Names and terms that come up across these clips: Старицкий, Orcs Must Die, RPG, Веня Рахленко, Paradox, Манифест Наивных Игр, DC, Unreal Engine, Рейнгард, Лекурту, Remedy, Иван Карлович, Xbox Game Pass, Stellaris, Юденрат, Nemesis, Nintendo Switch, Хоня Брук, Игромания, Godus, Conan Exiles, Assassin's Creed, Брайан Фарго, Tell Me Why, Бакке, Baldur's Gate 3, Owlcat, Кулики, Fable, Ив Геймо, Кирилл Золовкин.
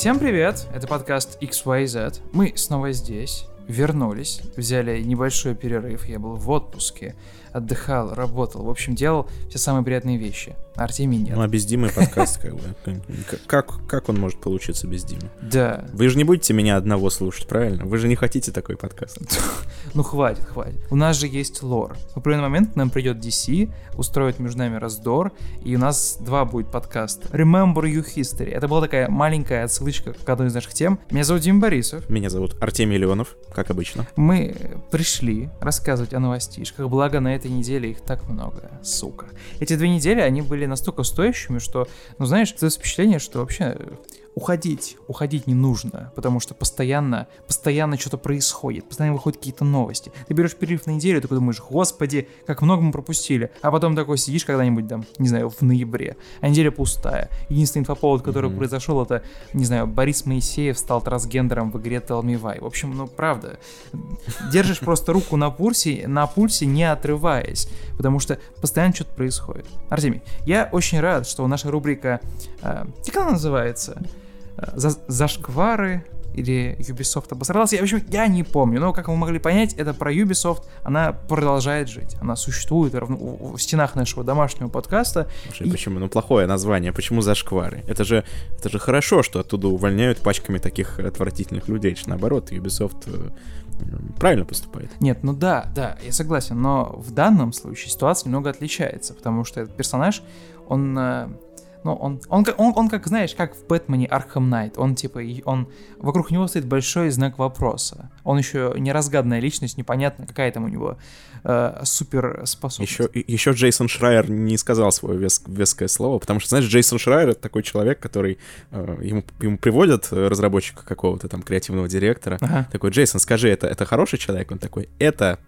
Всем привет, это подкаст XYZ. Мы снова здесь, вернулись, взяли небольшой перерыв. Я был в отпуске, отдыхал, работал, в общем, делал все самые приятные вещи. Артемий нет. Ну а без Димы подкаст как бы. Как он может получиться без Димы? Да. Вы же не будете меня одного слушать, правильно? Вы же не хотите такой подкаст. Ну хватит. У нас же есть лор. В определенный момент нам придет DC, устроит между нами раздор, и у нас два будет подкаста. Remember You History. Это была такая маленькая отсылочка к одной из наших тем. Меня зовут Дим Борисов. Меня зовут Артемий Леонов, как обычно. Мы пришли рассказывать о новостишках, благо на этой неделе их так много, сука. Эти 2 недели, они были настолько стоящими, что, ну знаешь, это впечатление, что вообще уходить не нужно, потому что постоянно что-то происходит, постоянно выходят какие-то новости. Ты берешь перерыв на неделю, такой думаешь, господи, как много мы пропустили, а потом такой сидишь когда-нибудь там, не знаю, в ноябре, а неделя пустая. Единственный инфоповод, который произошел, это, не знаю, Борис Моисеев стал трансгендером в игре Tell Me Why. В общем, ну правда, держишь просто руку на пульсе, не отрываясь, потому что постоянно что-то происходит. Артемий, я очень рад, что наша рубрика, как она называется? Зашквары или Ubisoft обосрался, в общем, я не помню, но, как вы могли понять, это про Ubisoft, она продолжает жить, она существует в стенах нашего домашнего подкаста. Слушай, почему? Ну, плохое название, почему зашквары? Это же хорошо, что оттуда увольняют пачками таких отвратительных людей, что наоборот, Ubisoft правильно поступает. Нет, ну да, я согласен, но в данном случае ситуация немного отличается, потому что этот персонаж, он как, знаешь, как в Бэтмене Arkham Knight, он вокруг него стоит большой знак вопроса. Он еще неразгаданная личность, непонятно, какая там у него суперспособность. Еще Джейсон Шрайер не сказал свое веское слово, потому что, знаешь, Джейсон Шрайер — это такой человек, который ему приводят разработчика какого-то там креативного директора. Ага. Такой: Джейсон, скажи, это хороший человек? Он такой: это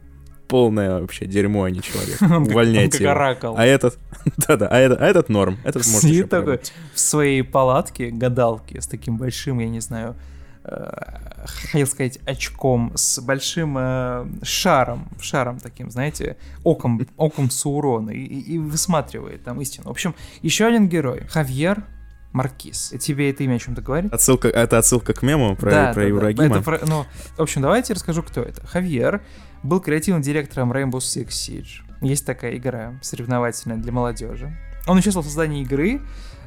полное вообще дерьмо, а не человек. Увольняйте его. А этот... Да-да, а этот норм. Этот может еще поработать. В своей палатке гадалки с таким большим, я не знаю, хотел сказать, очком, с большим шаром таким, знаете, оком Саурона, и высматривает там истину. В общем, еще один герой — Хавьер Маркис. Тебе это имя о чем-то говорит? Это отсылка к мему про Еврагима. В общем, давайте расскажу, кто это. Хавьер был креативным директором Rainbow Six Siege. Есть такая игра, соревновательная для молодежи. Он участвовал в создании игры,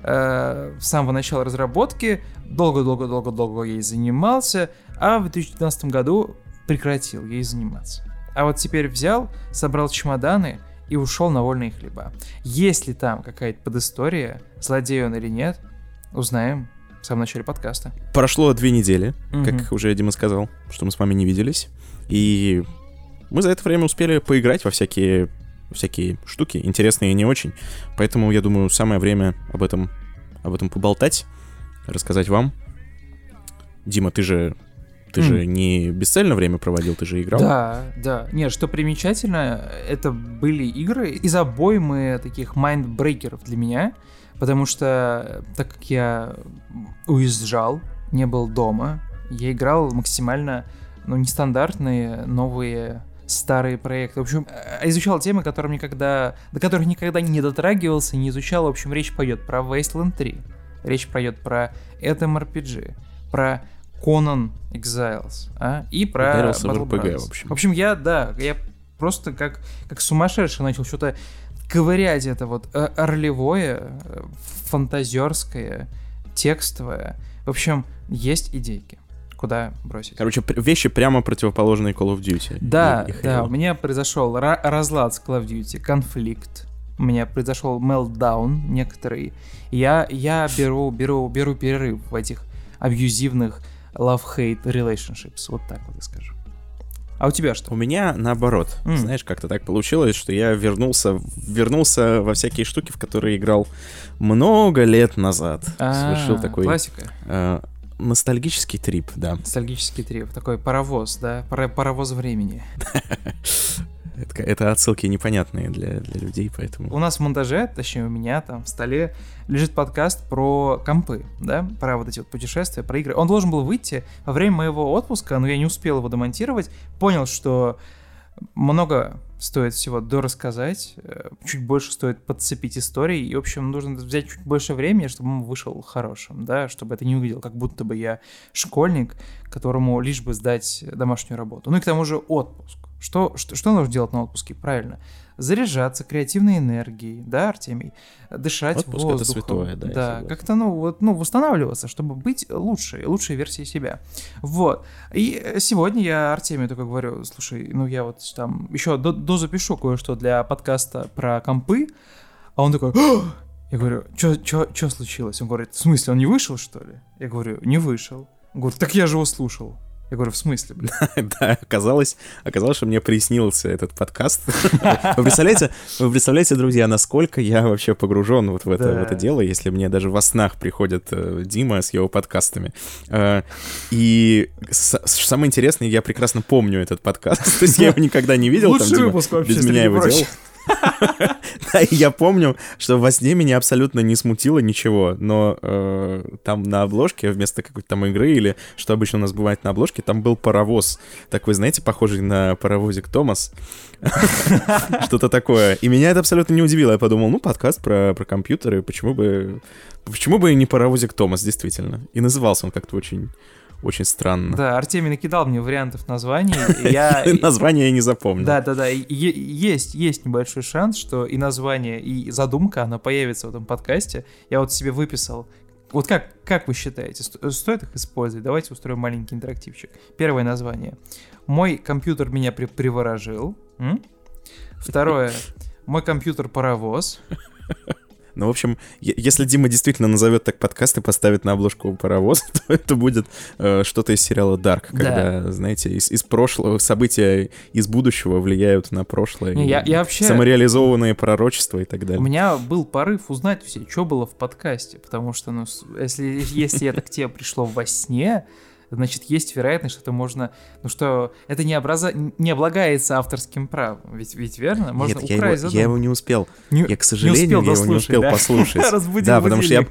с самого начала разработки, долго ей занимался, а в 2019 году прекратил ей заниматься. А вот теперь взял, собрал чемоданы и ушел на вольные хлеба. Есть ли там какая-то подистория, злодей он или нет, узнаем в самом начале подкаста. Прошло 2 недели, как уже Дима сказал, что мы с вами не виделись, и мы за это время успели поиграть во всякие штуки, интересные и не очень. Поэтому, я думаю, самое время об этом поболтать, рассказать вам. Дима, ты же не бесцельно время проводил, ты же играл. Да. Нет, что примечательно, это были игры из обоймы таких майндбрейкеров для меня, потому что, так как я уезжал, не был дома, я играл максимально, нестандартные, новые, старые проекты. В общем, изучал темы, до которых никогда не дотрагивался, не изучал. В общем, речь пойдет про Wasteland 3, речь пойдет про MMORPG, про Conan Exiles, и про Battle Brothers. В общем, я просто как сумасшедший начал что-то ковырять, это вот орлевое, фантазерское, текстовое. В общем, есть идейки, куда бросить. Короче, вещи прямо противоположные Call of Duty. Да, у меня произошел разлад с Call of Duty, конфликт, у меня произошел meltdown некоторый. Я беру перерыв в этих абьюзивных love-hate relationships, вот так вот я скажу. А у тебя что? У меня наоборот. Знаешь, как-то так получилось, что я вернулся во всякие штуки, в которые играл много лет назад. Совершил такой... Классика. Ностальгический трип, да. Ностальгический трип, такой паровоз, да, паровоз времени. Это отсылки непонятные для людей, поэтому... У нас в монтаже, точнее у меня там в столе, лежит подкаст про компы, да, про вот эти вот путешествия, про игры. Он должен был выйти во время моего отпуска, но я не успел его демонтировать, понял, что много стоит всего дорассказать, чуть больше стоит подцепить истории, и, в общем, нужно взять чуть больше времени, чтобы он вышел хорошим, да, чтобы это не выглядело, как будто бы я школьник, которому лишь бы сдать домашнюю работу. Ну и к тому же отпуск. Что нужно делать на отпуске? Правильно. Заряжаться креативной энергией, да, Артемий? Дышать воздухом. Отпуск — это святое, да. Да, как-то, восстанавливаться, чтобы быть лучшей версией себя. Вот. И сегодня я Артемию только говорю, слушай, я еще дозапишу кое-что для подкаста про компы, а он такой... Я говорю, что случилось? Он говорит, в смысле, он не вышел, что ли? Я говорю, не вышел. Он говорит, так я же его слушал. Я говорю, в смысле, блин? Да, оказалось, что мне приснился этот подкаст. Вы представляете, друзья, насколько я вообще погружен вот в это дело, если мне даже во снах приходит Дима с его подкастами. И самое интересное, я прекрасно помню этот подкаст. То есть я его никогда не видел. Лучший выпуск вообще, без меня его делал. Да, и я помню, что во сне меня абсолютно не смутило ничего, но там на обложке вместо какой-то там игры или что обычно у нас бывает на обложке, там был паровоз. Так, вы знаете, похожий на паровозик Томас. Что-то такое. И меня это абсолютно не удивило. Я подумал, подкаст про компьютеры, почему бы и не паровозик Томас, действительно. И назывался он как-то очень странно. Да, Артемий накидал мне вариантов названий. Название я не запомнил. Да. Есть небольшой шанс, что и название, и задумка, она появится в этом подкасте. Я себе выписал. Вот как вы считаете, стоит их использовать? Давайте устроим маленький интерактивчик. Первое название. «Мой компьютер меня приворожил». Второе. «Мой компьютер паровоз». Ну, в общем, если Дима действительно назовет так подкаст и поставит на обложку паровоз, то это будет что-то из сериала «Дарк», когда, знаете, из прошлого, события из будущего влияют на прошлое, самореализованные пророчества и так далее. У меня был порыв узнать все, что было в подкасте, потому что, если это к тебе пришло во сне... Значит, есть вероятность, что это можно... что это не облагается авторским правом. Ведь верно? Можно украсть задумку. Я его не успел. Я, к сожалению, послушать. Разбудил да, потому что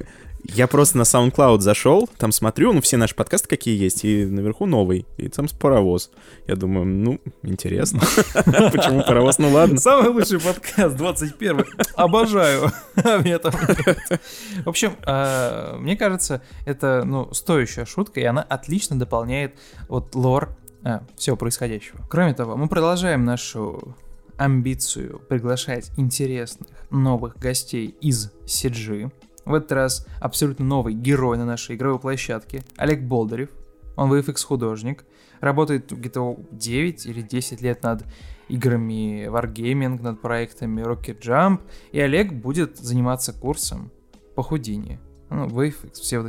я просто на SoundCloud зашел, там смотрю, все наши подкасты какие есть, и наверху новый, и там паровоз. Я думаю, интересно. Почему паровоз? Ну ладно. Самый лучший подкаст, 21-й. Обожаю. В общем, мне кажется, это, стоящая шутка, и она отлично дополняет лор всего происходящего. Кроме того, мы продолжаем нашу амбицию приглашать интересных новых гостей из CG. В этот раз абсолютно новый герой на нашей игровой площадке, Олег Болдырев. Он VFX-художник, работает где-то 9 или 10 лет над играми Wargaming, над проектами Rocket Jump. И Олег будет заниматься курсом по Houdini. VFX, все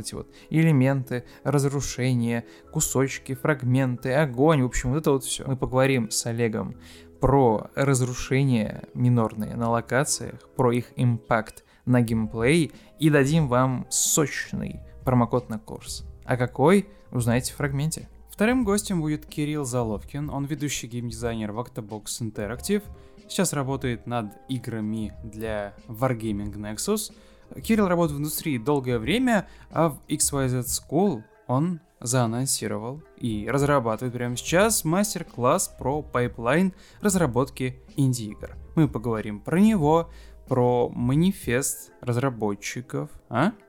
элементы, разрушения, кусочки, фрагменты, огонь. В общем, все. Мы поговорим с Олегом про разрушения минорные на локациях, про их импакт на геймплей, и дадим вам сочный промокод на курс. А какой, узнаете в фрагменте. Вторым гостем будет Кирилл Золовкин. Он ведущий геймдизайнер в OctoBox Interactive. Сейчас работает над играми для Wargaming Nexus. Кирилл работает в индустрии долгое время, а в XYZ School он заанонсировал и разрабатывает прямо сейчас мастер-класс про пайплайн разработки инди-игр. Мы поговорим про него, про манифест разработчиков,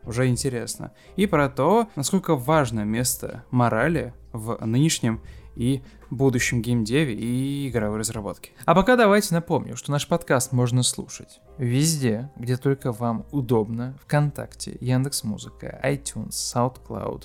уже интересно, и про то, насколько важно место морали в нынешнем и будущем геймдеве и игровой разработке. А пока давайте напомню, что наш подкаст можно слушать везде, где только вам удобно: ВКонтакте, Яндекс.Музыка, iTunes, SoundCloud,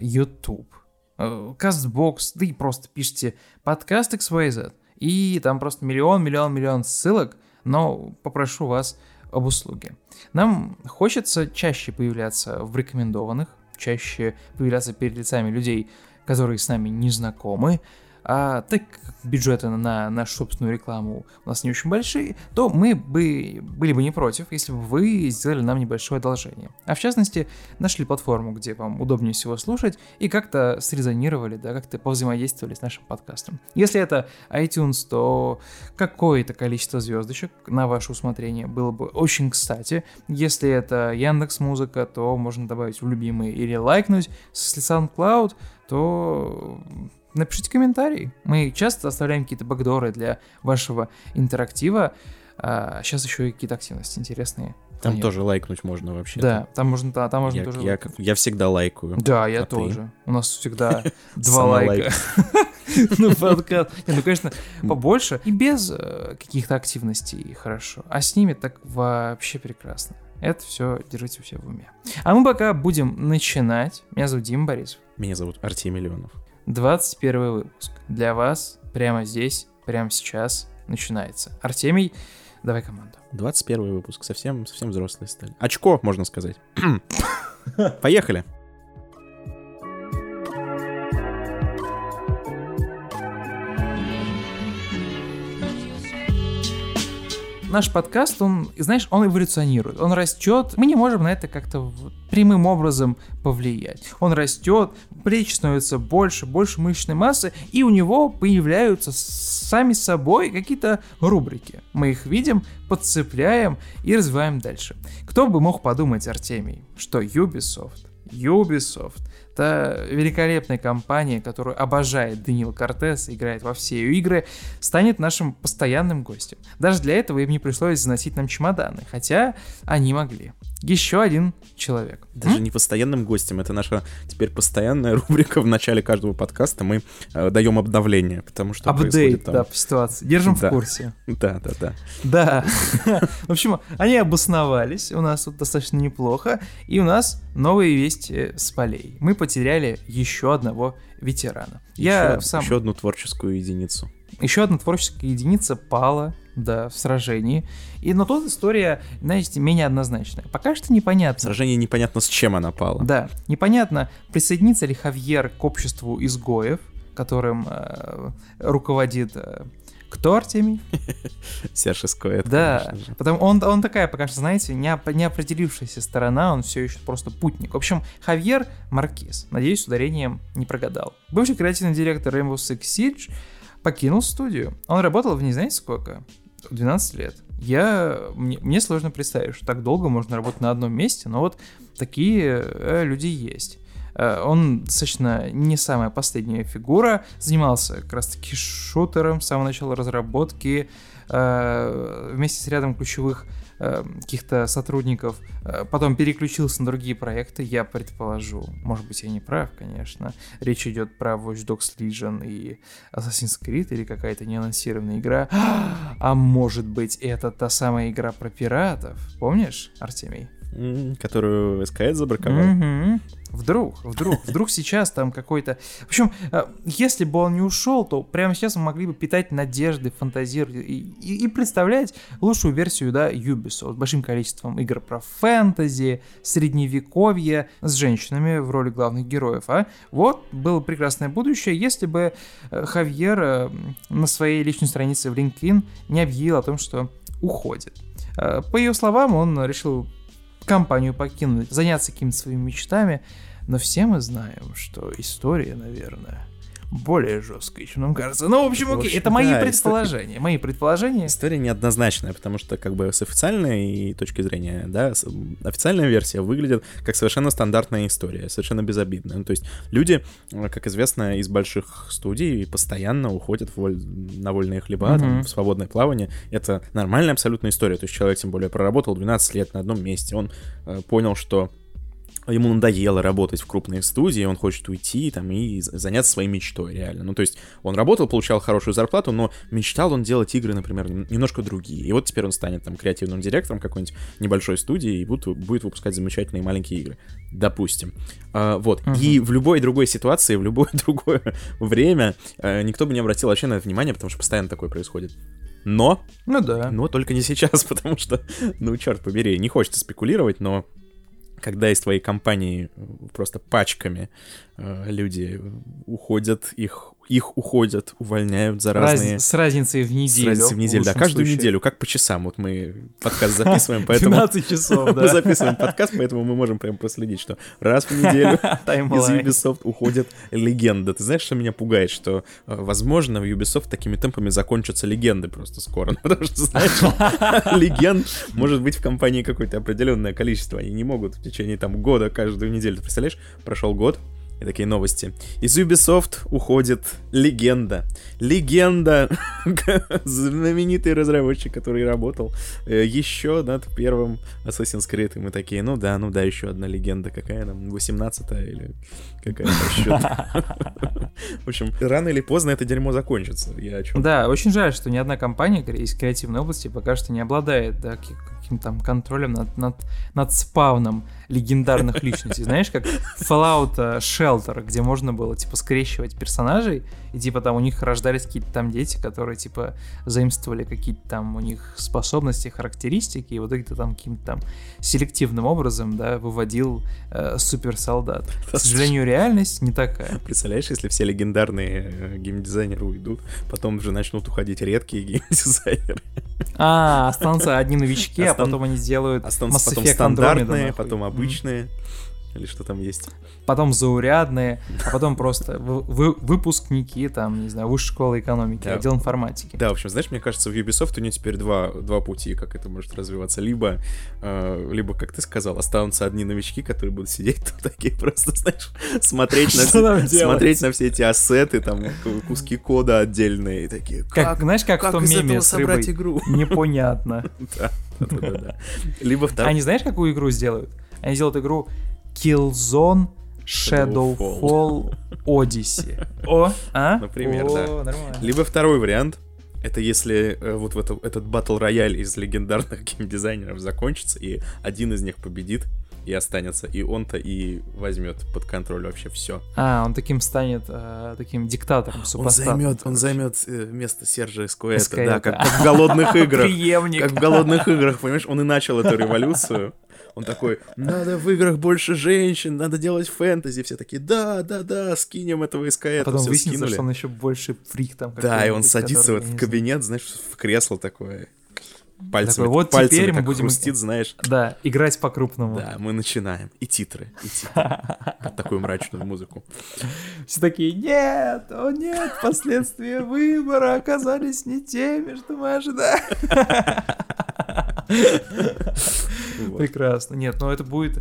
YouTube, CastBox, да и просто пишите «подкаст XYZ», и там просто миллион ссылок. Но попрошу вас об услуге. Нам хочется чаще появляться в рекомендованных, чаще появляться перед лицами людей, которые с нами не знакомы. А так как бюджеты на нашу собственную рекламу у нас не очень большие, то мы были бы не против, если бы вы сделали нам небольшое одолжение. А в частности, нашли платформу, где вам удобнее всего слушать, и как-то срезонировали, как-то повзаимодействовали с нашим подкастом. Если это iTunes, то какое-то количество звездочек на ваше усмотрение было бы очень кстати. Если это Яндекс.Музыка, то можно добавить в любимые или лайкнуть. Если SoundCloud, то Напишите комментарий. Мы часто оставляем какие-то бэкдоры для вашего интерактива. Сейчас еще и какие-то активности интересные. Там тоже лайкнуть можно вообще. Да, там можно тоже лайкнуть. Я всегда лайкаю. Да, я тоже. У нас всегда 2 лайка. Ну, подкаст. Ну, конечно, побольше. И без каких-то активностей хорошо. А с ними так вообще прекрасно. Это все держите у себя в уме. А мы пока будем начинать. Меня зовут Дима Борисов. Меня зовут Артемий Леонов. 21 выпуск. Для вас прямо здесь, прямо сейчас начинается. Артемий, давай команду. 21 выпуск. Совсем взрослые стали. Очко, можно сказать. Поехали. Наш подкаст, он, знаешь, он эволюционирует, он растет. Мы не можем на это как-то прямым образом повлиять. Он растет, плечи становятся больше мышечной массы, и у него появляются сами собой какие-то рубрики. Мы их видим, подцепляем и развиваем дальше. Кто бы мог подумать, Артемий, что Ubisoft, та великолепная компания, которую обожает Даниил Кортес, играет во все ее игры, станет нашим постоянным гостем. Даже для этого им не пришлось заносить нам чемоданы, хотя они могли. Еще один человек. Даже не постоянным гостем, это наша теперь постоянная рубрика в начале каждого подкаста. Мы даем обновление, потому что происходит там... Апдейт, да, по ситуации. Держим в курсе. Да. В общем, они обосновались, у нас тут достаточно неплохо, и у нас новые вести с полей. Мы потеряли еще одного ветерана. Еще одну творческую единицу. Еще одна творческая единица пала, да, в сражении. Но тут история, знаете, менее однозначная. Пока что непонятно. Сражение непонятно, с чем она пала. Да, непонятно, присоединится ли Хавьер к обществу изгоев, которым руководит... Кто, Артемий? Серж Аскоэт, да, потому он такая, пока что, знаете, неопределившаяся сторона, он все еще просто путник. В общем, Хавьер Маркис, надеюсь, с ударением не прогадал. Бывший креативный директор Rainbow Six Siege покинул студию. Он работал в не знаете сколько? 12 лет. Мне сложно представить, что так долго можно работать на одном месте, но вот такие люди есть. Он достаточно не самая последняя фигура, занимался как раз таки шутером с самого начала разработки, вместе с рядом ключевых каких-то сотрудников, потом переключился на другие проекты, я предположу, может быть, я не прав, конечно, речь идет про Watch Dogs Legion и Assassin's Creed или какая-то неанонсированная игра, а может быть, это та самая игра про пиратов, помнишь, Артемий? Которую СКС забраковал. Вдруг сейчас там какой-то... В общем, если бы он не ушел, то прямо сейчас мы могли бы питать надежды, фантазировать и представлять лучшую версию, да, Ubisoft с большим количеством игр про фэнтези, средневековье, с женщинами в роли главных героев. А вот было прекрасное будущее, если бы Хавьер на своей личной странице в LinkedIn не объявил о том, что уходит. По ее словам, он решил компанию покинуть, заняться какими-то своими мечтами, но все мы знаем, что история, наверное, более жесткая, чем нам кажется. Ну, в общем, окей, это мои предположения. История неоднозначная, потому что, как бы, с официальной точки зрения, да, официальная версия выглядит как совершенно стандартная история, совершенно безобидная. Ну, то есть люди, как известно, из больших студий постоянно уходят на вольные хлеба, там, в свободное плавание. Это нормальная абсолютная история. То есть человек, тем более, проработал 12 лет на одном месте, он понял, что ему надоело работать в крупной студии, он хочет уйти там и заняться своей мечтой, реально. Ну, то есть он работал, получал хорошую зарплату, но мечтал он делать игры, например, немножко другие. И вот теперь он станет там креативным директором какой-нибудь небольшой студии и будет выпускать замечательные маленькие игры. Допустим. И в любой другой ситуации, в любое другое время никто бы не обратил вообще на это внимание, потому что постоянно такое происходит. Но только не сейчас, потому что, ну, черт побери, не хочется спекулировать, но когда из твоей компании просто пачками люди уходят, их уходят, увольняют за разные... С разницей в неделю. Да, каждую неделю, как по часам. Вот мы подкаст записываем, поэтому... 12 часов, да. Мы записываем подкаст, поэтому мы можем прям проследить, что раз в неделю из Ubisoft уходит легенда. Ты знаешь, что меня пугает? Что, возможно, в Ubisoft такими темпами закончатся легенды просто скоро. Потому что, знаешь, легенд может быть в компании какое-то определенное количество. Они не могут в течение там года каждую неделю. Ты представляешь, прошел год, И такие новости. Из Ubisoft уходит легенда. Легенда! Знаменитый разработчик, который работал еще над первым Assassin's Creed. И мы такие, ну да, еще одна легенда. Какая там, 18-я или какая-то еще. В общем, рано или поздно это дерьмо закончится. Я о чем? Да, очень жаль, что ни одна компания из креативной области пока что не обладает каким-то там контролем над спавном легендарных личностей. Знаешь, как Fallout Shelter, где можно было, типа, скрещивать персонажей, и, типа, там у них рождались какие-то там дети, которые, типа, заимствовали какие-то там у них способности, характеристики, и в итоге ты там каким-то там селективным образом, да, выводил суперсолдат. К сожалению, реальность не такая. Представляешь, если все легендарные геймдизайнеры уйдут, потом же начнут уходить редкие геймдизайнеры. А, останутся одни новички, а потом они сделают Mass Effect стандартные, потом обычные. Или что там есть. Потом заурядные, а потом просто выпускники, там, не знаю, высшей школы экономики, да. Отдел информатики. Да, в общем, знаешь, мне кажется, в Ubisoft у нее теперь два пути, как это может развиваться. Либо, как ты сказал, останутся одни новички, которые будут сидеть тут такие просто, знаешь, смотреть на все эти ассеты, там, куски кода отдельные, такие, как, знаешь, как в том меме с рыбой? Игру? Непонятно. Да. Либо второй. Они знаешь, какую игру сделают? Они сделают игру Killzone Shadowfall Odyssey. Например, да. Нормально. Либо второй вариант. Это если вот этот батл рояль из легендарных геймдизайнеров закончится, и один из них победит и останется, и он-то и возьмет под контроль вообще все. Он таким станет таким диктатором, супостатом. Он займет место Сержа Аскоэта, да, как в голодных играх. Преемник. Как в голодных играх, понимаешь, он и начал эту революцию. Он такой, надо в играх больше женщин, надо делать фэнтези. Все такие, да, скинем этого Аскоэта. А потом выяснится, что он еще больше фрик там. Да, и он садится в этот кабинет, знаешь, в кресло такое. Пальцами, такой, вот пальцами теперь мы будем хрустит, знаешь. Да, играть по-крупному. Да, мы начинаем. И титры. Под такую мрачную музыку. Все такие, нет, о нет, последствия выбора оказались не теми, что мы ожидали. Прекрасно. Нет, но это будет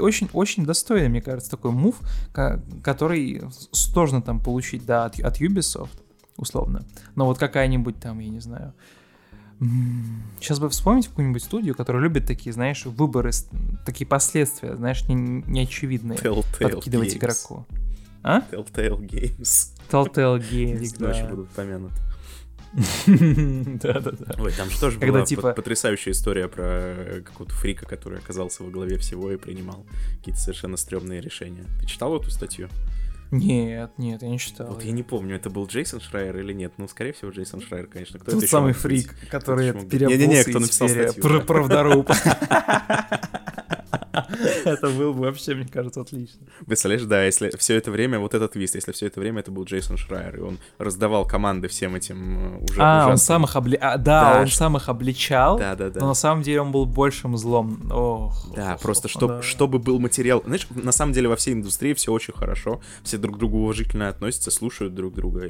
очень-очень достойный, мне кажется, такой мув, который сложно там получить, да, от Ubisoft, условно. Но вот какая-нибудь там, я не знаю... Сейчас бы вспомнить какую-нибудь студию, которая любит такие, знаешь, выборы, такие последствия, знаешь, неочевидные. Telltale подкидывать Games. Игроку. А? Telltale Games. Их ночи будут помянуты. Да. Ой, там что же была потрясающая история про какого-то фрика, который оказался во главе всего и принимал какие-то совершенно стрёмные решения. Ты читал эту статью? Нет, я не читал. Вот я не помню, это был Джейсон Шрайер или нет. Ну, скорее всего, Джейсон Шрайер, конечно. Кто тот это самый фрик, который переобулся и правдоруб. Это был бы вообще, мне кажется, отлично. Представляешь, да, если все это время, вот этот твист, если все это время это был Джейсон Шрайер, и он раздавал команды всем этим уже. Он сам их обличал, да. Но на самом деле он был большим злом. Чтобы был материал. Знаешь, на самом деле во всей индустрии все очень хорошо, все друг к другу уважительно относятся, слушают друг друга.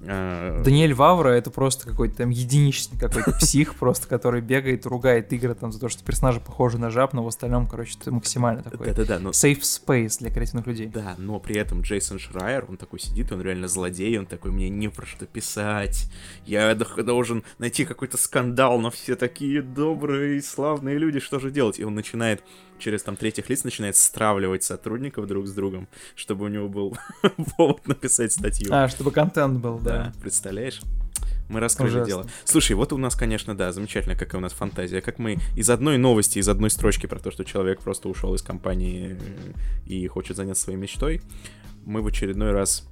Даниэль Вавра — это просто какой-то там единичный какой-то псих просто, который бегает, ругает игры там за то, что персонажи похожи на жаб, но в остальном, короче, максимально такой safe space для креативных людей. Да, но при этом Джейсон Шрайер, он такой сидит, он реально злодей, он такой, мне не про что писать, я должен найти какой-то скандал, но все такие добрые и славные люди, что же делать? И он начинает через там третьих лиц начинает стравливать сотрудников друг с другом, чтобы у него был повод написать статью. Чтобы контент был, да. Представляешь? Мы раскрыли дело. Слушай, вот у нас, конечно, да, замечательно, какая у нас фантазия, как мы из одной новости, из одной строчки про то, что человек просто ушел из компании и хочет заняться своей мечтой, мы в очередной раз...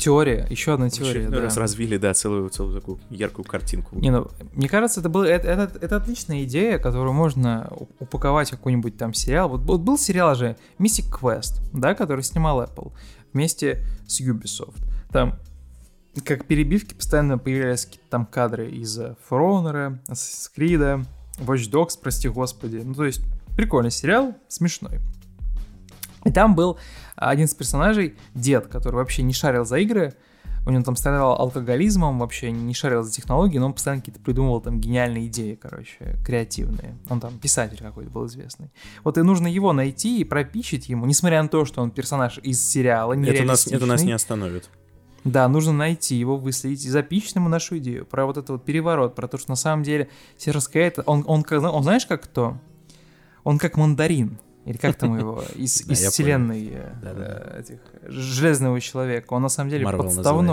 Теория, еще одна теория, да. Раз развили, да, целую такую яркую картинку. Мне кажется, это отличная идея, которую можно упаковать в какой-нибудь там сериал. Вот был сериал же Mystic Quest, да, который снимал Apple вместе с Ubisoft. Там... Как перебивки постоянно появлялись какие-то там кадры из Форонера, Assassin's Creed, Watch Dogs, прости господи. Ну, то есть, прикольный сериал, смешной. И там был один из персонажей, дед, который вообще не шарил за игры, у него там страдал алкоголизмом, вообще не шарил за технологии, но он постоянно какие-то придумывал там гениальные идеи, короче, креативные. Он там писатель какой-то был известный. Вот и нужно его найти и пропичить ему, несмотря на то, что он персонаж из сериала, нереалистичный. Это нас не остановит. Да, нужно найти его, выследить и запичить ему нашу идею. Про вот этот вот переворот, про то, что на самом деле Сергей Аскоэт, он знаешь как кто? Он как мандарин. Или как там его, из вселенной Железного Человека. Он на самом деле Marvel подставной.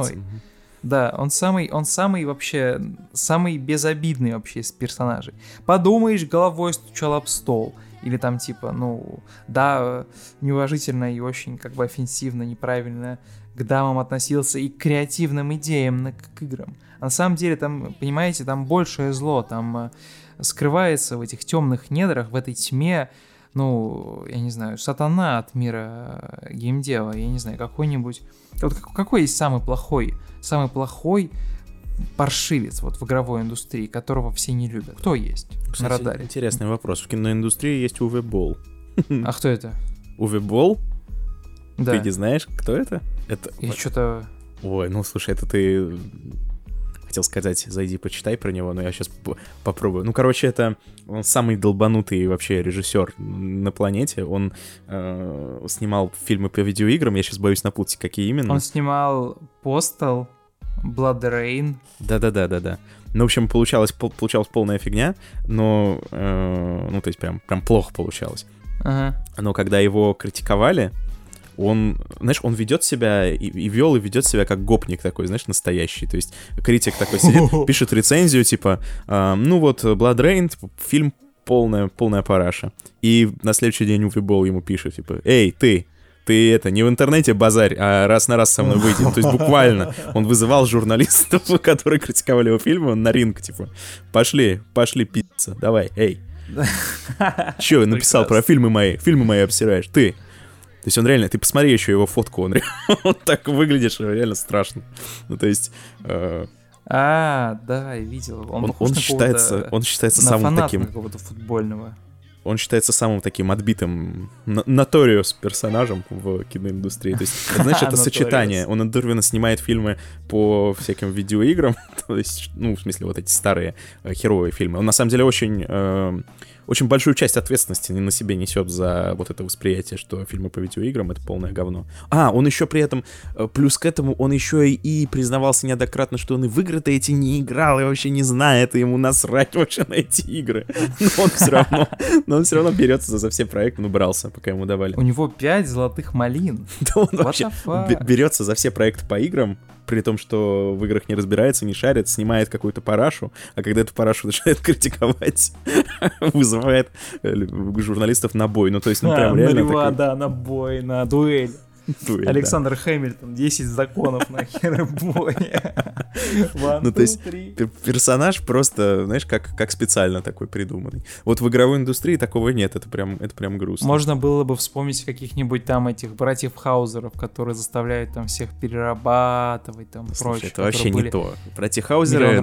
Называется. Да, он самый вообще, самый безобидный вообще из персонажей. Подумаешь, головой стучал об стол. Или там типа, ну, да, неуважительно и очень как бы офенсивно, неправильно к дамам относился и к креативным идеям, к играм. А на самом деле там, понимаете, там большее зло, там скрывается в этих темных недрах, в этой тьме, ну, я не знаю, сатана от мира геймдева, я не знаю, какой-нибудь... Вот какой есть самый плохой паршивец вот в игровой индустрии, которого все не любят? Кто есть? Кстати, на радаре? Интересный вопрос. В киноиндустрии есть Уве Болл. А кто это? Уве Болл? Да. Ты не знаешь, кто это? Это... Я что-то... Ой, ну слушай, это ты... Хотел сказать, зайди, почитай про него, но я сейчас попробую. Ну, короче, это он самый долбанутый вообще режиссер на планете. Он снимал фильмы по видеоиграм, я сейчас боюсь напутать, какие именно. Он снимал Postal, Blood Rain. Да-да-да-да-да. Ну, в общем, получалась полная фигня, но, ну, то есть прям плохо получалось. Ага. Но когда его критиковали... Он, знаешь, он ведет себя и ведет себя как гопник такой, знаешь, настоящий. То есть критик такой сидит, пишет рецензию, типа, ну вот, Blood Rain, типа, фильм полная параша. И на следующий день Уве Болл ему пишет, типа, эй, ты это, не в интернете базарь, а раз на раз со мной выйди. То есть буквально он вызывал журналистов, которые критиковали его фильмы, он на ринг, типа, пошли пи***ться, давай, эй. Че, написал про фильмы мои обсираешь, ты. То есть он реально, ты посмотри еще его фотку, он так выглядишь, реально страшно. Ну, то есть... да, я видел. Он считается самым таким... какого-то футбольного. Он считается самым таким отбитым notorious персонажем в киноиндустрии. То есть, знаешь, это сочетание. Он одновременно снимает фильмы по всяким видеоиграм, то есть, ну, в смысле, вот эти старые херовые фильмы. Он, на самом деле, очень большую часть ответственности на себе несет за вот это восприятие, что фильмы по видеоиграм — это полное говно. А, он еще при этом, плюс к этому, он еще и признавался неоднократно, что он и в игры-то эти не играл, и вообще не знает, и ему насрать вообще на эти игры. Но он все равно берется за все проекты, ну, брался, пока ему давали. У него 5 золотых малин. Да он вообще берется за все проекты по играм, при том, что в играх не разбирается, не шарит, снимает какую-то парашу, а когда эту парашу начинает критиковать, вызывает журналистов на бой. Ну, то есть, ну, прям реально... Такой... Да, на бой, на дуэль. Александр Хэмилтон, 10 законов на херобое. Ну, то есть, персонаж просто, знаешь, как специально такой придуманный. Вот в игровой индустрии такого нет, это прям грустно. Можно было бы вспомнить каких-нибудь там этих братьев Хаузеров, которые заставляют там всех перерабатывать, там прочее. Это вообще не то. Братья Хаузеры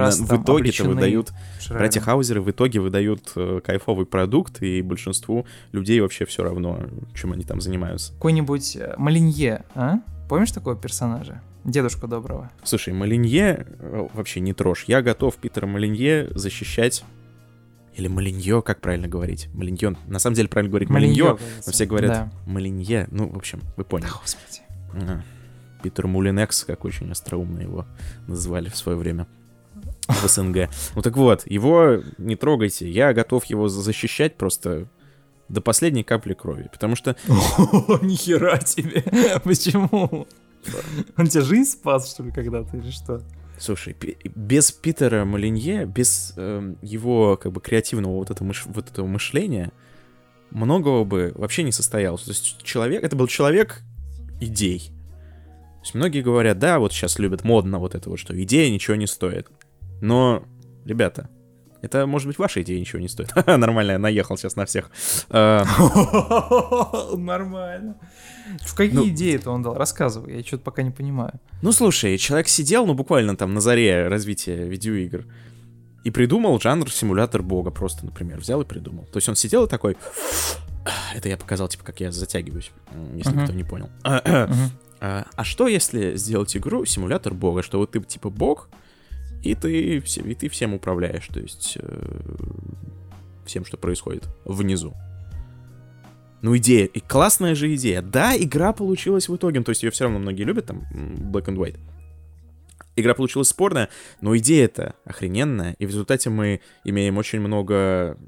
в итоге выдают кайфовый продукт, и большинству людей вообще все равно, чем они там занимаются. Какой-нибудь Молиньё, а? Помнишь такого персонажа? Дедушку доброго. Слушай, Молиньё вообще не трожь. Я готов Питера Молиньё защищать. Или Молиньё, как правильно говорить? Молиньё. На самом деле правильно говорить Молиньё, но все говорят да. Молиньё. Ну, в общем, вы поняли. Да, господи. Ага. Питер Мулинекс, как очень остроумно его назвали в свое время. В СНГ. Ну так вот, его не трогайте. Я готов его защищать просто... до последней капли крови, потому что... О, нихера тебе! Почему? Он тебя жизнь спас, что ли, когда-то, или что? Слушай, без Питера Молиньё, без его, как бы, креативного вот этого мышления, многого бы вообще не состоялось. То есть это был человек идей. То есть многие говорят, да, вот сейчас любят модно вот это вот, что идея ничего не стоит. Но, ребята... Это, может быть, ваша идея ничего не стоит. Нормально, я наехал сейчас на всех. Нормально. В какие идеи-то он дал? Рассказывай, я что-то пока не понимаю. Ну, слушай, человек сидел, ну, буквально там на заре развития видеоигр и придумал жанр симулятор бога просто, например, взял и придумал. То есть он сидел и такой... Это я показал, типа, как я затягиваюсь, если кто не понял. А что, если сделать игру симулятор бога? Что вот ты типа бог, и ты всем управляешь, то есть всем, что происходит внизу. Ну, идея, и классная же идея. Да, игра получилась в итоге, то есть ее все равно многие любят, там, Black and White. Игра получилась спорная, но идея-то охрененная, и в результате мы имеем очень много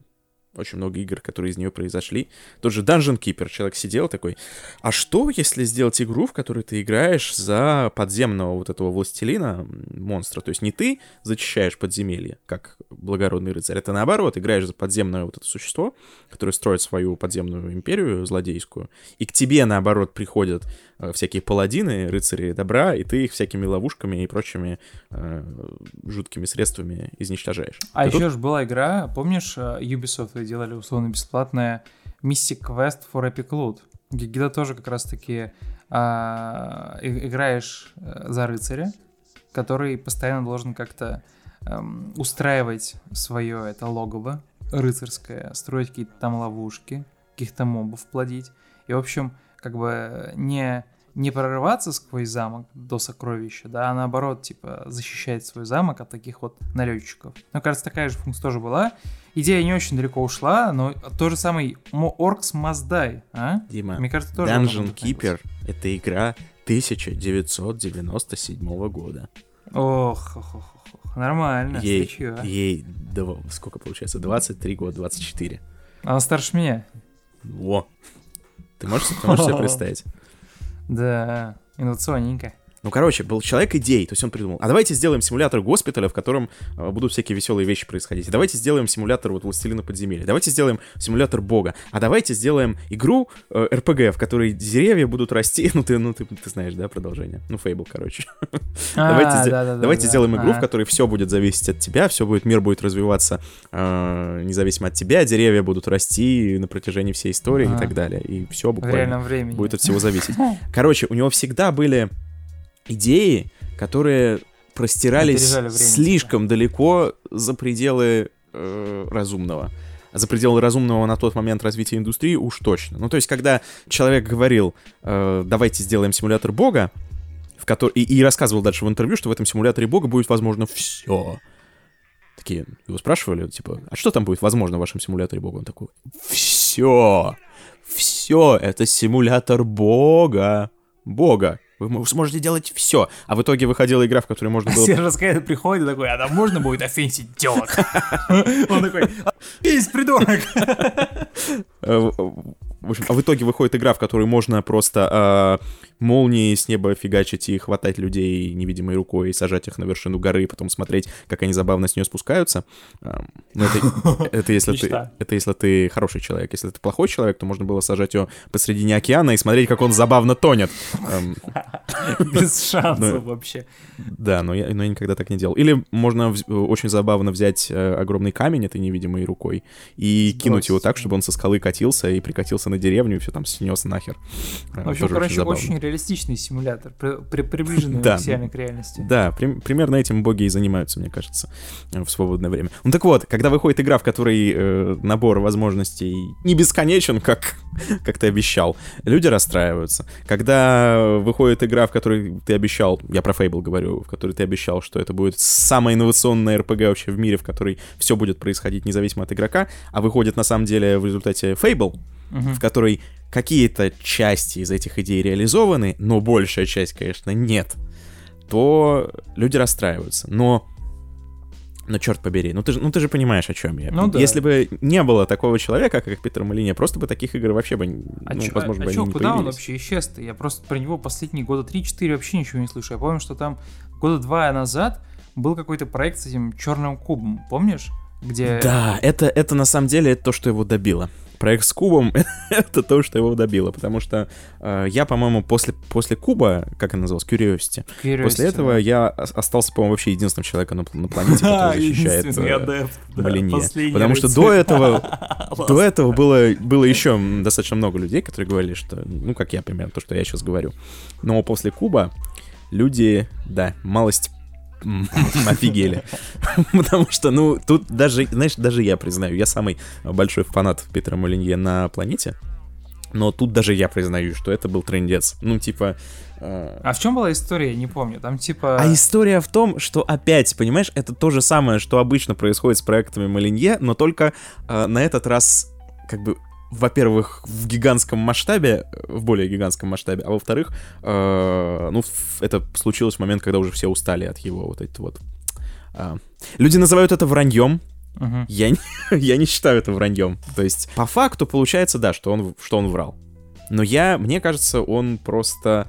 игр, которые из нее произошли. Тот же Dungeon Keeper, человек сидел такой, а что, если сделать игру, в которой ты играешь за подземного вот этого властелина, монстра, то есть не ты зачищаешь подземелье, как благородный рыцарь, а ты наоборот играешь за подземное вот это существо, которое строит свою подземную империю злодейскую, и к тебе наоборот приходят всякие паладины, рыцари добра, и ты их всякими ловушками и прочими жуткими средствами изничтожаешь. А ты еще тут... же была игра, помнишь, Ubisoft делали условно-бесплатное Mystic Quest for Epic Loot, где тоже как раз-таки играешь за рыцаря, который постоянно должен как-то устраивать свое это логово рыцарское, строить какие-то там ловушки, каких-то мобов плодить. И, в общем, как бы не прорываться сквозь замок до сокровища, да, а наоборот, типа, защищать свой замок от таких вот налетчиков. Ну, кажется, такая же функция тоже была. Идея не очень далеко ушла, но то же самое Orcs Must Die, а? Дима, мне кажется, тоже Dungeon Keeper — это игра 1997 года. Ох, нормально, стычево. Ей, сколько получается, 23 года, 24. Она старше меня. Во! Ты можешь себе представить? Да, инновационненько. Ну, короче, был человек идей, то есть он придумал, а давайте сделаем симулятор госпиталя, в котором будут всякие веселые вещи происходить, а давайте сделаем симулятор вот властелина подземелья, давайте сделаем симулятор бога, а давайте сделаем игру РПГ, в которой деревья будут расти, ты знаешь, да, продолжение, Fable, короче. Давайте сделаем игру, в которой все будет зависеть от тебя, мир будет развиваться независимо от тебя, деревья будут расти на протяжении всей истории и так далее, и все буквально будет от всего зависеть. Короче, у него всегда были идеи, которые простирались слишком далеко за пределы разумного. За пределы разумного на тот момент развития индустрии уж точно. Ну, то есть, когда человек говорил, давайте сделаем симулятор бога, и рассказывал дальше в интервью, что в этом симуляторе бога будет возможно все. Такие, его спрашивали, типа, а что там будет возможно в вашем симуляторе бога? Он такой, все, это симулятор бога. Вы сможете делать все. А в итоге выходила игра, в которой можно было... Сергей Аскоэт приходит и такой, а там можно будет офенсить телок? Он такой, офенсить, придурок! В общем, а в итоге выходит игра, в которой можно просто молнии с неба фигачить и хватать людей невидимой рукой и сажать их на вершину горы, и потом смотреть, как они забавно с нее спускаются. Это если ты хороший человек. Если ты плохой человек, то можно было сажать ее посредине океана и смотреть, как он забавно тонет. Без шансов вообще. Да, но я никогда так не делал. Или можно очень забавно взять огромный камень этой невидимой рукой и кинуть его так, чтобы он со скалы катился и прикатился на деревню и все там снес нахер. В общем, короче, очень реалистичный симулятор, приближенный максимально к реальности. Да, примерно этим боги и занимаются, мне кажется, в свободное время. Ну так вот, когда выходит игра, в которой набор возможностей не бесконечен, как ты обещал, люди расстраиваются. Когда выходит игра, в которой ты обещал, я про Fable говорю, в которой ты обещал, что это будет самая инновационная РПГ вообще в мире, в которой все будет происходить независимо от игрока, а выходит на самом деле в результате Fable, в которой какие-то части из этих идей реализованы, но большая часть, конечно, нет, то люди расстраиваются. Но черт побери, ты же понимаешь, о чем я. Ну, да. Если бы не было такого человека, как Питер Молиньё, просто бы таких игр вообще бы, возможно, бы они не появились. Куда он вообще исчез-то? Я просто про него последние года 3-4 вообще ничего не слышу. Я помню, что там года 2 назад был какой-то проект с этим черным кубом, помнишь? Где... Да, это на самом деле то, что его добило. Проект с кубом — это то, что его добило, потому что я, по-моему, после куба, как он назывался, Curiosity, после этого я остался, по-моему, вообще единственным человеком на планете, который защищает Молиньё. Потому что до этого было еще достаточно много людей, которые говорили, что, как я, примерно, то, что я сейчас говорю. Но после куба люди, да, малость офигели. Потому что, тут даже, знаешь, я признаю, я самый большой фанат Питера Молиньё на планете. Но тут даже я признаю, что это был трындец. Ну, типа... А в чем была история, я не помню, там типа... А история в том, что опять, понимаешь, это то же самое, что обычно происходит с проектами Молиньё, но только на этот раз, как бы, во-первых, в гигантском масштабе, в более гигантском масштабе, а во-вторых, ну, это случилось в момент, когда уже все устали от его вот этой вот... Люди называют это враньем. Uh-huh. Я не считаю это враньем. То есть, по факту, получается, да, что он врал. Но мне кажется, он просто...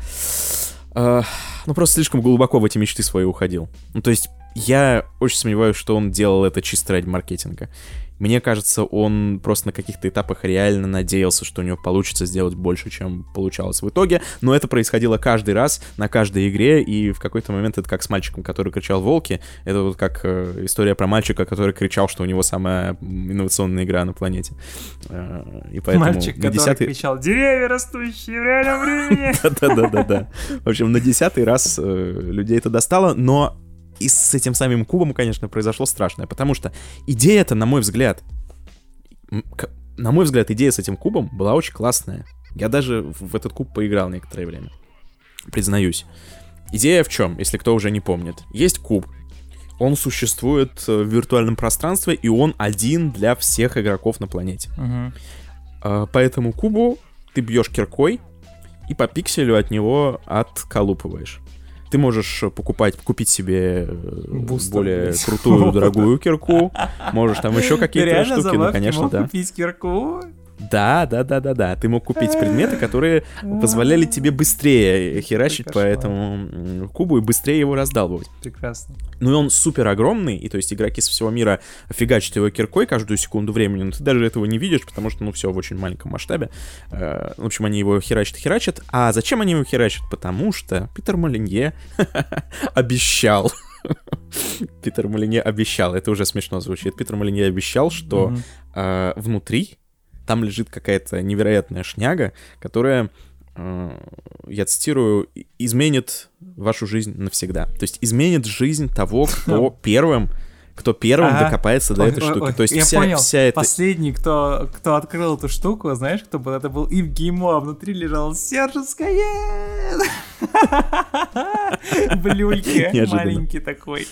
просто слишком глубоко в эти мечты свои уходил. Ну, то есть, я очень сомневаюсь, что он делал это чисто ради маркетинга. Мне кажется, он просто на каких-то этапах реально надеялся, что у него получится сделать больше, чем получалось в итоге. Но это происходило каждый раз, на каждой игре, и в какой-то момент это как с мальчиком, который кричал «Волки». Это вот как история про мальчика, который кричал, что у него самая инновационная игра на планете. И поэтому мальчик, который кричал «Деревья растущие в реальном времени!» Да-да-да-да. В общем, на 10-й раз людей это достало, но... И с этим самим кубом, конечно, произошло страшное, потому что идея-то, на мой взгляд, идея с этим кубом была очень классная. Я даже в этот куб поиграл некоторое время, признаюсь. Идея в чем, если кто уже не помнит? Есть куб, он существует в виртуальном пространстве, и он один для всех игроков на планете. Угу. По этому кубу ты бьешь киркой и по пикселю от него отколупываешь. Ты можешь купить себе бустер, более крутую, дорогую кирку. Можешь там еще какие-то штуки, ну, конечно, да. Купить кирку? Да. Ты мог купить предметы, которые позволяли тебе быстрее херачить по этому кубу и быстрее его раздалбывать. Прекрасно. Ну и он супер огромный, и то есть игроки со всего мира фигачат его киркой каждую секунду времени, но ты даже этого не видишь, потому что, ну, все в очень маленьком масштабе. В общем, они его херачат. А зачем они его херачат? Потому что Питер Молиньё обещал. Питер Молиньё обещал, это уже смешно звучит. Питер Молиньё обещал, что внутри там лежит какая-то невероятная шняга, которая, я цитирую, изменит вашу жизнь навсегда. То есть изменит жизнь того, кто первым докопается до этой штуки. То есть я понял, последний, кто открыл эту штуку, знаешь, кто был? Это был Ив Геймо, а внутри лежал Сержа Скоэт! В люльке маленький такой.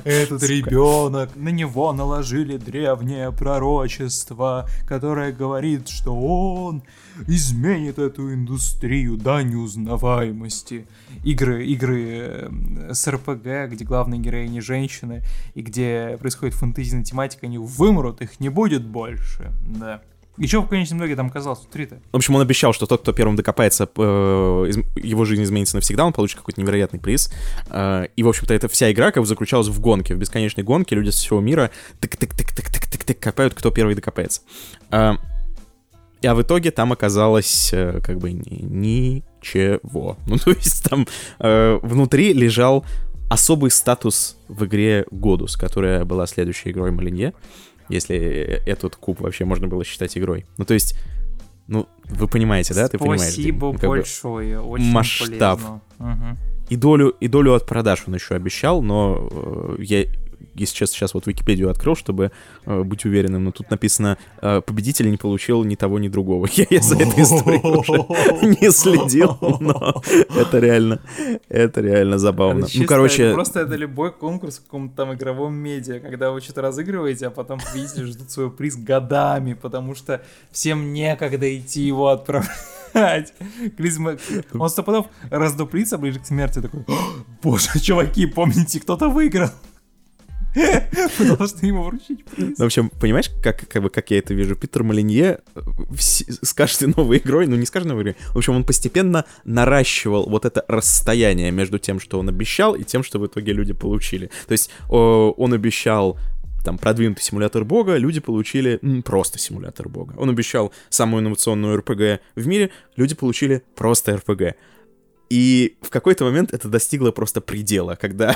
Этот ребенок, на него наложили древнее пророчество, которое говорит, что он изменит эту индустрию до неузнаваемости. Игры с РПГ, где главные героини женщины, и где происходит фэнтезийная тематика, они вымрут, их не будет больше, да. И что в конечном итоге там оказалось внутри-то? В общем, он обещал, что тот, кто первым докопается, его жизнь изменится навсегда, он получит какой-то невероятный приз. И, в общем-то, эта вся игра как бы заключалась в гонке, в бесконечной гонке. Люди со всего мира тык-тык-тык-тык-тык-тык копают, кто первый докопается. А в итоге там оказалось как бы ничего. Ну, то есть там внутри лежал особый статус в игре Godus, которая была следующей игрой Молиньё. Если этот куб вообще можно было считать игрой. Ну, то есть, ну, вы понимаете, да? Ты понимаешь, спасибо большое, очень масштаб. Полезно. Угу. И долю от продаж он еще обещал, но я, если честно, сейчас вот Википедию открыл, чтобы быть уверенным, но тут написано, победитель не получил ни того, ни другого. Я за этой историей уже не следил, но это реально забавно. Это чисто, ну, короче... это любой конкурс в каком-то там игровом медиа, когда вы что-то разыгрываете, а потом победители ждут свой приз годами, потому что всем некогда идти его отправлять. Он стопудов раздуплится ближе к смерти, такой: боже, чуваки, помните, кто-то выиграл. Вы должны ему вручить приз. Ну, в общем, понимаешь, как я это вижу? Питер Молиньё с каждой новой игрой, в общем, он постепенно наращивал вот это расстояние между тем, что он обещал, и тем, что в итоге люди получили. То есть он обещал там продвинутый симулятор бога, люди получили просто симулятор бога. Он обещал самую инновационную РПГ в мире, люди получили просто РПГ. И в какой-то момент это достигло просто предела, когда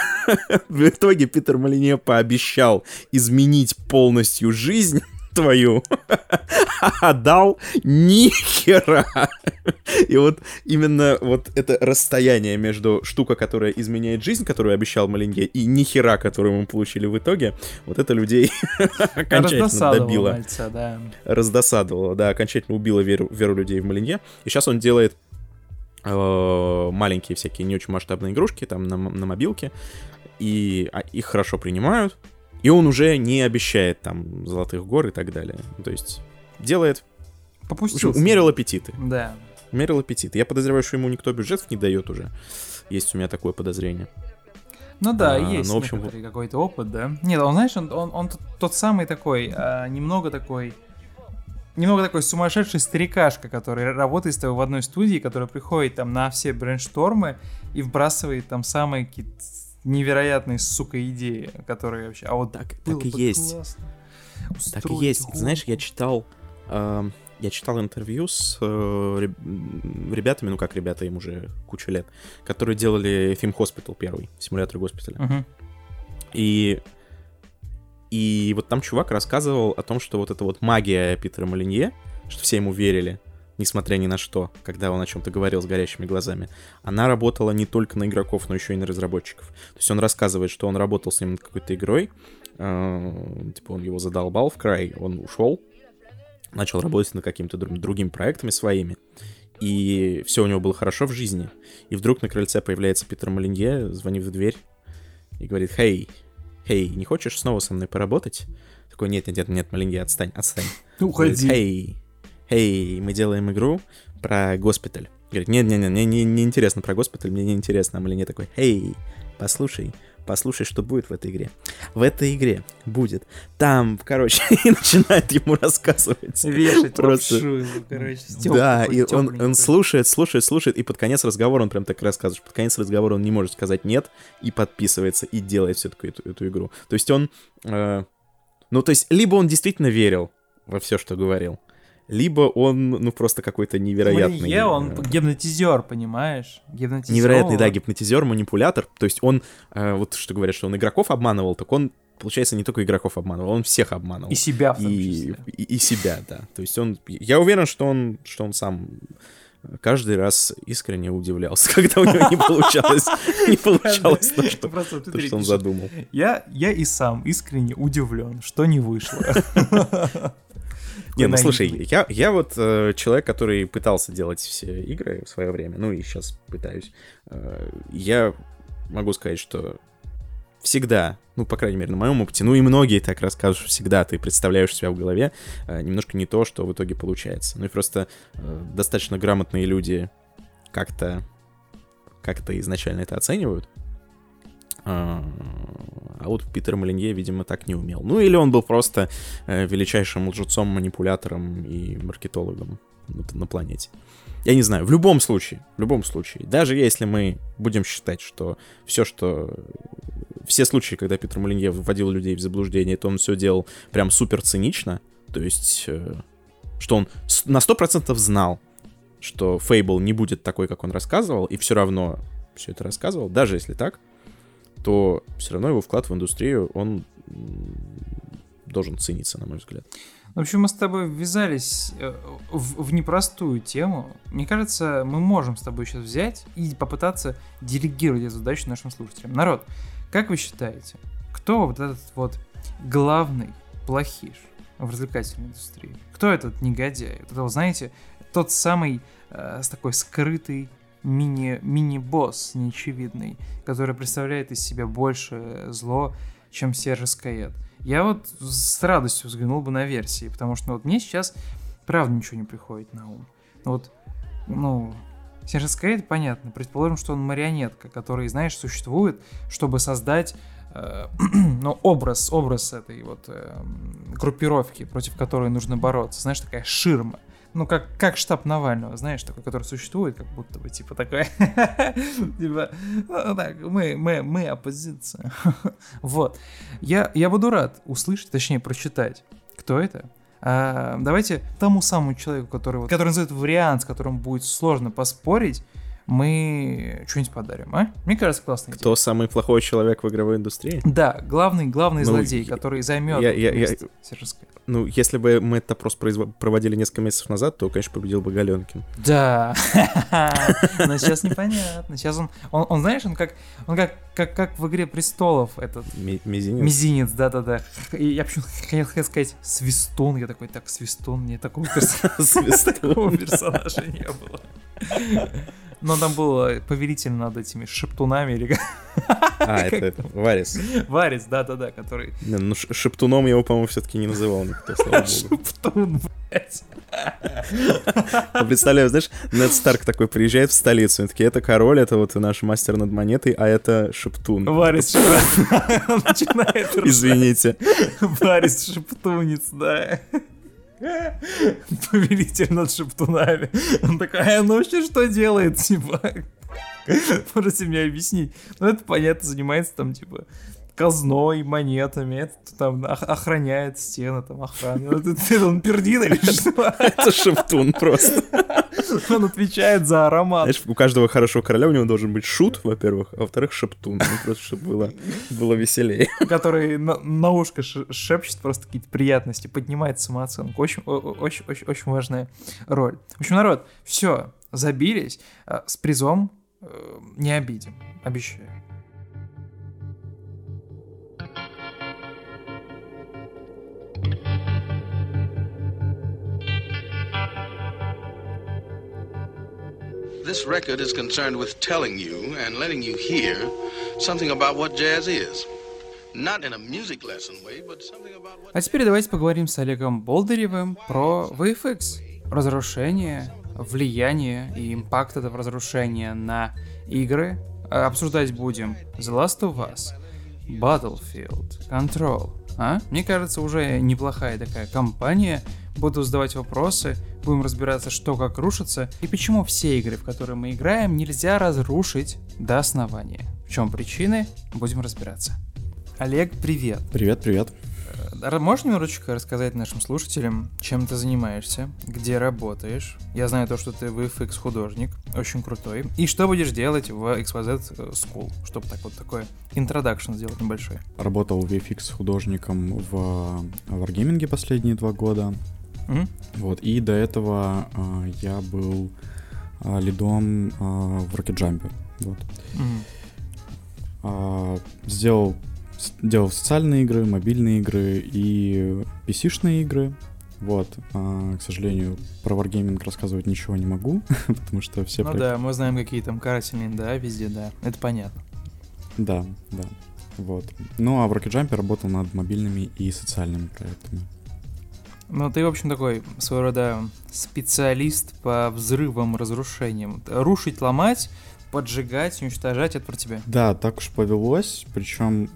в итоге Питер Молиньё пообещал изменить полностью жизнь твою, а дал нихера. И вот именно вот это расстояние между штука, которая изменяет жизнь, которую обещал Молиньё, и нихера, которую мы получили в итоге, вот это людей окончательно добило. Мальца, да. Раздосадовало, да, окончательно убило веру людей в Молиньё. И сейчас он делает маленькие всякие не очень масштабные игрушки там на мобилке, и их хорошо принимают. И он уже не обещает там золотых гор и так далее. То есть делает... Умерил аппетиты. Да. Умерил аппетиты. Я подозреваю, что ему никто бюджетов не дает уже. Есть у меня такое подозрение. Ну да, есть, в общем, какой-то опыт, да. Нет, он, знаешь, он тот самый такой, немного такой сумасшедший старикашка, который работает с тобой в одной студии, который приходит там на все брейнштормы и вбрасывает там самые какие-то невероятные, сука, идеи, которые вообще... А вот так и есть. Так и есть. Знаешь, я читал интервью с ребятами, ну как ребята, им уже кучу лет, которые делали фильм «Хоспитал» первый, симулятор госпиталя. Uh-huh. И вот там чувак рассказывал о том, что вот эта вот магия Питера Молиньё, что все ему верили, несмотря ни на что, когда он о чем-то говорил с горящими глазами, она работала не только на игроков, но еще и на разработчиков. То есть он рассказывает, что он работал с ним над какой-то игрой, типа он его задолбал в край, он ушел, начал работать над какими-то другими проектами своими, и все у него было хорошо в жизни. И вдруг на крыльце появляется Питер Молиньё, звонит в дверь и говорит: Хей, не хочешь снова со мной поработать? Такой: нет, Молиньё, отстань. Уходи. Хей, мы делаем игру про госпиталь. Говорит: нет, не интересно про госпиталь, мне не интересно. А Молиньё такой: Хей, послушай, что будет в этой игре. В этой игре будет. Там, короче, и начинает ему рассказывать. Вешать просто. Лапшу, короче. Да, и он слушает, и под конец разговора он прям так рассказывает. Под конец разговора он не может сказать «нет», и подписывается, и делает все-таки эту игру. То есть он... либо он действительно верил во все, что говорил, либо он, просто какой-то невероятный... Молиньё, он гипнотизер, понимаешь? Гипнотизер. Невероятный, да, гипнотизер, манипулятор. То есть он, вот что говорят, что он игроков обманывал, так он, получается, не только игроков обманывал, он всех обманывал. И себя в том числе. И себя, да. То есть он... Я уверен, что он сам каждый раз искренне удивлялся, когда у него не получалось то, что он задумал. Я и сам искренне удивлен, что не вышло. Не, слушай, я вот человек, который пытался делать все игры в свое время, ну и сейчас пытаюсь. Я могу сказать, что всегда, по крайней мере, на моем опыте, и многие так расскажут, всегда ты представляешь себя в голове немножко не то, что в итоге получается. Ну и просто достаточно грамотные люди как-то изначально это оценивают. А вот Питер Молиньё, видимо, так не умел. Или он был просто величайшим лжецом, манипулятором и маркетологом на планете. Я не знаю, в любом случае, даже если мы будем считать, что все случаи, когда Питер Молиньё вводил людей в заблуждение, то он все делал прям супер цинично, то есть, что он на 100% знал, что Fable не будет такой, как он рассказывал, и все равно все это рассказывал, даже если так, то все равно его вклад в индустрию, он должен цениться, на мой взгляд. В общем, мы с тобой ввязались в непростую тему. Мне кажется, мы можем с тобой сейчас взять и попытаться делегировать эту задачу нашим слушателям. Народ, как вы считаете, кто вот этот вот главный плохиш в развлекательной индустрии? Кто этот негодяй? Вот это, знаете, тот самый такой скрытый мини-босс неочевидный, который представляет из себя больше зло, чем Сергей Аскоэт. Я вот с радостью взглянул бы на версии, потому что мне сейчас правда ничего не приходит на ум. Сергей Аскоэт, понятно, предположим, что он марионетка, который, знаешь, существует, чтобы создать образ этой вот группировки, против которой нужно бороться. Знаешь, такая ширма. Как штаб Навального, знаешь, такой, который существует, как будто бы, типа, такая, типа, мы оппозиция. Вот. Я буду рад услышать, точнее, прочитать, кто это. Давайте тому самому человеку, который назовет вариант, с которым будет сложно поспорить, мы что-нибудь подарим, а? Мне кажется, классная идея. Кто самый плохой человек в игровой индустрии? Да, главный злодей, который займет место Сержанской. Ну, если бы мы этот опрос проводили несколько месяцев назад, то, конечно, победил бы Галенкин. Да, но сейчас непонятно. Сейчас он знаешь, он как в «Игре престолов» этот... Мизинец? Мизинец, да-да-да. Я почему-то хотел сказать «Свистун». Я такой, так, «Свистун», мне такого персонажа не было. Но там был повелитель над этими шептунами или как? А, это Варис. Варис, да-да-да, который... Ну, шептуном его, по-моему, все-таки не называл никто, слава богу. Шептун, блядь. Представляю, знаешь, Нед Старк такой приезжает в столицу, и такие, это король, это вот наш мастер над монетой, а это шептун. Варис Шептун. Начинает ржать. Извините. Варис Шептунец, да. Повелитель над шептунами. Он такой, а она вообще что делает, типа? Можете мне объяснить? Ну, это, понятно, занимается там, типа, казной, монетами. Это там охраняет стены, там, охрана. Это он пердин или что? Это шептун просто. Он отвечает за аромат. Знаешь, у каждого хорошего короля у него должен быть шут, во-первых, а во-вторых, шептун. Ну, просто, чтобы было веселее. Который на ушко шепчет просто какие-то приятности, поднимает самооценку. Очень важная роль. В общем, народ, все, забились. С призом не обидим, обещаю. This record is concerned with telling you and letting you hear something about what jazz is. Not in a music lesson way, but something about what... А теперь давайте поговорим с Олегом Болдыревым про VFX. Разрушение, влияние и импакт этого разрушения на игры. Обсуждать будем The Last of Us, Battlefield, Control. Мне кажется, уже неплохая такая компания. Буду задавать вопросы, будем разбираться, что как рушится, и почему все игры, в которые мы играем, нельзя разрушить до основания. В чем причины, будем разбираться. Олег, привет. Привет. Можешь немножечко рассказать нашим слушателям, чем ты занимаешься, где работаешь? Я знаю то, что ты VFX-художник, очень крутой. И что будешь делать в XYZ School, чтобы так вот такое интродакшн сделать небольшой. Работал VFX-художником в Wargaming последние 2 года. Mm-hmm. Вот, и до этого я был лидом в Rocket Jump. Вот. Mm-hmm. Делал социальные игры, мобильные игры и PC-шные игры. Вот. К сожалению, про Wargaming рассказывать ничего не могу, потому что все... Ну да, мы знаем, какие там карательные, да, везде, да. Это понятно. Да. Вот. Ну а в Rocket Jump работал над мобильными и социальными проектами. Ну, ты, в общем, такой своего рода специалист по взрывам, разрушениям. Рушить, ломать, поджигать, уничтожать — это про тебя. Да, так уж повелось, причем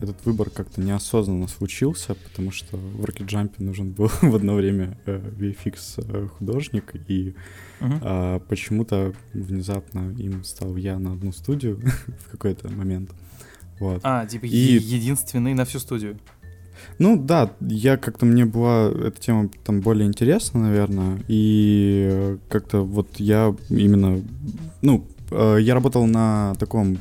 этот выбор как-то неосознанно случился, потому что в Rocket Jump нужен был в одно время VFX-художник, и почему-то внезапно им стал я на одну студию в какой-то момент. Вот. А, типа единственный на всю студию. Ну да, я как-то, мне была эта тема там более интересна, наверное, и как-то вот я именно, ну, я работал на таком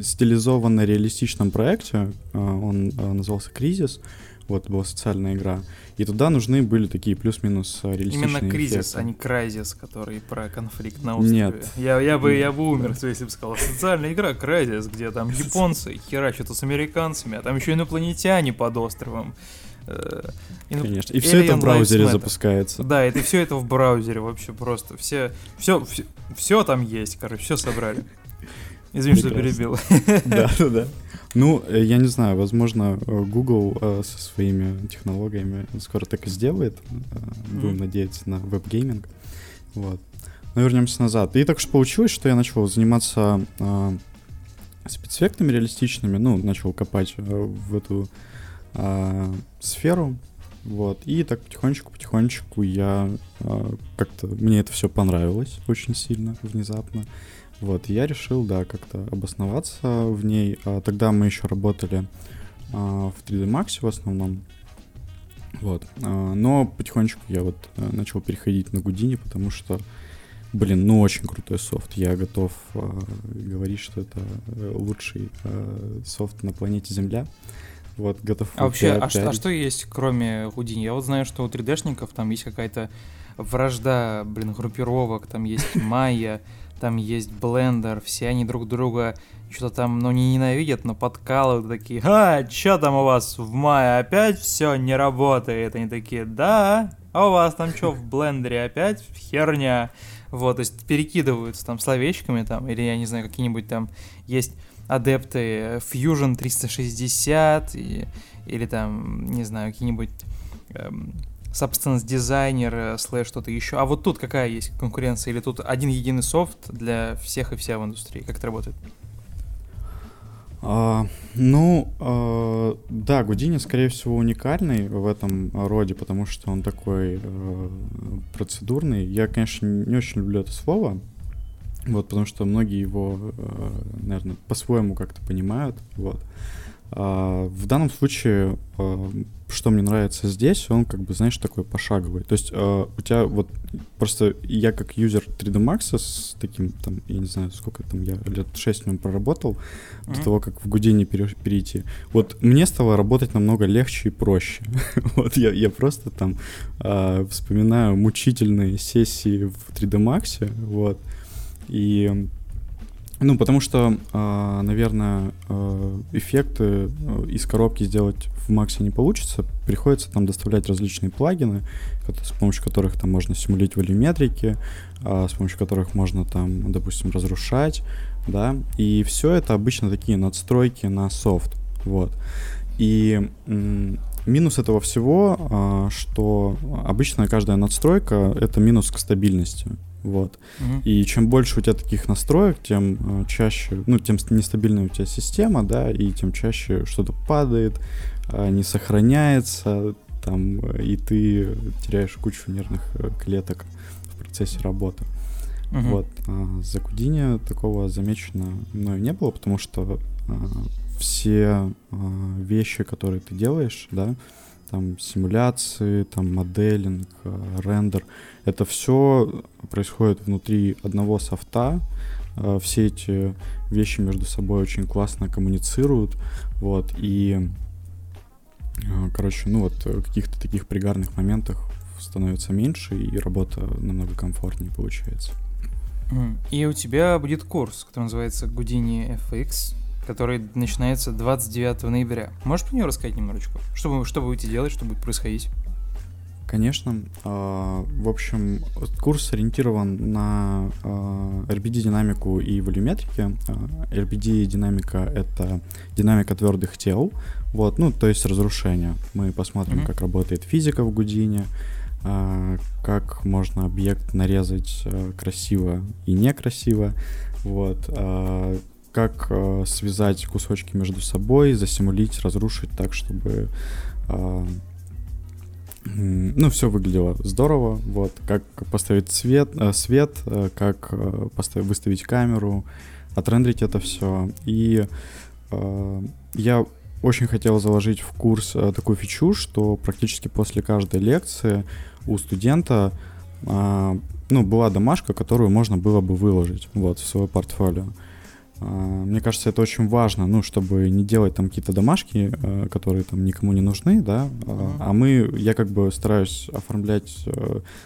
стилизованно-реалистичном проекте, он назывался «Кризис», вот, была социальная игра, и туда нужны были такие плюс-минус реалистичные эффекты. Именно «Кризис», а не «Крайзис», который про конфликт на острове. Нет. Я бы умер, если бы сказал, социальная игра «Крайзис», где там японцы херачатся с американцами, а там еще инопланетяне под островом. Конечно, и все это в браузере запускается. Да, и все это в браузере вообще просто. Все там есть, короче, все собрали. Извини, что перебил. Да. Ну, я не знаю, возможно, Google со своими технологиями скоро так и сделает. Будем надеяться на веб-гейминг. Вот. Но вернемся назад. И так уж получилось, что я начал заниматься спецэффектами реалистичными. Ну, начал копать в эту сферу, вот, и так потихонечку я как-то, мне это все понравилось очень сильно, внезапно, вот, и я решил, да, как-то обосноваться в ней, тогда мы еще работали в 3D Max в основном, вот, но потихонечку я вот начал переходить на Houdini, потому что Блин, ну очень крутой софт. Я готов говорить, что это лучший софт на планете Земля. Вот, готов. А вообще, а что есть, кроме Houdini? Я вот знаю, что у 3D-шников там есть какая-то вражда, блин, группировок, там есть Майя, там есть Blender, все они друг друга что-то там, ну, не ненавидят, но подкалывают, такие: «А, чё там у вас в Майе опять все не работает?» Они такие: «Да, а у вас там что в Блендере опять херня?» Вот, то есть перекидываются там словечками, там, или, я не знаю, какие-нибудь там есть... адепты Fusion 360 или там, не знаю, какие-нибудь Substance Designer слэш что-то еще. А вот тут какая есть конкуренция? Или тут один единый софт для всех и вся в индустрии? Как это работает? Да, Houdini, скорее всего, уникальный в этом роде, потому что он такой процедурный. Я, конечно, не очень люблю это слово. Вот, потому что многие его, наверное, по-своему как-то понимают. Вот. В данном случае, что мне нравится здесь, он как бы, знаешь, такой пошаговый. То есть у тебя вот просто я как юзер 3D Max с таким там, я не знаю, сколько там я лет 6 в нем проработал, до того, как в Houdini перейти. Вот мне стало работать намного легче и проще. Вот я просто там вспоминаю мучительные сессии в 3D Max, вот. И, ну, потому что, наверное, эффекты из коробки сделать в Максе не получится. Приходится там доставлять различные плагины, с помощью которых там можно симулировать волюметрики, с помощью которых можно там, допустим, разрушать, да. И все это обычно такие надстройки на софт, вот. И минус этого всего, что обычно каждая надстройка — это минус к стабильности. Вот. И чем больше у тебя таких настроек, тем чаще, ну, тем нестабильная у тебя система, да, и тем чаще что-то падает, не сохраняется, там, и ты теряешь кучу нервных клеток в процессе работы. Вот. За Houdini такого замечено мною не было, потому что все вещи, которые ты делаешь, да, там симуляции, там моделинг, рендер, это все происходит внутри одного софта, все эти вещи между собой очень классно коммуницируют, вот, и, короче, ну вот, в каких-то таких пригарных моментах становится меньше, и работа намного комфортнее получается. И у тебя будет курс, который называется Houdini FX, который начинается 29 ноября. Можешь про него рассказать немножечко? Что будете делать, что будет происходить? Конечно. В общем, курс ориентирован на RBD-динамику и волюметрики. RBD-динамика — это динамика твердых тел, вот, ну, то есть разрушение. Мы посмотрим, как работает физика в Houdini, как можно объект нарезать красиво и некрасиво, вот, как связать кусочки между собой, засимулить, разрушить так, чтобы ну, все выглядело здорово. Вот, как поставить свет, как выставить камеру, отрендерить это все. И я очень хотел заложить в курс такую фичу, что практически после каждой лекции у студента ну, была домашка, которую можно было бы выложить, вот, в свое портфолио. Мне кажется, это очень важно, ну, чтобы не делать там какие-то домашки, которые там никому не нужны, да, а я как бы стараюсь оформлять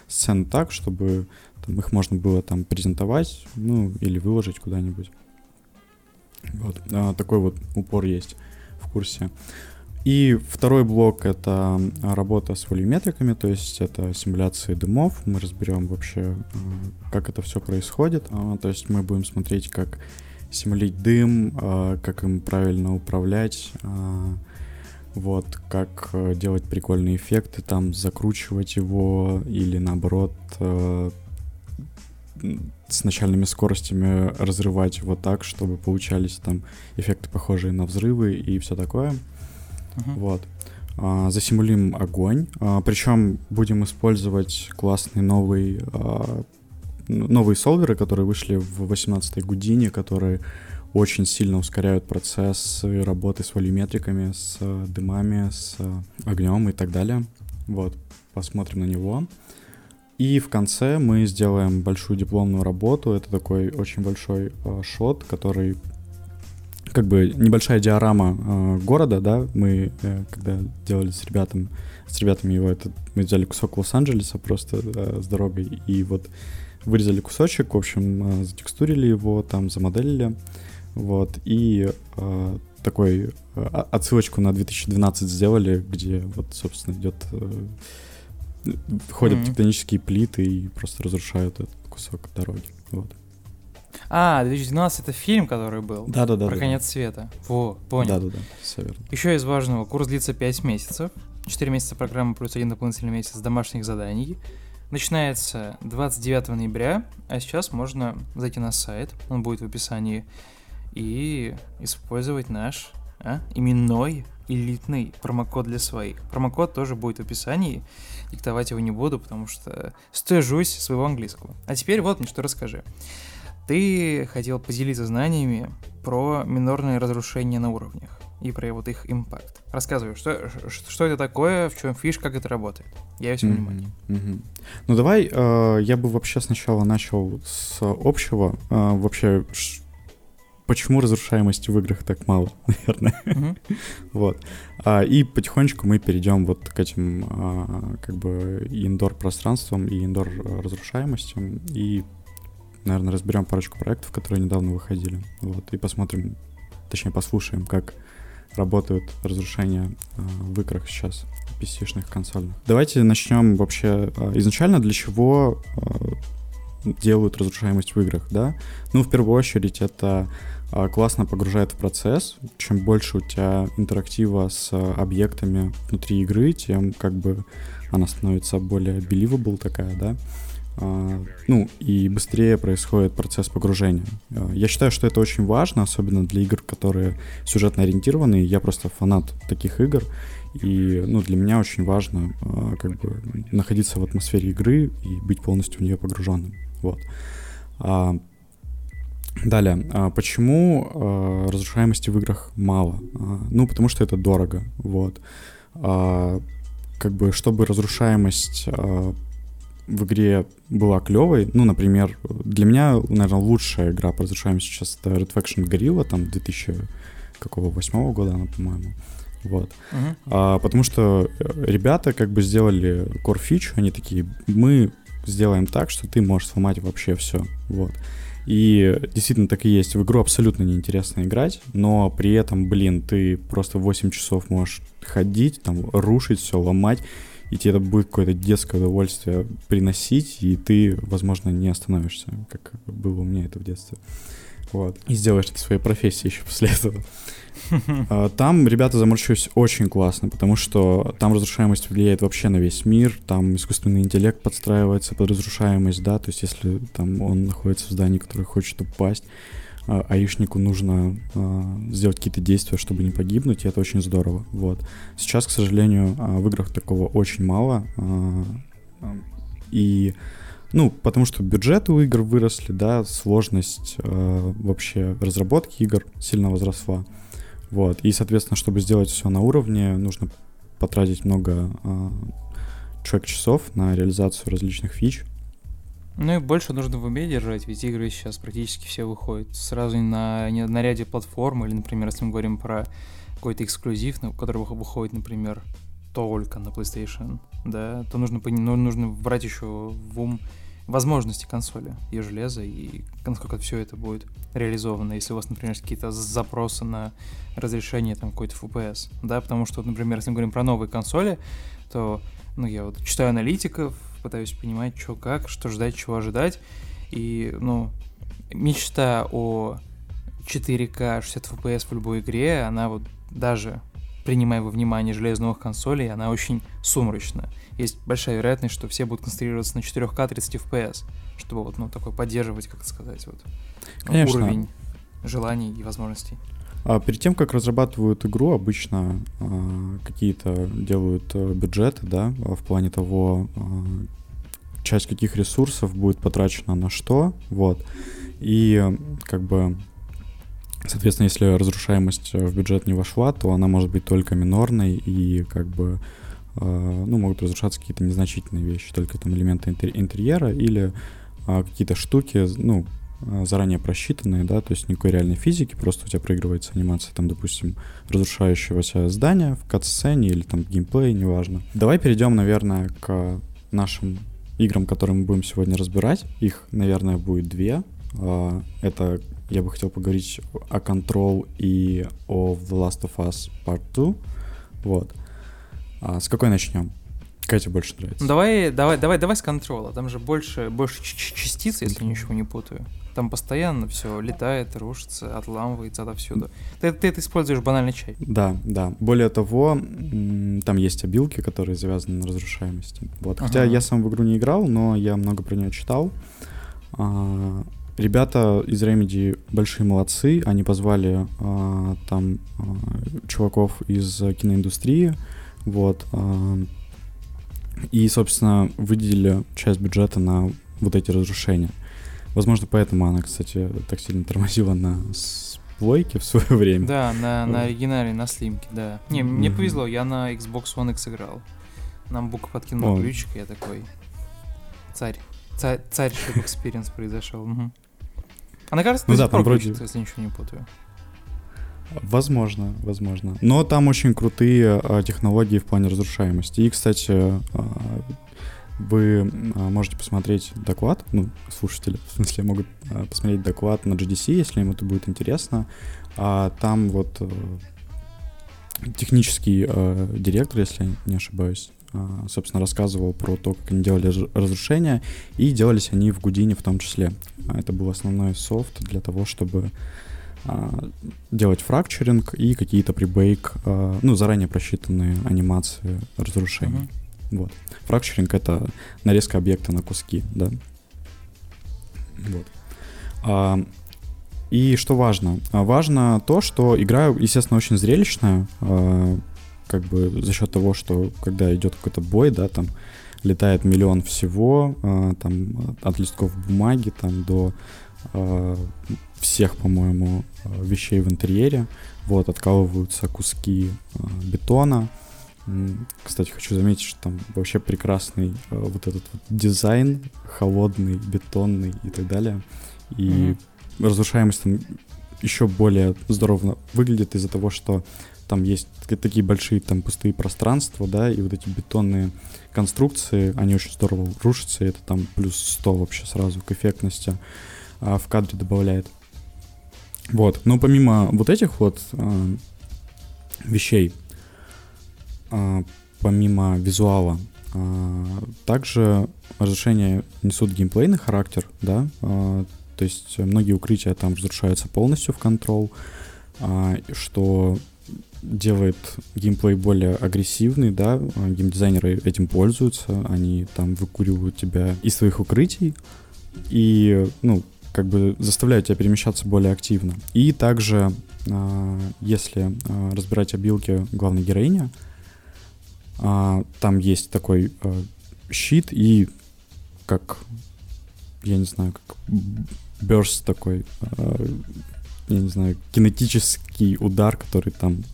сцены так, чтобы там их можно было там презентовать, ну, или выложить куда-нибудь. Вот, такой вот упор есть в курсе. И второй блок — это работа с волюметриками, то есть это симуляции дымов, мы разберем вообще, как это все происходит, то есть мы будем смотреть, как симулить дым, как им правильно управлять, вот, как делать прикольные эффекты, там, закручивать его или, наоборот, с начальными скоростями разрывать его так, чтобы получались там эффекты, похожие на взрывы и все такое. Вот. Засимулим огонь, причем будем использовать классный новые солверы, которые вышли в 18-й Houdini, которые очень сильно ускоряют процесс работы с волюметриками, с дымами, с огнем и так далее. Вот, посмотрим на него. И в конце мы сделаем большую дипломную работу. Это такой очень большой шот, который как бы небольшая диорама города, да. Мы когда делали с ребятами его, это мы взяли кусок Лос-Анджелеса просто с дорогой и вот вырезали кусочек, в общем, затекстурили его, там замоделили, вот, и такой отсылочку на 2012 сделали, где вот, собственно, идет... Ходят тектонические плиты и просто разрушают этот кусок дороги. Вот. 2012 это фильм, который был. Да. Про конец света. Во, понял. Да, все верно. Еще из важного: курс длится 5 месяцев, 4 месяца программы плюс 1 дополнительный месяц домашних заданий. Начинается 29 ноября, а сейчас можно зайти на сайт, он будет в описании, и использовать наш именной элитный промокод для своих. Промокод тоже будет в описании. Диктовать его не буду, потому что стыжусь своего английского. А теперь вот мне что расскажи. Ты хотел поделиться знаниями про минорные разрушения на уровнях и про вот их импакт. Рассказывай, что это такое, в чем фишка, как это работает. Я весь внимание. Ну давай я бы вообще сначала начал с общего. Вообще... Почему разрушаемости в играх так мало, наверное. Вот. И потихонечку мы перейдем вот к этим как бы индор-пространствам и индор-разрушаемостям. И, наверное, разберем парочку проектов, которые недавно выходили. Вот. И посмотрим, точнее, послушаем, как работают разрушения в играх сейчас, PC-шных, консольных. Давайте начнем вообще изначально, для чего делают разрушаемость в играх, да? Ну, в первую очередь, это классно погружает в процесс. Чем больше у тебя интерактива с объектами внутри игры, тем как бы она становится более believable такая, да? Ну, и быстрее происходит процесс погружения. Я считаю, что это очень важно, особенно для игр, которые сюжетно ориентированы. Я просто фанат таких игр, и, ну, для меня очень важно как бы находиться в атмосфере игры и быть полностью в нее погруженным. Вот. Далее, почему разрушаемости в играх мало? Ну, потому что это дорого. Вот. Как бы, чтобы разрушаемость в игре была клевой, ну, например, для меня, наверное, лучшая игра по разрушаемости сейчас это Red Faction Gorilla, там, 2008 года она, по-моему. Вот. Потому что ребята как бы сделали core фичу, они такие, мы сделаем так, что ты можешь сломать вообще все. Вот. И действительно так и есть. В игру абсолютно неинтересно играть, но при этом, блин, ты просто 8 часов можешь ходить, там, рушить все, ломать, и тебе это будет какое-то детское удовольствие приносить, и ты, возможно, не остановишься, как было у меня это в детстве. Вот. И сделаешь это своей профессией еще после этого. Там ребята заморочились очень классно, потому что там разрушаемость влияет вообще на весь мир, там искусственный интеллект подстраивается под разрушаемость, да, то есть если там он находится в здании, которое хочет упасть, аишнику нужно сделать какие-то действия, чтобы не погибнуть, и это очень здорово, вот. Сейчас, к сожалению, в играх такого очень мало, и... Ну, потому что бюджеты у игр выросли, да, сложность вообще разработки игр сильно возросла. Вот. И, соответственно, чтобы сделать все на уровне, нужно потратить много человек-часов на реализацию различных фич. Ну и больше нужно в уме держать, ведь игры сейчас практически все выходят сразу на ряде платформ, или, например, если мы говорим про какой-то эксклюзив, который выходит, например, только на PlayStation, да, то нужно брать еще в ум возможности консоли, ее железо, и насколько все это будет реализовано, если у вас, например, какие-то запросы на разрешение там какой-то FPS, да, потому что, например, если мы говорим про новые консоли, то, ну, я вот читаю аналитиков, пытаюсь понимать, что как, что ждать, чего ожидать, и, ну, мечта о 4К 60 FPS в любой игре, она вот даже... принимая во внимание железо новых консолей, она очень сумрачна. Есть большая вероятность, что все будут концентрироваться на 4К 30 FPS, чтобы вот, ну, такой поддерживать, как сказать, вот, уровень желаний и возможностей. Перед тем, как разрабатывают игру, обычно какие-то делают бюджеты, да, в плане того, часть каких ресурсов будет потрачена на что, вот, и как бы... Соответственно, если разрушаемость в бюджет не вошла, то она может быть только минорной, и как бы ну, могут разрушаться какие-то незначительные вещи, только там элементы интерьера или какие-то штуки, ну, заранее просчитанные, да, то есть никакой реальной физики, просто у тебя проигрывается анимация, там, допустим, разрушающегося здания в кат-сцене или там геймплее, неважно. Давай перейдем, наверное, к нашим играм, которые мы будем сегодня разбирать. Их, наверное, будет две. Это я бы хотел поговорить о Control и о The Last of Us Part II. Вот. С какой начнем? Какая тебе больше нравится? Давай с Control. Там же больше частиц, если ничего не путаю. Там постоянно все летает, рушится, отламывается отовсюду. Ты используешь банальный чай. Да. Более того, там есть обилки, которые завязаны на разрушаемости. Вот. Хотя я сам в игру не играл, но я много про нее читал. Ребята из Remedy большие молодцы. Они позвали там чуваков из киноиндустрии. Вот. И, собственно, выделили часть бюджета на вот эти разрушения. Возможно, поэтому она, кстати, так сильно тормозила на сплойке в свое время. Да, на оригинале, на слимке, да. Не, мне повезло, я на Xbox One X играл. Нам Бука подкинул ключик, я такой... Царь шип-экспириенс произошел. Она, кажется, ты испробуешь, если ничего не путаю. Возможно. Но там очень крутые технологии в плане разрушаемости. И, кстати, вы можете посмотреть доклад, ну, слушатели, в смысле, могут посмотреть доклад на GDC, если им это будет интересно. Там вот технический директор, если я не ошибаюсь, собственно, рассказывал про то, как они делали разрушения, и делались они в Houdini в том числе. Это был основной софт для того, чтобы делать фракчеринг и какие-то прибейк, ну, заранее просчитанные анимации разрушений. Вот. Фракчеринг — это нарезка объекта на куски, да. Вот. И что важно? Важно то, что игра, естественно, очень зрелищная, как бы за счет того, что когда идет какой-то бой, да, там летает миллион всего, там от листков бумаги там до всех, по-моему, вещей в интерьере. Вот, откалываются куски бетона. Кстати, хочу заметить, что там вообще прекрасный вот этот вот дизайн, холодный, бетонный и так далее. И разрушаемость там еще более здорово выглядит из-за того, что там есть такие большие там пустые пространства, да, и вот эти бетонные конструкции, они очень здорово рушатся, и это там плюс 100 вообще сразу к эффектности в кадре добавляет. Вот, но помимо вот этих вот вещей, помимо визуала, также разрушения несут геймплейный характер, да, то есть многие укрытия там разрушаются полностью в Control, что делает геймплей более агрессивный, да, геймдизайнеры этим пользуются, они там выкуривают тебя из своих укрытий и, ну, как бы заставляют тебя перемещаться более активно. И также, если разбирать обилки главной героини, там есть такой щит и как, я не знаю, как бёрст такой, я не знаю, кинетический удар, который там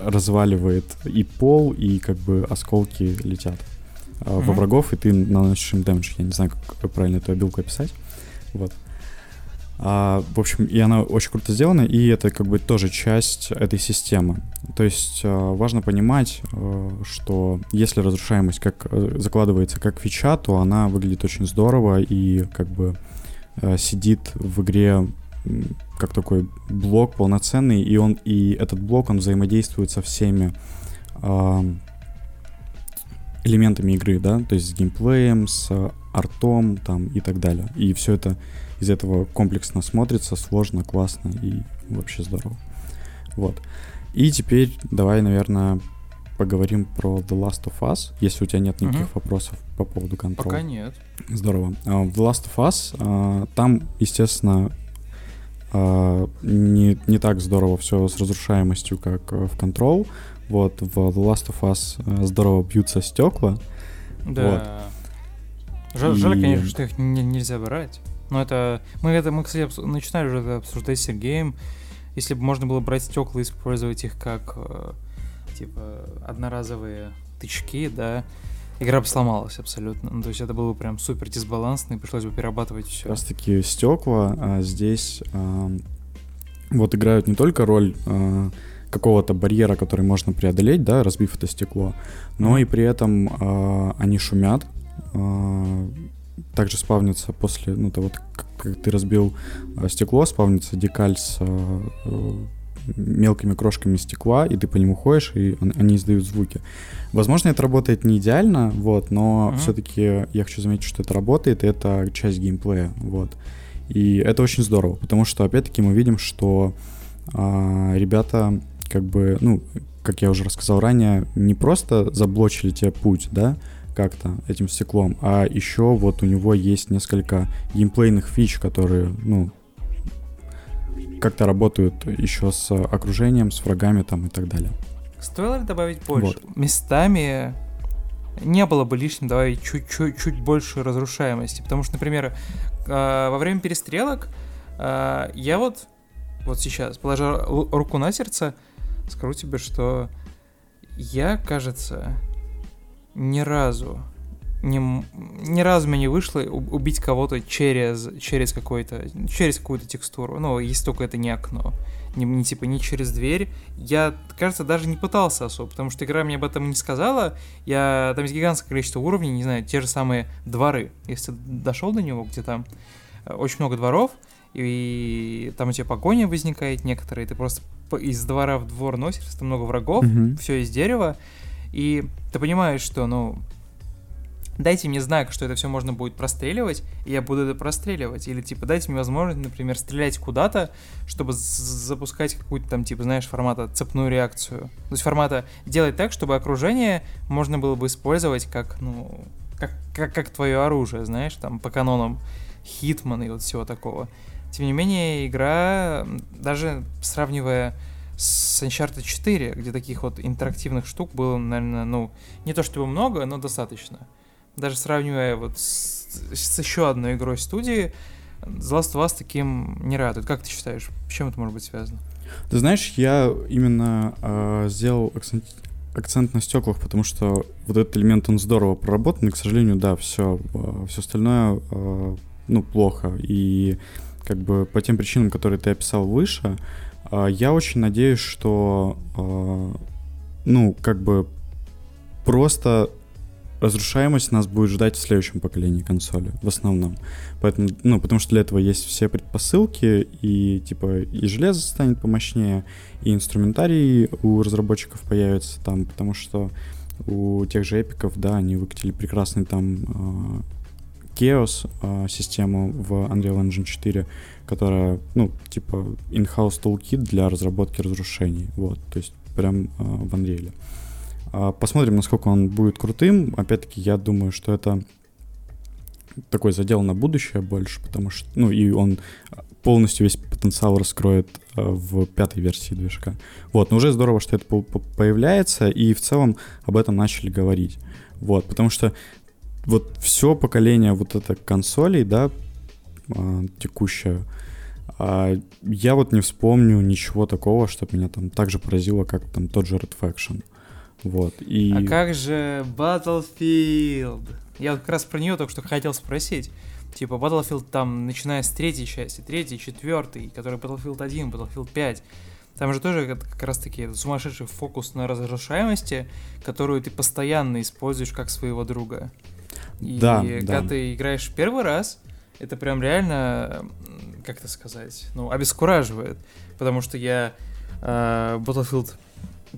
разваливает и пол, и как бы осколки летят во врагов, и ты наносишь им дэмэдж. Я не знаю, как правильно эту обилку описать. Вот. В общем, и она очень круто сделана, и это как бы тоже часть этой системы. То есть важно понимать, что если разрушаемость как закладывается как фича, то она выглядит очень здорово и как бы сидит в игре как такой блок полноценный, и он, и этот блок, он взаимодействует со всеми элементами игры, да, то есть с геймплеем, с артом там и так далее. И все это из этого комплексно смотрится, сложно, классно и вообще здорово. Вот. И теперь давай, наверное, поговорим про The Last of Us, если у тебя нет никаких вопросов по поводу Control. Пока нет. Здорово. В The Last of Us там, естественно, не так здорово все с разрушаемостью, как в Control. Вот, в The Last of Us здорово бьются стекла. Да. Вот. Жаль, конечно, что их нельзя брать. Но мы, кстати, начинали уже обсуждать с Сергеем. Если бы можно было брать стекла и использовать их как, типа, одноразовые тычки, да, игра бы сломалась абсолютно. Ну, то есть это было бы прям супер дисбалансно, и пришлось бы перерабатывать все. Как раз таки стекла здесь вот играют не только роль какого-то барьера, который можно преодолеть, да, разбив это стекло, но и при этом они шумят, также спавнится после, ну, того, как ты разбил стекло, спавнится декаль с мелкими крошками стекла, и ты по нему ходишь, и они издают звуки. Возможно, это работает не идеально, вот, но все-таки я хочу заметить, что это работает, и это часть геймплея, вот. И это очень здорово, потому что, опять-таки, мы видим, что ребята, как бы, ну, как я уже рассказал ранее, не просто заблочили тебе путь, да, как-то этим стеклом, а еще вот у него есть несколько геймплейных фич, которые, ну, как-то работают еще с окружением, с врагами там и так далее. Стоило ли добавить больше? Вот. Местами не было бы лишним добавить чуть больше разрушаемости, потому что, например, во время перестрелок я вот сейчас, положа руку на сердце, скажу тебе, что я, кажется, ни разу мне не вышло убить кого-то через какую-то текстуру. Ну, если только это не окно. Не типа не через дверь. Я, кажется, даже не пытался особо, потому что игра мне об этом не сказала. Там есть гигантское количество уровней, не знаю, те же самые дворы. Если ты дошел до него, где там очень много дворов, и там у тебя погоня возникает некоторые, ты просто из двора в двор носишься, там много врагов, все из дерева, и ты понимаешь, что, ну, дайте мне знак, что это все можно будет простреливать, и я буду это простреливать. Или, типа, дайте мне возможность, например, стрелять куда-то, чтобы запускать какую-то там, типа, знаешь, формата цепную реакцию. То есть формата делать так, чтобы окружение можно было бы использовать как, ну, как твое оружие, знаешь, там, по канонам Хитмана и вот всего такого. Тем не менее, игра, даже сравнивая с Uncharted 4, где таких вот интерактивных штук было, наверное, ну, не то чтобы много, но достаточно. Даже сравнивая вот с еще одной игрой студии, The Last of Us таким не радует. Как ты считаешь, с чем это может быть связано? Ты знаешь, я именно сделал акцент на стеклах, потому что вот этот элемент, он здорово проработан, и, к сожалению, да, все остальное, ну, плохо. И как бы по тем причинам, которые ты описал выше, я очень надеюсь, что, ну, как бы просто разрушаемость нас будет ждать в следующем поколении консоли, в основном. Поэтому, ну, потому что для этого есть все предпосылки, и, типа, и железо станет помощнее, и инструментарий у разработчиков появится там, потому что у тех же эпиков, да, они выкатили прекрасный там Chaos-систему в Unreal Engine 4, которая, ну, типа, in-house toolkit для разработки разрушений, вот, то есть прям в Unreal. Посмотрим, насколько он будет крутым. Опять-таки, я думаю, что это такой задел на будущее больше, потому что, ну, и он полностью весь потенциал раскроет в пятой версии движка. Вот, но уже здорово, что это появляется, и в целом об этом начали говорить. Вот, потому что вот все поколение вот это консолей, да, текущее, я вот не вспомню ничего такого, чтобы меня там так же поразило, как там тот же Red Faction. Вот, и... А как же Battlefield? Я вот как раз про нее только что хотел спросить. Типа, Battlefield там, начиная с третьей части, третьей, четвертой, который Battlefield 1, Battlefield 5, там же тоже как раз-таки сумасшедший фокус на разрушаемости, которую ты постоянно используешь как своего друга. И да, когда ты играешь первый раз, это прям реально, как это сказать, ну, обескураживает. Потому что я Battlefield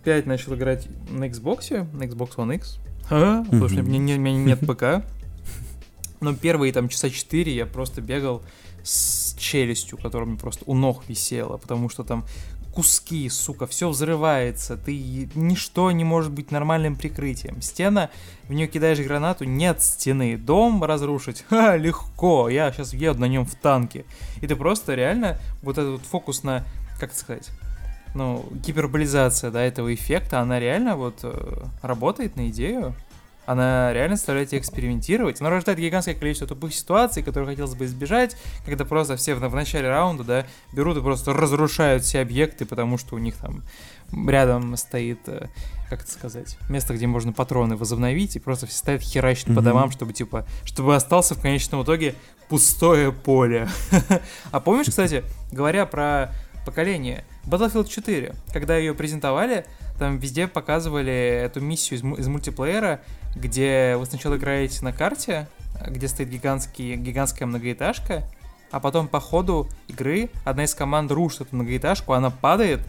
5 начал играть на Xbox, на Xbox One X, потому что у меня нет ПК. Но первые там часа 4 я просто бегал с челюстью, которая мне просто у ног висела, потому что там куски, сука, все взрывается, ты ничто не может быть нормальным прикрытием. Стена, в нее кидаешь гранату, нет стены. Дом разрушить, ха, легко, я сейчас еду на нем в танке. И ты просто реально вот этот вот фокус на, как это сказать, ну, гиперболизация, да, этого эффекта, она реально вот работает на идею. Она реально заставляет тебя экспериментировать. Она рождает гигантское количество тупых ситуаций, которые хотелось бы избежать, когда просто все в начале раунда, да, берут и просто разрушают все объекты, потому что у них там рядом стоит, как это сказать, место, где можно патроны возобновить, и просто все ставят херачить по домам, чтобы, типа, чтобы остался в конечном итоге пустое поле. А помнишь, кстати, говоря про поколение, Battlefield 4, когда ее презентовали, там везде показывали эту миссию из мультиплеера, где вы сначала играете на карте, где стоит гигантская многоэтажка, а потом по ходу игры одна из команд рушит эту многоэтажку, она падает,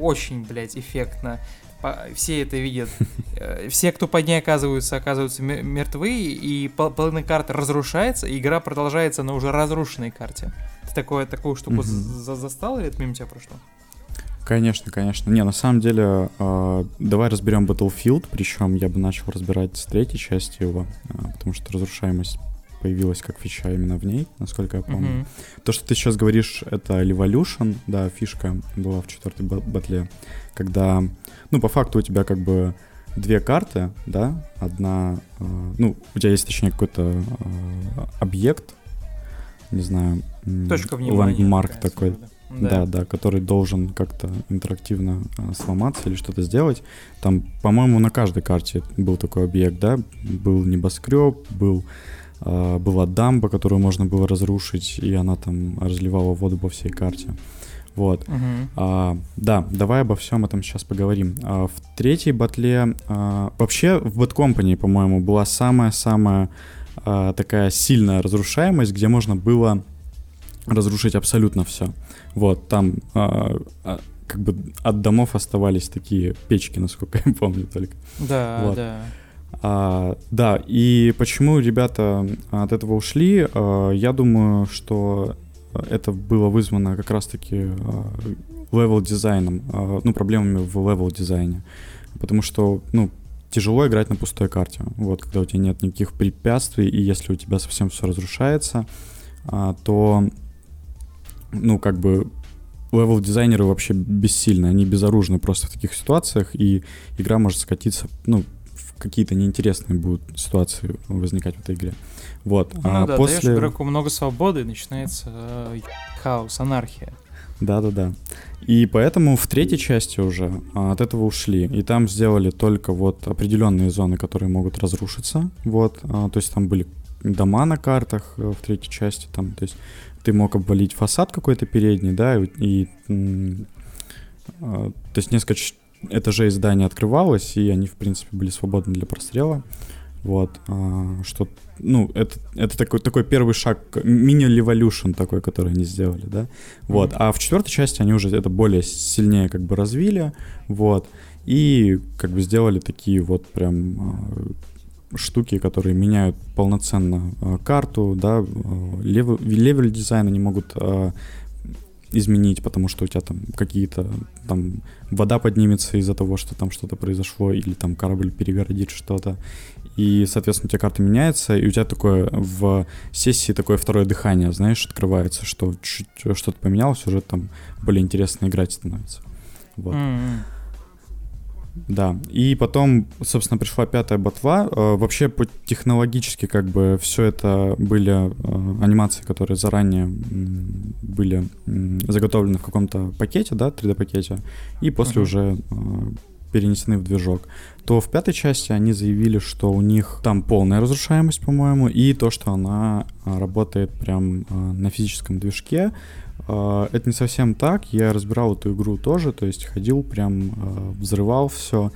очень, блядь, эффектно. Все это видят. Все, кто под ней оказываются мертвы, и половина карты разрушается, и игра продолжается на уже разрушенной карте. Ты такую штуку застал или это мимо тебя прошло? Конечно. Не, на самом деле, давай разберем Battlefield, причем я бы начал разбирать с третьей части его, потому что разрушаемость появилась как фича именно в ней, насколько я помню. То, что ты сейчас говоришь, это Revolution, да, фишка была в четвертой батле, когда, ну, по факту у тебя как бы две карты, да, одна, ну, у тебя есть, точнее, какой-то объект, не знаю, ландмарк такой, да, который должен как-то интерактивно сломаться или что-то сделать. Там, по-моему, на каждой карте был такой объект, да, был небоскреб, была дамба, которую можно было разрушить, и она там разливала воду по всей карте. Вот. Да, давай обо всем этом сейчас поговорим. В третьей батле... Вообще в Bad Company, по-моему, была самая-самая такая сильная разрушаемость, где можно было разрушить абсолютно все. Вот, там как бы от домов оставались такие печки, насколько я помню только. Да, вот. Да. Да, и почему ребята от этого ушли, я думаю, что это было вызвано как раз-таки левел-дизайном, ну, проблемами в левел-дизайне, потому что, ну, тяжело играть на пустой карте, вот, когда у тебя нет никаких препятствий, и если у тебя совсем все разрушается, то, ну, как бы... Левел-дизайнеры вообще бессильны, они безоружны просто в таких ситуациях, и игра может скатиться, ну, в какие-то неинтересные будут ситуации возникать в этой игре. Вот. Ну да, даешь игроку много свободы, и начинается хаос, анархия. Да-да-да. И поэтому в третьей части уже от этого ушли, и там сделали только вот определенные зоны, которые могут разрушиться, вот, то есть там были дома на картах в третьей части, там, то есть ты мог обвалить фасад какой-то передний, да, и то есть несколько этажей здания открывалось, и они, в принципе, были свободны для прострела. Вот, что, ну, это такой первый шаг, мини-революшн такой, который они сделали, да. Вот, а в четвертой части они уже это более сильнее как бы развили, вот, и как бы сделали такие вот прям... штуки, которые меняют полноценно карту, да, левель дизайн они могут изменить, потому что у тебя там какие-то, там, вода поднимется из-за того, что там что-то произошло, или там корабль перегородит что-то, и, соответственно, у тебя карта меняется, и у тебя такое в сессии такое второе дыхание, знаешь, открывается, что чуть что-то поменялось, уже там более интересно играть становится. Вот. Да, и потом, собственно, пришла пятая ботва. Вообще, технологически, как бы, все это были анимации, которые заранее были заготовлены в каком-то пакете, да, 3D-пакете, и после уже перенесены в движок. То в пятой части они заявили, что у них там полная разрушаемость, по-моему, и то, что она работает прям на физическом движке. Это не совсем так, я разбирал эту игру тоже, то есть ходил, прям взрывал все.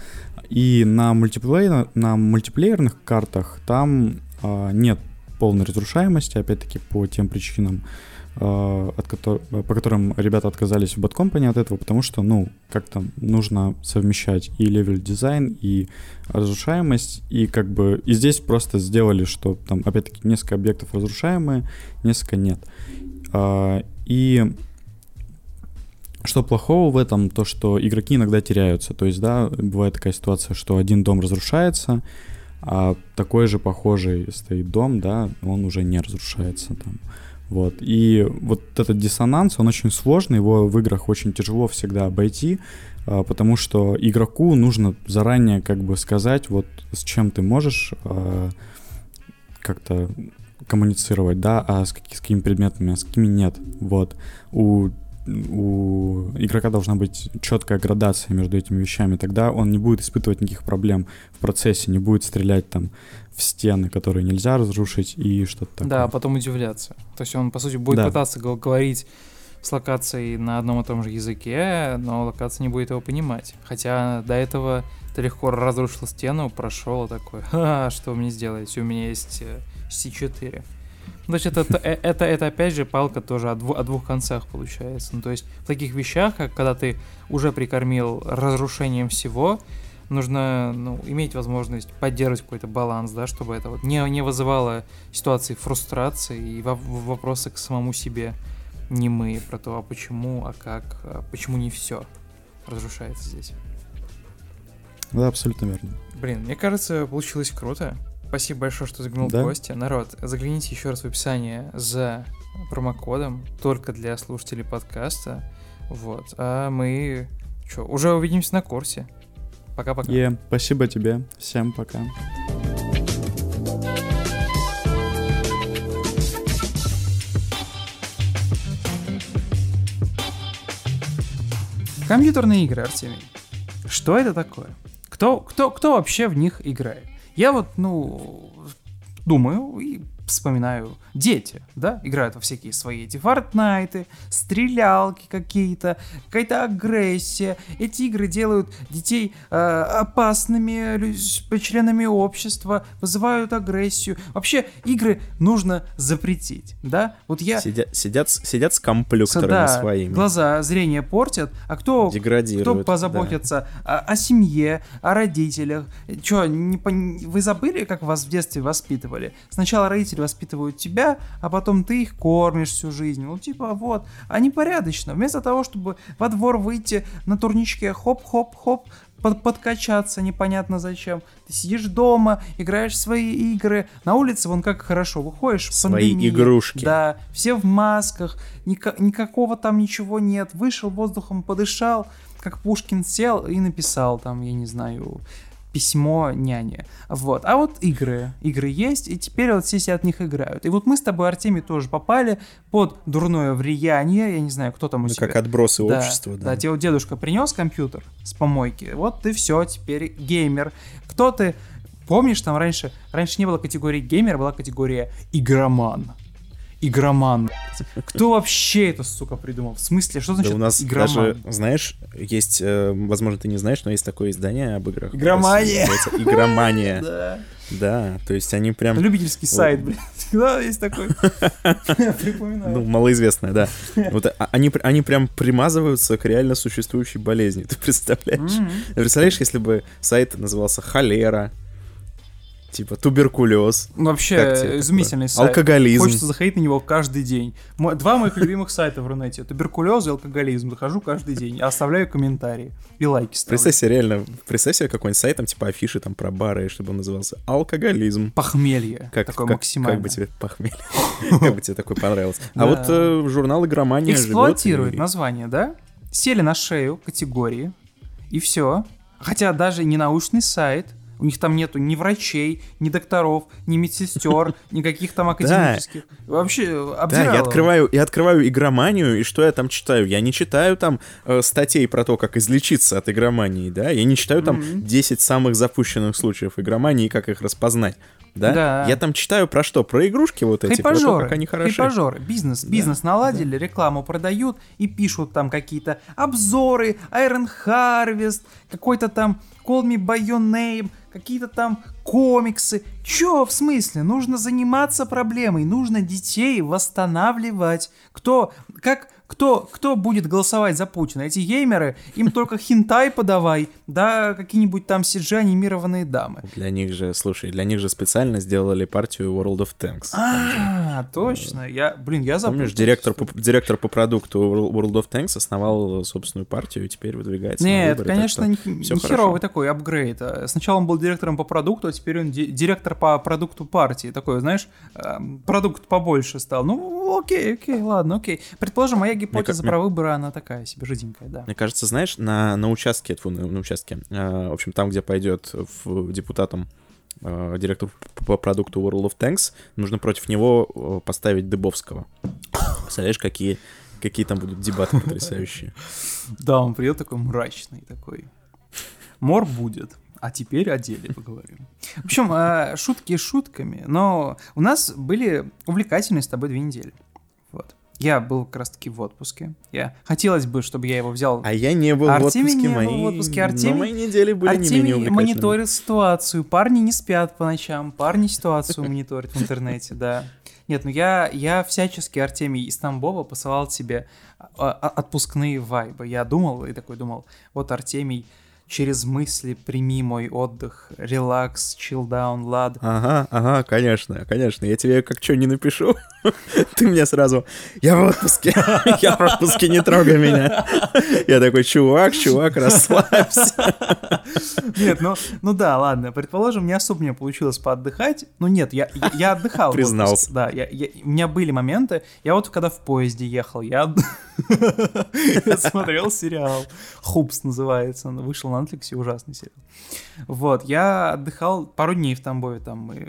И на мультиплеерных картах там нет полной разрушаемости, опять-таки по тем причинам, по которым ребята отказались в Bad Company от этого, потому что, ну, как-то нужно совмещать и левел-дизайн, и разрушаемость, и как бы... И здесь просто сделали, что там, опять-таки, несколько объектов разрушаемые, несколько нет. И что плохого в этом, то что игроки иногда теряются. То есть, да, бывает такая ситуация, что один дом разрушается, а такой же похожий стоит дом, да, он уже не разрушается там. Вот. И вот этот диссонанс, он очень сложный, его в играх очень тяжело всегда обойти, потому что игроку нужно заранее как бы сказать, вот с чем ты можешь как-то... коммуницировать, да, а с какими предметами, а с какими нет, вот. У у игрока должна быть четкая градация между этими вещами, тогда он не будет испытывать никаких проблем в процессе, не будет стрелять там в стены, которые нельзя разрушить и что-то такое. Да, а потом удивляться. То есть он, по сути, будет пытаться говорить с локацией на одном и том же языке, но локация не будет его понимать. Хотя до этого ты легко разрушил стену, прошел такой, что вы мне сделаете, у меня есть C4. Значит, это опять же палка тоже о двух концах получается. Ну, то есть в таких вещах, как когда ты уже прикормил разрушением всего, нужно иметь возможность поддерживать какой-то баланс, да, чтобы это вот не вызывало ситуации фрустрации и вопросы к самому себе немые про то, а почему, а как, а почему не все разрушается здесь. Да, абсолютно верно. Блин, мне кажется, получилось круто. Спасибо большое, что заглянул в гости. Народ, загляните еще раз в описание за промокодом, только для слушателей подкаста. Вот. А мы уже увидимся на курсе. Пока-пока. Спасибо тебе. Всем пока. Компьютерные игры, Артемий. Что это такое? Кто вообще в них играет? Я вот, думаю и вспоминаю, дети, да, играют во всякие свои эти фортнайты, стрелялки какие-то, какая-то агрессия. Эти игры делают детей опасными членами общества, вызывают агрессию. Вообще игры нужно запретить, да? Вот я... Сидят с комплюкторами своими. Глаза, зрение портят, а кто позаботится о семье, о родителях? Вы забыли, как вас в детстве воспитывали? Сначала родители воспитывают тебя, а потом ты их кормишь всю жизнь. Они порядочно. Вместо того, чтобы во двор выйти на турничке, хоп-хоп-хоп, подкачаться непонятно зачем. Ты сидишь дома, играешь в свои игры. На улице вон как хорошо выходишь. Свои пандемия, игрушки. Да, все в масках, никакого там ничего нет. Вышел, воздухом подышал, как Пушкин сел и написал там, я не знаю... письмо няне. Вот. А вот игры есть, и теперь вот все от них играют. И вот мы с тобой, Артемий, тоже попали под дурное влияние, я не знаю, кто там у тебя. Как отбросы общества. Да, тебе вот дедушка принес компьютер с помойки, вот ты все, теперь геймер. Кто ты? Помнишь, там раньше не было категории геймер, была категория игроман. Игроман. Кто вообще это, сука, придумал? В смысле, что значит игроман? Да у нас игроман? Даже, знаешь, есть, возможно, ты не знаешь, но есть такое издание об играх. Игромания! Игромания. Да, то есть они прям... Любительский сайт, блин. Да, есть такой. Припоминаю. Малоизвестное, да. Вот они прям примазываются к реально существующей болезни. Ты представляешь? Представляешь, если бы сайт назывался «Холера», типа туберкулез. Вообще изумительный сайт. Алкоголизм. Хочется заходить на него каждый день. Два моих любимых сайта в Рунете. Туберкулез и алкоголизм. Захожу каждый день. Оставляю комментарии. И лайки ставлю. Представь себе какой-нибудь сайт, там типа афиши там про бары, чтобы он назывался алкоголизм. Похмелье. Такое максимальное. Как бы тебе похмелье. Как бы тебе такое понравилось. А вот журнал «Игромания» живет. Эксплуатирует название, да? Сели на шею категории. И все. Хотя даже не научный сайт. У них там нету ни врачей, ни докторов, ни медсестер, никаких там академических. Вообще обдирало. Да, я открываю игроманию, и что я там читаю? Я не читаю там статей про то, как излечиться от игромании, да? Я не читаю там 10 самых запущенных случаев игромании и как их распознать, да? Я там читаю про что? Про игрушки вот эти, про то, как они хороши. Хайпажоры, бизнес наладили, рекламу продают и пишут там какие-то обзоры, Iron Harvest, какой-то там... Call Me By Your Name, какие-то там комиксы. Чё, в смысле? Нужно заниматься проблемой, нужно детей восстанавливать. Кто будет голосовать за Путина? Эти геймеры, им только хентай подавай, да какие-нибудь там CG анимированные дамы. Для них же специально сделали партию World of Tanks. Точно. Я забыл. Помнишь, директор по продукту World of Tanks основал собственную партию и теперь выдвигается на выборы. Нет, конечно, не херовый такой апгрейд. Сначала он был директором по продукту, а теперь он директор по продукту партии. Такой, знаешь, продукт побольше стал. Окей. Предположим, моя гипотеза про выборы, она такая себе жиденькая, да. Мне кажется, знаешь, на участке, в общем, там, где пойдет депутатом директор по продукту World of Tanks, нужно против него поставить Дыбовского. Представляешь, какие какие там будут дебаты потрясающие. Да, он придет такой мрачный такой. Мор будет. А теперь о деле поговорим. В общем, шутки шутками, но у нас были увлекательные с тобой 2 недели. Вот. Я был как раз-таки в отпуске. Хотелось бы, чтобы я его взял. А я не был в отпуске. Артемий недели были не менее увлекательными. Мониторит ситуацию. Парни не спят по ночам. Парни ситуацию мониторят в интернете, да. Нет, ну я всячески, Артемий, из Тамбова посылал тебе отпускные вайбы. Я думал, вот Артемий, через мысли прими мой отдых, релакс, чилдаун, лад. Ага, конечно, я тебе как что не напишу, ты мне сразу, я в отпуске, не трогай меня. Я такой, чувак, расслабься. Нет, ну да, ладно, предположим, не особо мне получилось поотдыхать, но нет, я отдыхал. Признался. Да, у меня были моменты, я вот когда в поезде ехал, я смотрел сериал, «Хупс» называется, он вышел на Netflix, ужасный сериал. Вот, я отдыхал пару дней в Тамбове, там мы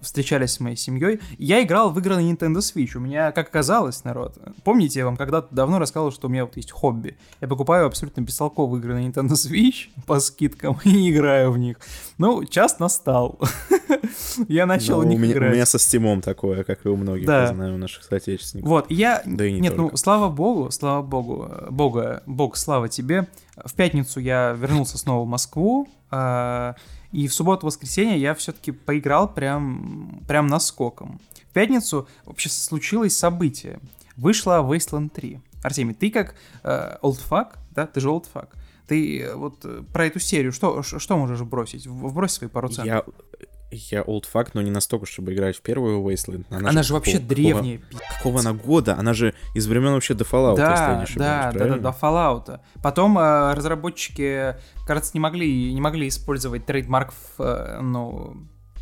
встречались с моей семьей. Я играл в игры на Nintendo Switch. У меня, как оказалось, народ, помните, я вам когда-то давно рассказывал, что у меня вот есть хобби. Я покупаю абсолютно бестолковые игры на Nintendo Switch по скидкам и играю в них. Ну, час настал. Я начал в них играть. У меня со Steam'ом такое, как и у многих, я знаю, у наших соотечественников. Вот, я... Нет, ну, слава богу, бог, слава тебе. В пятницу я вернулся снова в Москву, и в субботу-воскресенье я все-таки поиграл прям наскоком. В пятницу вообще случилось событие. Вышла Wasteland 3. Артемий, ты как олдфак, да, ты же олдфак. Ты вот про эту серию что можешь бросить? Вбрось свои пару центов. Я олдфак, но не настолько, чтобы играть в первую Wasteland. Она же вообще древняя. Какого она года? Она же из времен вообще до Fallout, да, если я не ошибаюсь. Да, до Fallout. Потом разработчики, кажется, не могли использовать трейдмарк,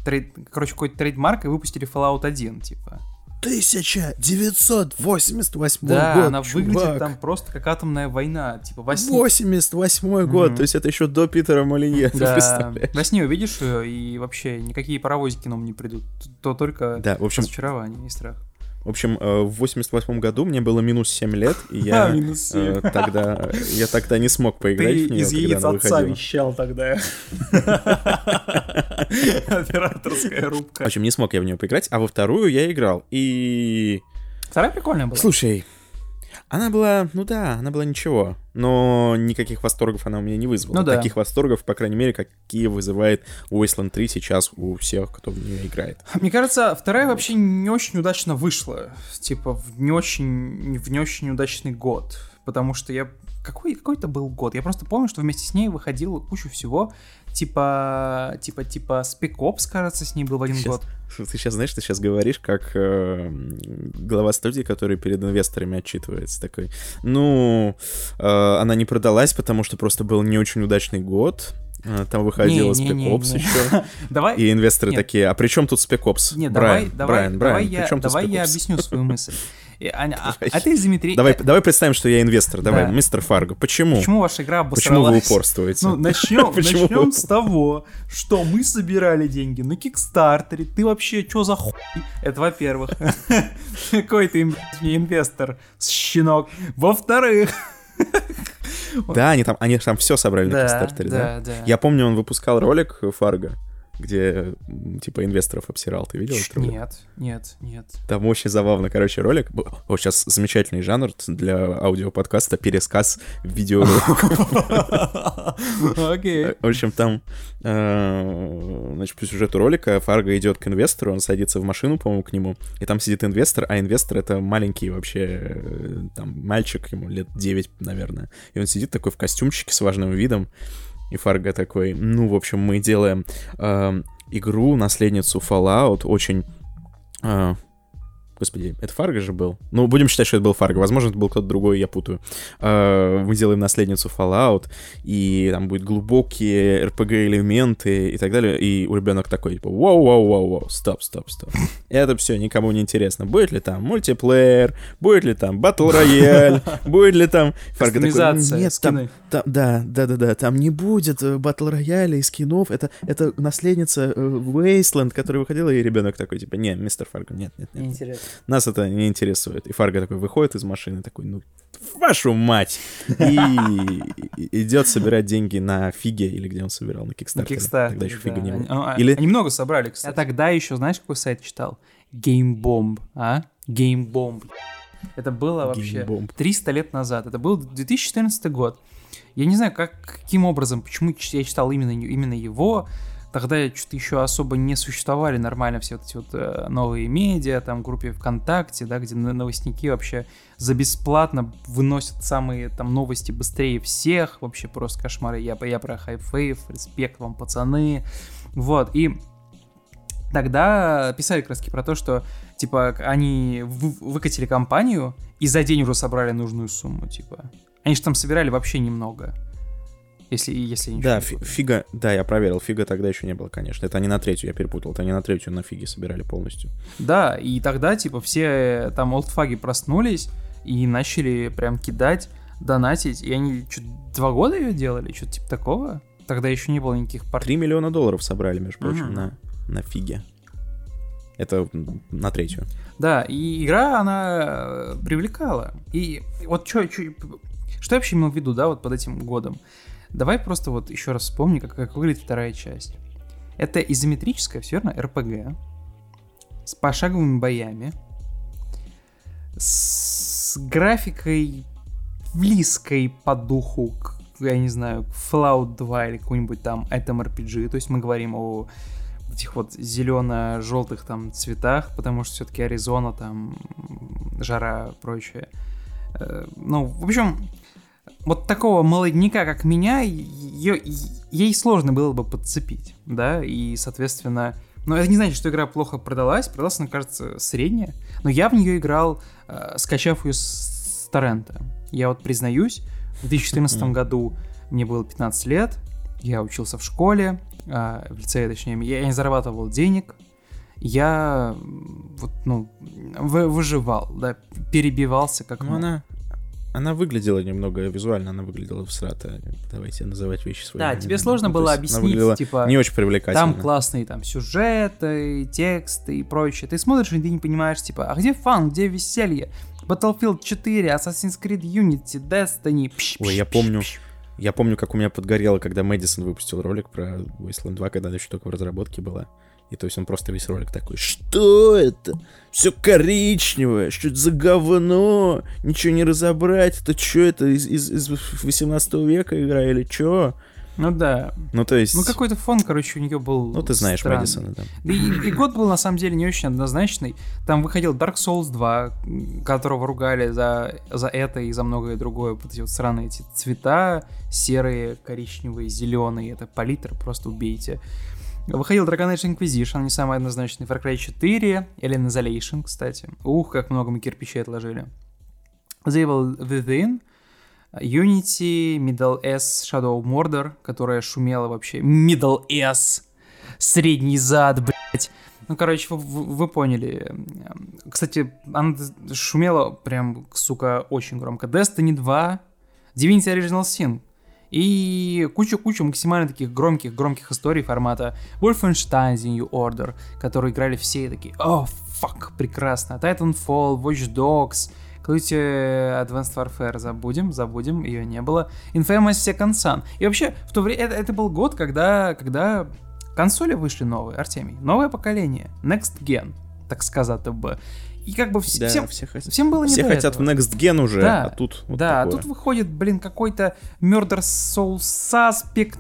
какой-то трейдмарк, и выпустили Fallout 1, типа. 1988 год, она выглядит там просто как атомная война. Типа 88 год, то есть это еще до Питера Молиньё, ты представляешь? Во сне увидишь ее, и вообще никакие паровозики нам не придут, то только разочарование и страх. В общем, в 88 году мне было минус 7 лет, и я тогда не смог поиграть в нее, когда она выходила. Ты из яиц отца вещал тогда. Операторская рубка. В общем, не смог я в нее поиграть, а во вторую я играл, и... Вторая прикольная была. Слушай, она была, ничего, но никаких восторгов она у меня не вызвала. Ну, да. Таких восторгов, по крайней мере, какие вызывает Wasteland 3 сейчас у всех, кто в нее играет. Мне кажется, вторая вообще не очень удачно вышла, типа в не очень удачный год, потому что какой-то был год, я просто помню, что вместе с ней выходила куча всего, типа Spec Ops, кажется, с ней был в один год. Ты сейчас говоришь, как глава студии, который перед инвесторами отчитывается, такой, она не продалась, потому что просто был не очень удачный год, там выходила Spec Ops еще, и инвесторы такие, а при чем тут Spec Ops? Нет, давай я объясню свою мысль. А ты, Дмитрий... Давай представим, что я инвестор. Давай, да. Мистер Фарго, почему? Почему ваша игра обосралась? Почему вы упорствуете? Ну, начнем с того, что мы собирали деньги на Кикстартере. Ты вообще что за хуй? Это во-первых. Какой ты инвестор, щенок. Во-вторых... Да, они там все собрали на Кикстартере, да? Я помню, он выпускал ролик Фарго, где, типа, инвесторов обсирал. Ты видел этот ролик? Нет. Там очень забавно, короче, ролик. О, сейчас замечательный жанр для аудиоподкаста — пересказ видеороликов. Окей. В общем, там, значит, по сюжету ролика Фарго идет к инвестору, он садится в машину, по-моему, к нему, и там сидит инвестор, а инвестор — это маленький вообще, там, мальчик, ему лет 9, наверное. И он сидит такой в костюмчике с важным видом, и Фарго такой, в общем, мы делаем игру, наследницу Fallout, очень... Господи, это Фарго же был? Ну, будем считать, что это был Фарго. Возможно, это был кто-то другой, я путаю. Мы делаем наследницу Fallout, и там будут глубокие RPG-элементы и так далее. И у ребенок такой, типа, вау, стоп. Это все никому не интересно. Будет ли там мультиплеер? Будет ли там батл рояль? Будет ли там... Фарго такой, нет, там не будет батл рояля и скинов. Это наследница Wasteland, которая выходила, и ребенок такой, типа, не, мистер Фарго, нет. Интересно. нас это не интересует. И Фарго такой выходит из машины, такой, ну, вашу мать! И идет собирать деньги на фиге, или где он собирал, на Кикстартере. Тогда еще фига не было. Они много собрали, кстати. Я тогда еще, знаешь, какой сайт читал? Геймбомб, а? Геймбомб. Это было вообще 300 лет назад. Это был 2014 год. Я не знаю, каким образом, почему я читал именно его. Тогда что-то еще особо не существовали нормально все вот эти вот новые медиа, там, группе ВКонтакте, да, где новостники вообще за бесплатно выносят самые там новости быстрее всех. Вообще просто кошмары. Я про хайфейв, респект вам, пацаны. Вот, и тогда писали краски про то, что типа они выкатили компанию и за день уже собрали нужную сумму, типа. Они же там собирали вообще немного. Если ничего. Да, фига, да, я проверил, фига тогда еще не было, конечно. Это они на третью, я перепутал, это они на третью на фиге собирали полностью. Да, и тогда, типа, все там олдфаги проснулись и начали прям кидать, донатить. И они что-то 2 года ее делали, что-то типа такого. Тогда еще не было никаких партий. $3 миллиона собрали, между прочим, на фиге. Это на третью. Да, и игра, она привлекала. И вот что я вообще имел в виду, да, вот под этим годом? Давай просто вот еще раз вспомни, как выглядит вторая часть. Это изометрическая, все верно, РПГ с пошаговыми боями, с графикой близкой по духу к, я не знаю, к Fallout 2 или какой-нибудь там Atom RPG. То есть мы говорим о этих вот зелено-желтых там цветах, потому что все-таки Аризона, там, жара, прочее. Ну, в общем... Вот такого молодняка, как меня, ей сложно было бы подцепить, да, и, соответственно... Но это не значит, что игра плохо продалась, она, кажется, средняя, но я в нее играл, скачав ее с торрента. Я вот признаюсь, в 2014 году мне было 15 лет, я учился в школе, в лицее, точнее, я не зарабатывал денег, я вот, ну, выживал, да, перебивался как мог. Она выглядела немного визуально, она выглядела всрато. Давайте называть вещи своими. Да, тебе сложно было объяснить, типа... не очень привлекательно. Там классные там сюжеты, тексты и прочее. Ты смотришь, и ты не понимаешь, типа, а где фан, где веселье? Battlefield 4, Assassin's Creed Unity, Destiny. Ой, я помню, как у меня подгорело, когда Мэдисон выпустил ролик про Wasteland 2, когда она еще только в разработке была. И то есть он просто весь ролик такой: что это? Все коричневое, что это за говно? Ничего не разобрать, это что это, из 18 века игра или что? Ну да. Ну то есть... Ну какой-то фон, короче, у нее был. Ну ты знаешь странный. Мэдисона, да. И год был на самом деле не очень однозначный. Там выходил Dark Souls 2, которого ругали за это и за многое другое. Вот эти вот сраные эти цвета, серые, коричневые, зеленые. Это палитра, просто убейте. Выходил Dragon Age Inquisition, не самый однозначный, Far Cry 4, Alien Isolation, кстати. Ух, как много мы кирпичей отложили. The Evil Within, Unity, Middle S, Shadow of Mordor, которая шумела вообще. Middle S, средний зад, блять. Ну, короче, вы поняли. Кстати, она шумела прям, сука, очень громко. Destiny 2, Divinity Original Sin. И кучу-кучу максимально таких громких историй формата Wolfenstein The New Order, которые играли все и такие: о, фак, прекрасно. Titanfall, Watch Dogs, какой-то Advanced Warfare, забудем, ее не было. Infamous Second Son. И вообще, в то время это был год, когда консоли вышли новые, Артемий. Новое поколение, Next Gen, так сказать бы. И как бы да, всем было не до этого. Все хотят в Next Gen уже, да, а тут вот да, такое. А тут выходит, блин, какой-то Murder Soul Suspect,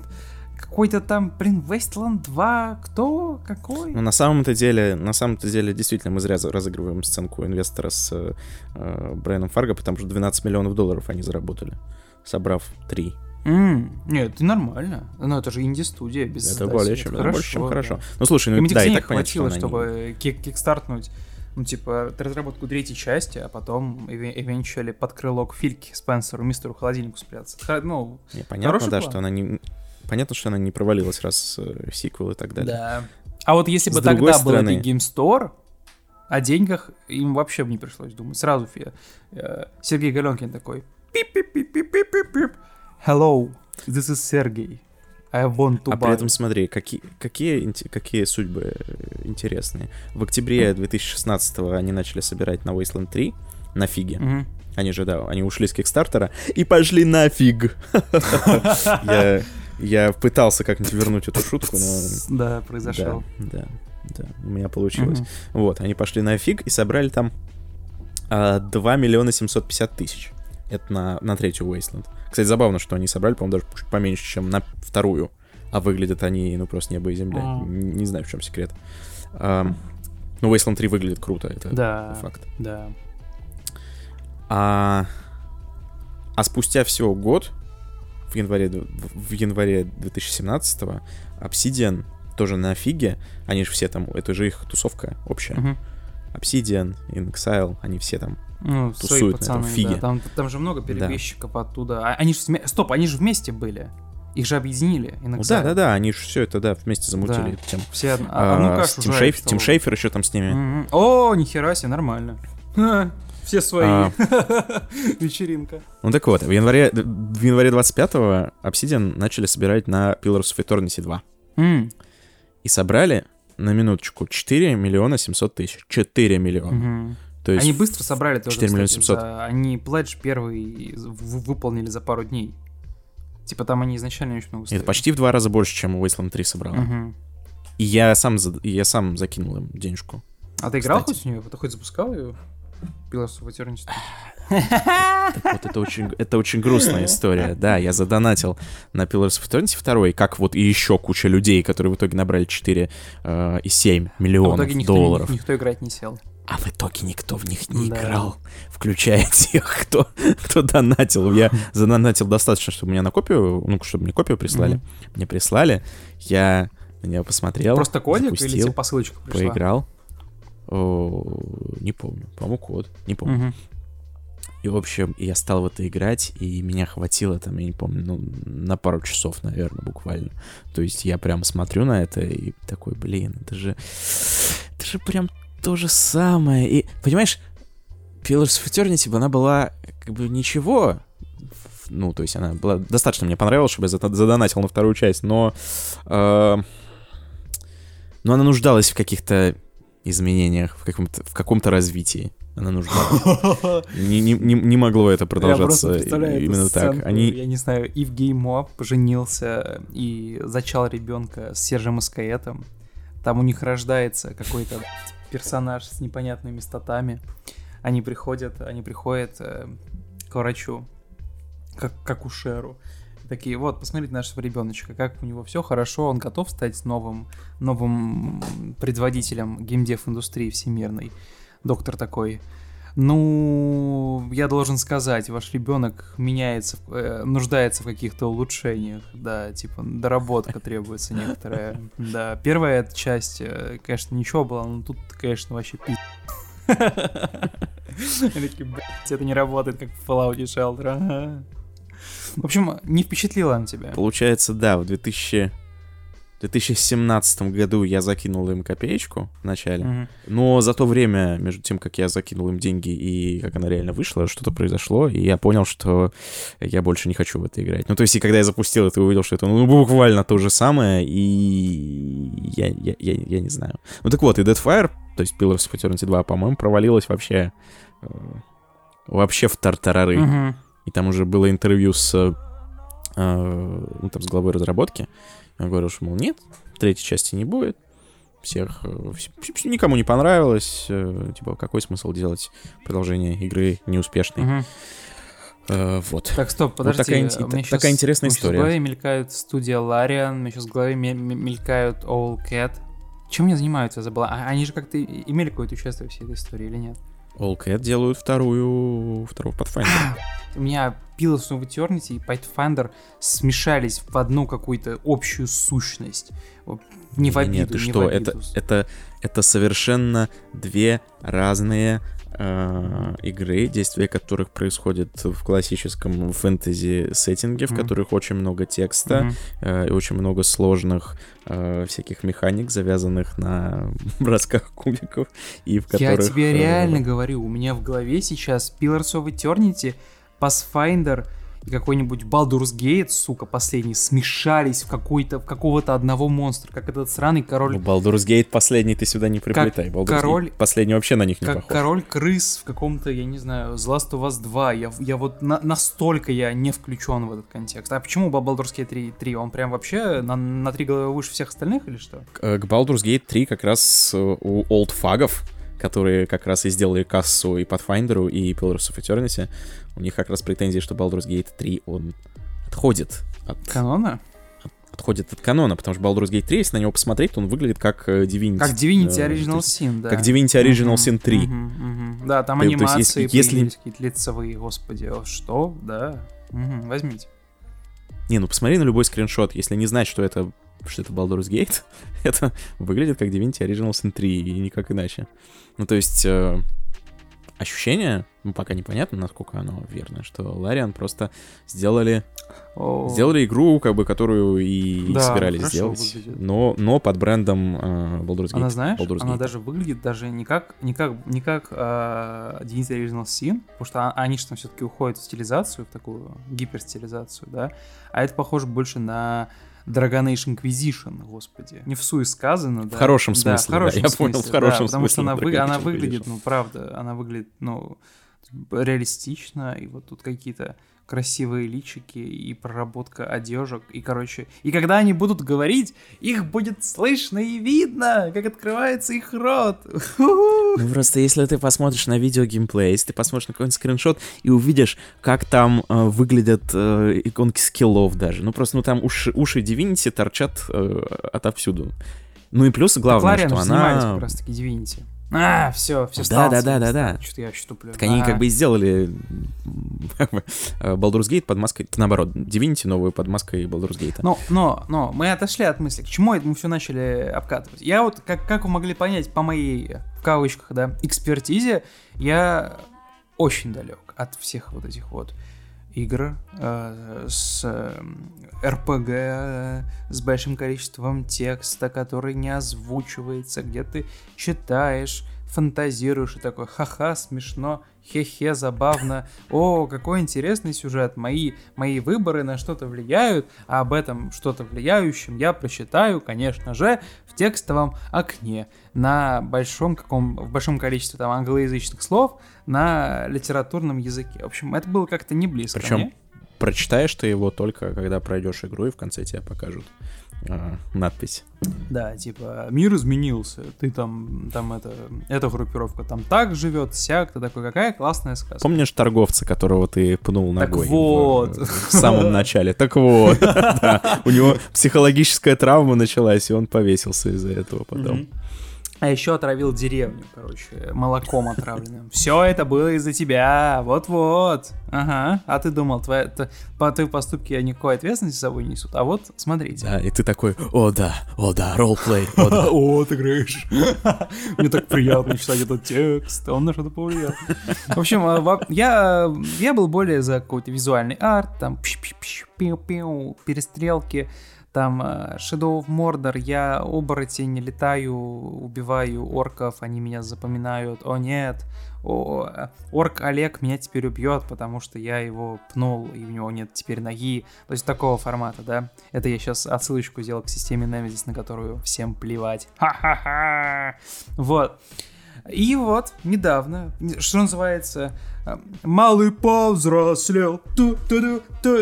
какой-то там, блин, Wasteland 2, кто, какой? Ну, на самом-то деле, действительно, мы зря разыгрываем сценку инвестора с Брайаном Фарго, потому что $12 миллионов они заработали, собрав 3. Нет, это нормально. Но это же инди-студия без создателей. Это более чем, хорошо. Да. Ну, слушай, ну, да, и так понятно, что она... чтобы кикстартнуть... Ну, типа, разработку третьей части, а потом eventually под крыло к Фильке, Спенсеру, мистеру Холодильнику спрятаться. Ну, понятно, да, что она не... понятно, что она не провалилась, раз сиквел и так далее. Да. А вот если бы тогда был этот геймстор, о деньгах им вообще бы не пришлось думать. Сразу Сергей Галенкин такой: пип-пип-пип-пип-пип-пип. Hello, this is Sergey. I want to buy. При этом смотри, какие судьбы интересные. В октябре 2016-го они начали собирать на Wasteland 3 на фиге. Mm-hmm. Они же, да, они ушли с Кикстартера и пошли нафиг. Я пытался как-нибудь вернуть эту шутку, но... Да, произошло. Да, у меня получилось. Вот, они пошли нафиг и собрали там 2 миллиона 750 тысяч. Это на третью Wasteland. Кстати, забавно, что они собрали, по-моему, даже чуть поменьше, чем на вторую. А выглядят они, ну, просто небо и земля. Не знаю, в чем секрет. Но Wasteland 3 выглядит круто, это факт. Да. А спустя всего год, в январе 2017-го, Obsidian тоже на фиге, они же все там, это же их тусовка общая. Угу. Obsidian, InXile, они все там тусуют пацаны, на этом фиге. Да. Там же много перебежчиков оттуда. Они же вместе были. Их же объединили. Да, они же все это, вместе замутили. Да. Все одну кашу жарили. Тим Шейфер еще там с ними. О, нихера себе, нормально. Все свои. Вечеринка. Ну так вот, в январе 25-го Obsidian начали собирать на Pillars of Eternity 2. И собрали, на минуточку, 4 миллиона 700 тысяч. 4 миллиона. То есть они быстро собрали тоже, 4 миллиона 700. Они пledge первый выполнили за пару дней. Типа там они изначально очень много стоили. Это почти в 2 раза больше, чем Wasteland 3 собрала. И я сам закинул им денежку. А ты играл хоть в нее? Ты хоть запускал ее? Pillars of Eternity. Вот это очень грустная история. Да, я задонатил на Pillars of Eternity 2, как вот и еще куча людей, которые в итоге набрали 4,7 миллионов долларов. Никто играть не сел. А в итоге никто в них не играл, включая тех, кто донатил. Я задонатил достаточно, чтобы мне копию прислали. Мне прислали, я на нее посмотрел. Просто кодик запустил, или тебе посылочку пришла? Поиграл. Не помню. По-моему, код. Не помню. И, в общем, я стал в это играть, и меня хватило там, я не помню, на пару часов, наверное, буквально. То есть я прям смотрю на это и такой, блин, это же прям то же самое. И, понимаешь, Pillars of Eternity, она была как бы ничего. Ну, то есть она была... Достаточно мне понравилась, чтобы я задонатил на вторую часть, но она нуждалась в каких-то изменениях, в каком-то развитии. Она нужна. Не могло это продолжаться именно так. Я не знаю, Евгей Моап поженился и зачал ребенка с Сержем Аскоэтом. Там у них рождается какой-то персонаж с непонятными статами. Они приходят к врачу, как ушеру. Такие, вот, посмотрите нашего ребеночка, как у него все хорошо, он готов стать новым предводителем геймдев-индустрии всемирной. Доктор такой, я должен сказать, ваш ребенок меняется, нуждается в каких-то улучшениях, да, типа, доработка требуется некоторая. Да, первая часть, конечно, ничего была, но тут, конечно, вообще пиздец. Они такие, блядь, это не работает, как в Fallout Shelter. В общем, не впечатлила она тебя. Получается, да, в 2017 году я закинул им копеечку вначале, но за то время, между тем, как я закинул им деньги и как она реально вышла, что-то произошло, и я понял, что я больше не хочу в это играть. Ну, то есть, и когда я запустил это и увидел, что это буквально то же самое, и я не знаю. Ну, так вот, и Deadfire, то есть Pillars of Eternity 2, по-моему, провалилась вообще в тартарары. И там уже было интервью с главой разработки. Он говорил, что, мол, нет, третьей части не будет. Никому не понравилось. Типа, какой смысл делать продолжение игры неуспешной? Вот. Так, стоп, подожди. Вот такая интересная история. Сейчас в голове мелькают студия Larian, сейчас в голове мелькают Owlcat. Чем они занимаются, я забыла? Они же как-то имели какое-то участие в всей этой истории или нет? Allcat делают вторую Pathfinder. У меня Pillars of Eternity и Pathfinder смешались в одну какую-то общую сущность. Не в обиду, ты что? Это совершенно две разные игры, действия которых происходят в классическом фэнтези-сеттинге, в которых очень много текста и очень много сложных всяких механик, завязанных на бросках кубиков. И в которых... Я тебе реально говорю, у меня в голове сейчас Pillars of Eternity, Pathfinder какой-нибудь Baldur's Gate, сука, последний, смешались в какого-то одного монстра, как этот сраный король... Ну, Baldur's Gate последний ты сюда не приплетай. Baldur's король... Gate последний вообще на них не похож. Как король крыс в каком-то, я не знаю, The Last of Us 2. Я вот настолько я не включен в этот контекст. А почему Baldur's Gate 3? Он прям вообще на 3 головы выше всех остальных или что? К Baldur's Gate 3 как раз у олдфагов, которые как раз и сделали кассу и Pathfinder, и Pillars of Eternity, у них как раз претензии, что Baldur's Gate 3, он отходит от... Канона? Отходит от канона, потому что Baldur's Gate 3, если на него посмотреть, то он выглядит как Divinity... Как Divinity Original Sin, да. Как Divinity Original Sin 3. Да, там анимации появились какие-то лицевые, господи, что? Да, возьмите. Не, ну посмотри на любой скриншот, если не знать, что это Baldur's Gate, это выглядит как Divinity Original Sin 3 и никак иначе. Ну, то есть, ощущение, ну, пока непонятно, насколько оно верно, что Larian просто сделали игру, как бы, которую и да, собирались сделать, но под брендом Baldur's Gate. Она, знаешь, Baldur's она Gate. Даже выглядит даже не как Divinity Original Sin, потому что они же там все-таки уходят в стилизацию, в такую гиперстилизацию, да, а это похоже больше на... Dragon Age Inquisition, господи. Не всуе сказано, да. В хорошем смысле, да. В хорошем смысле, потому что она выглядит, ну, правда, реалистично, и вот тут какие-то красивые личики, и проработка одежек, и, короче... И когда они будут говорить, их будет слышно и видно, как открывается их рот. Ну, просто если ты посмотришь на видео геймплей, если ты посмотришь на какой-нибудь скриншот и увидишь, как там выглядят иконки скиллов даже. Ну, просто, ну, там уши Divinity торчат отовсюду. Ну, и плюс главное, что она... Так Лариан занимается как раз-таки Divinity. Все стало. Да. Что-то я щитуплю. Так они как бы и сделали Baldur's Gate под маской, наоборот, Divinity новую под маской Baldur's Gate. Но мы отошли от мысли, к чему это мы все начали обкатывать. Я вот, как вы могли понять, по моей, в кавычках, да, экспертизе, я очень далек от всех вот этих вот игр с РПГ, с большим количеством текста, который не озвучивается, где ты читаешь, фантазируешь и такой ха-ха, смешно, хе-хе, забавно, о, какой интересный сюжет, мои выборы на что-то влияют, а об этом что-то влияющем я прочитаю, конечно же, в текстовом окне, в большом количестве там англоязычных слов, на литературном языке. В общем, это было как-то не близко. Причем мне. Прочитаешь ты его только, когда пройдешь игру, и в конце тебе покажут надпись. Да, типа, мир изменился, ты там эта группировка там так живет, сяк, ты такой, какая классная сказка. Помнишь торговца, которого ты пнул ногой? Так вот. В самом начале, так вот. У него психологическая травма началась, и он повесился из-за этого потом. А еще отравил деревню, короче, молоком отравленным. Все это было из-за тебя, вот-вот. Ага, а ты думал, по твоей поступке я никакой ответственности с собой не несу. А вот, смотрите. Да, и ты такой, о да, ролплей, о да. О, ты грыш. Мне так приятно читать этот текст, он на что-то повлиял. В общем, я был более за какой-то визуальный арт, там пиу-пиу, перестрелки. Там Shadow of Mordor, я оборотень, летаю, убиваю орков, они меня запоминают. О нет, орк Олег меня теперь убьет, потому что я его пнул, и у него нет теперь ноги. То есть такого формата, да? Это я сейчас отсылочку сделал к системе Nemesis, на которую всем плевать. Ха-ха-ха! Вот. И вот, недавно, что называется, малый повзрослел,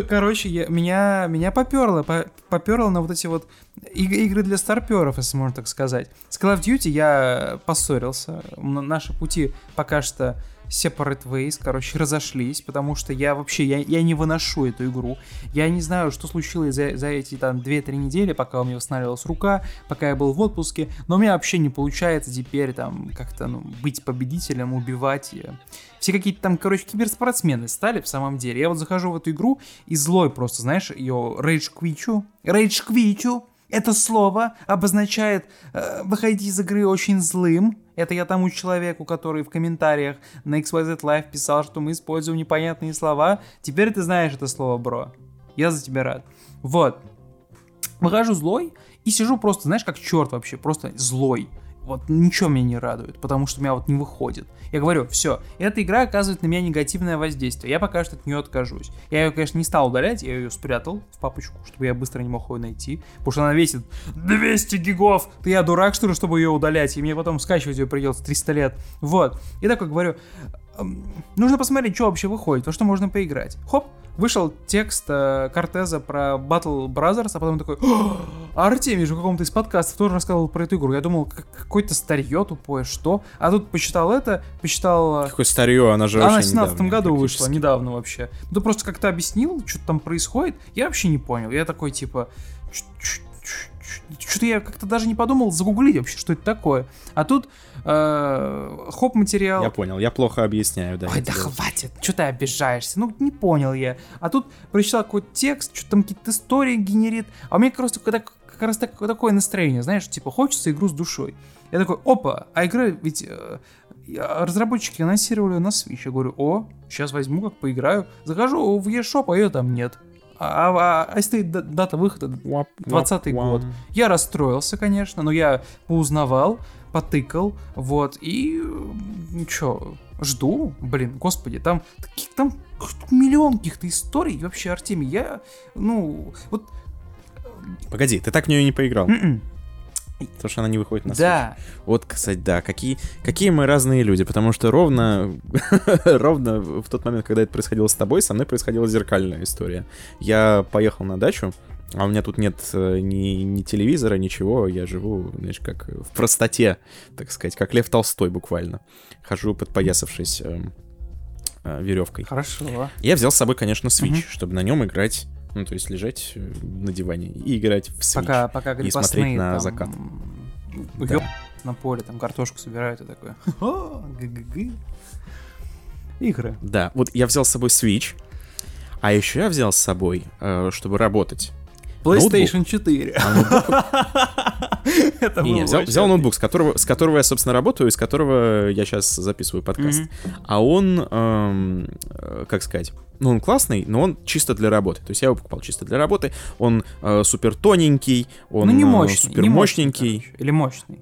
короче, меня попёрло на вот эти вот игры для старпёров, если можно так сказать. С Call of Duty я поссорился, наши пути пока что separate ways, короче, разошлись, потому что я вообще, я не выношу эту игру, я не знаю, что случилось за эти там 2-3 недели, пока у меня восстанавливалась рука, пока я был в отпуске, но у меня вообще не получается теперь там как-то, ну, быть победителем, убивать. Все какие-то там, короче, киберспортсмены стали в самом деле. Я вот захожу в эту игру и злой просто, знаешь, ее рейдж-квичу, это слово обозначает выходить из игры очень злым. Это я тому человеку, который в комментариях на XYZ Live писал, что мы используем непонятные слова. Теперь ты знаешь это слово, бро. Я за тебя рад. Вот. Выхожу злой и сижу просто, знаешь, как черт вообще, просто злой. Вот ничего меня не радует, потому что у меня вот не выходит. Я говорю, все, эта игра оказывает на меня негативное воздействие, я пока что от нее откажусь. Я ее, конечно, не стал удалять, я ее спрятал в папочку, чтобы я быстро не мог ее найти, потому что она весит 200 гигов. Ты я дурак, что ли, чтобы ее удалять, и мне потом скачивать ее придется 300 лет. Вот, и такой говорю, нужно посмотреть, что вообще выходит, во что можно поиграть. Хоп, вышел текст Кортеза про Battle Brothers, а потом такой, Артемий же в каком-то из подкастов тоже рассказывал про эту игру. Я думал, какое-то старье тупое, что? А тут почитал... Какое старье, она же вообще недавно. Она в 17 году вышла, недавно вообще. Ты просто как-то объяснил, что там происходит, я вообще не понял. Я такой, типа, что-то я как-то даже не подумал загуглить вообще, что это такое. А тут хоп материал. Я понял, я плохо объясняю, да. Ой, да хватит, что ты обижаешься? Ну, не понял я. А тут прочитал какой-то текст, что там какие-то истории генерит. А у меня как раз такое настроение, знаешь, типа хочется игру с душой. Я такой, опа, а игра ведь... разработчики анонсировали на Switch. Я говорю, сейчас возьму, как поиграю. Захожу в eShop, а ее там нет. А стоит дата выхода 20-й год. Я расстроился, конечно, но я поузнавал, потыкал, вот, и чё, жду, блин, господи, там миллион каких-то историй, и вообще, Артемий, вот... Погоди, ты так в неё не поиграл? Потому что она не выходит на Switch. Да. Вот, кстати, да, какие мы разные люди, потому что ровно в тот момент, когда это происходило с тобой, со мной происходила зеркальная история. Я поехал на дачу, а у меня тут нет ни телевизора, ничего, я живу, знаешь, как в простоте, так сказать, как Лев Толстой буквально. Хожу, подпоясавшись веревкой. Хорошо. Я взял с собой, конечно, Switch, чтобы на нем играть. Ну, то есть лежать на диване и играть в Switch. Пока и смотреть на там, закат. Да. На поле, там картошку собирают и такое. Игры. Да, вот я взял с собой Switch, а еще я взял с собой, чтобы работать, PlayStation 4. Не, взял ноутбук, с которого я, собственно, работаю, и с которого я сейчас записываю подкаст. А он, как сказать, он классный, но он чисто для работы. То есть я его покупал чисто для работы. Он супер тоненький, он супер мощненький. Или мощный.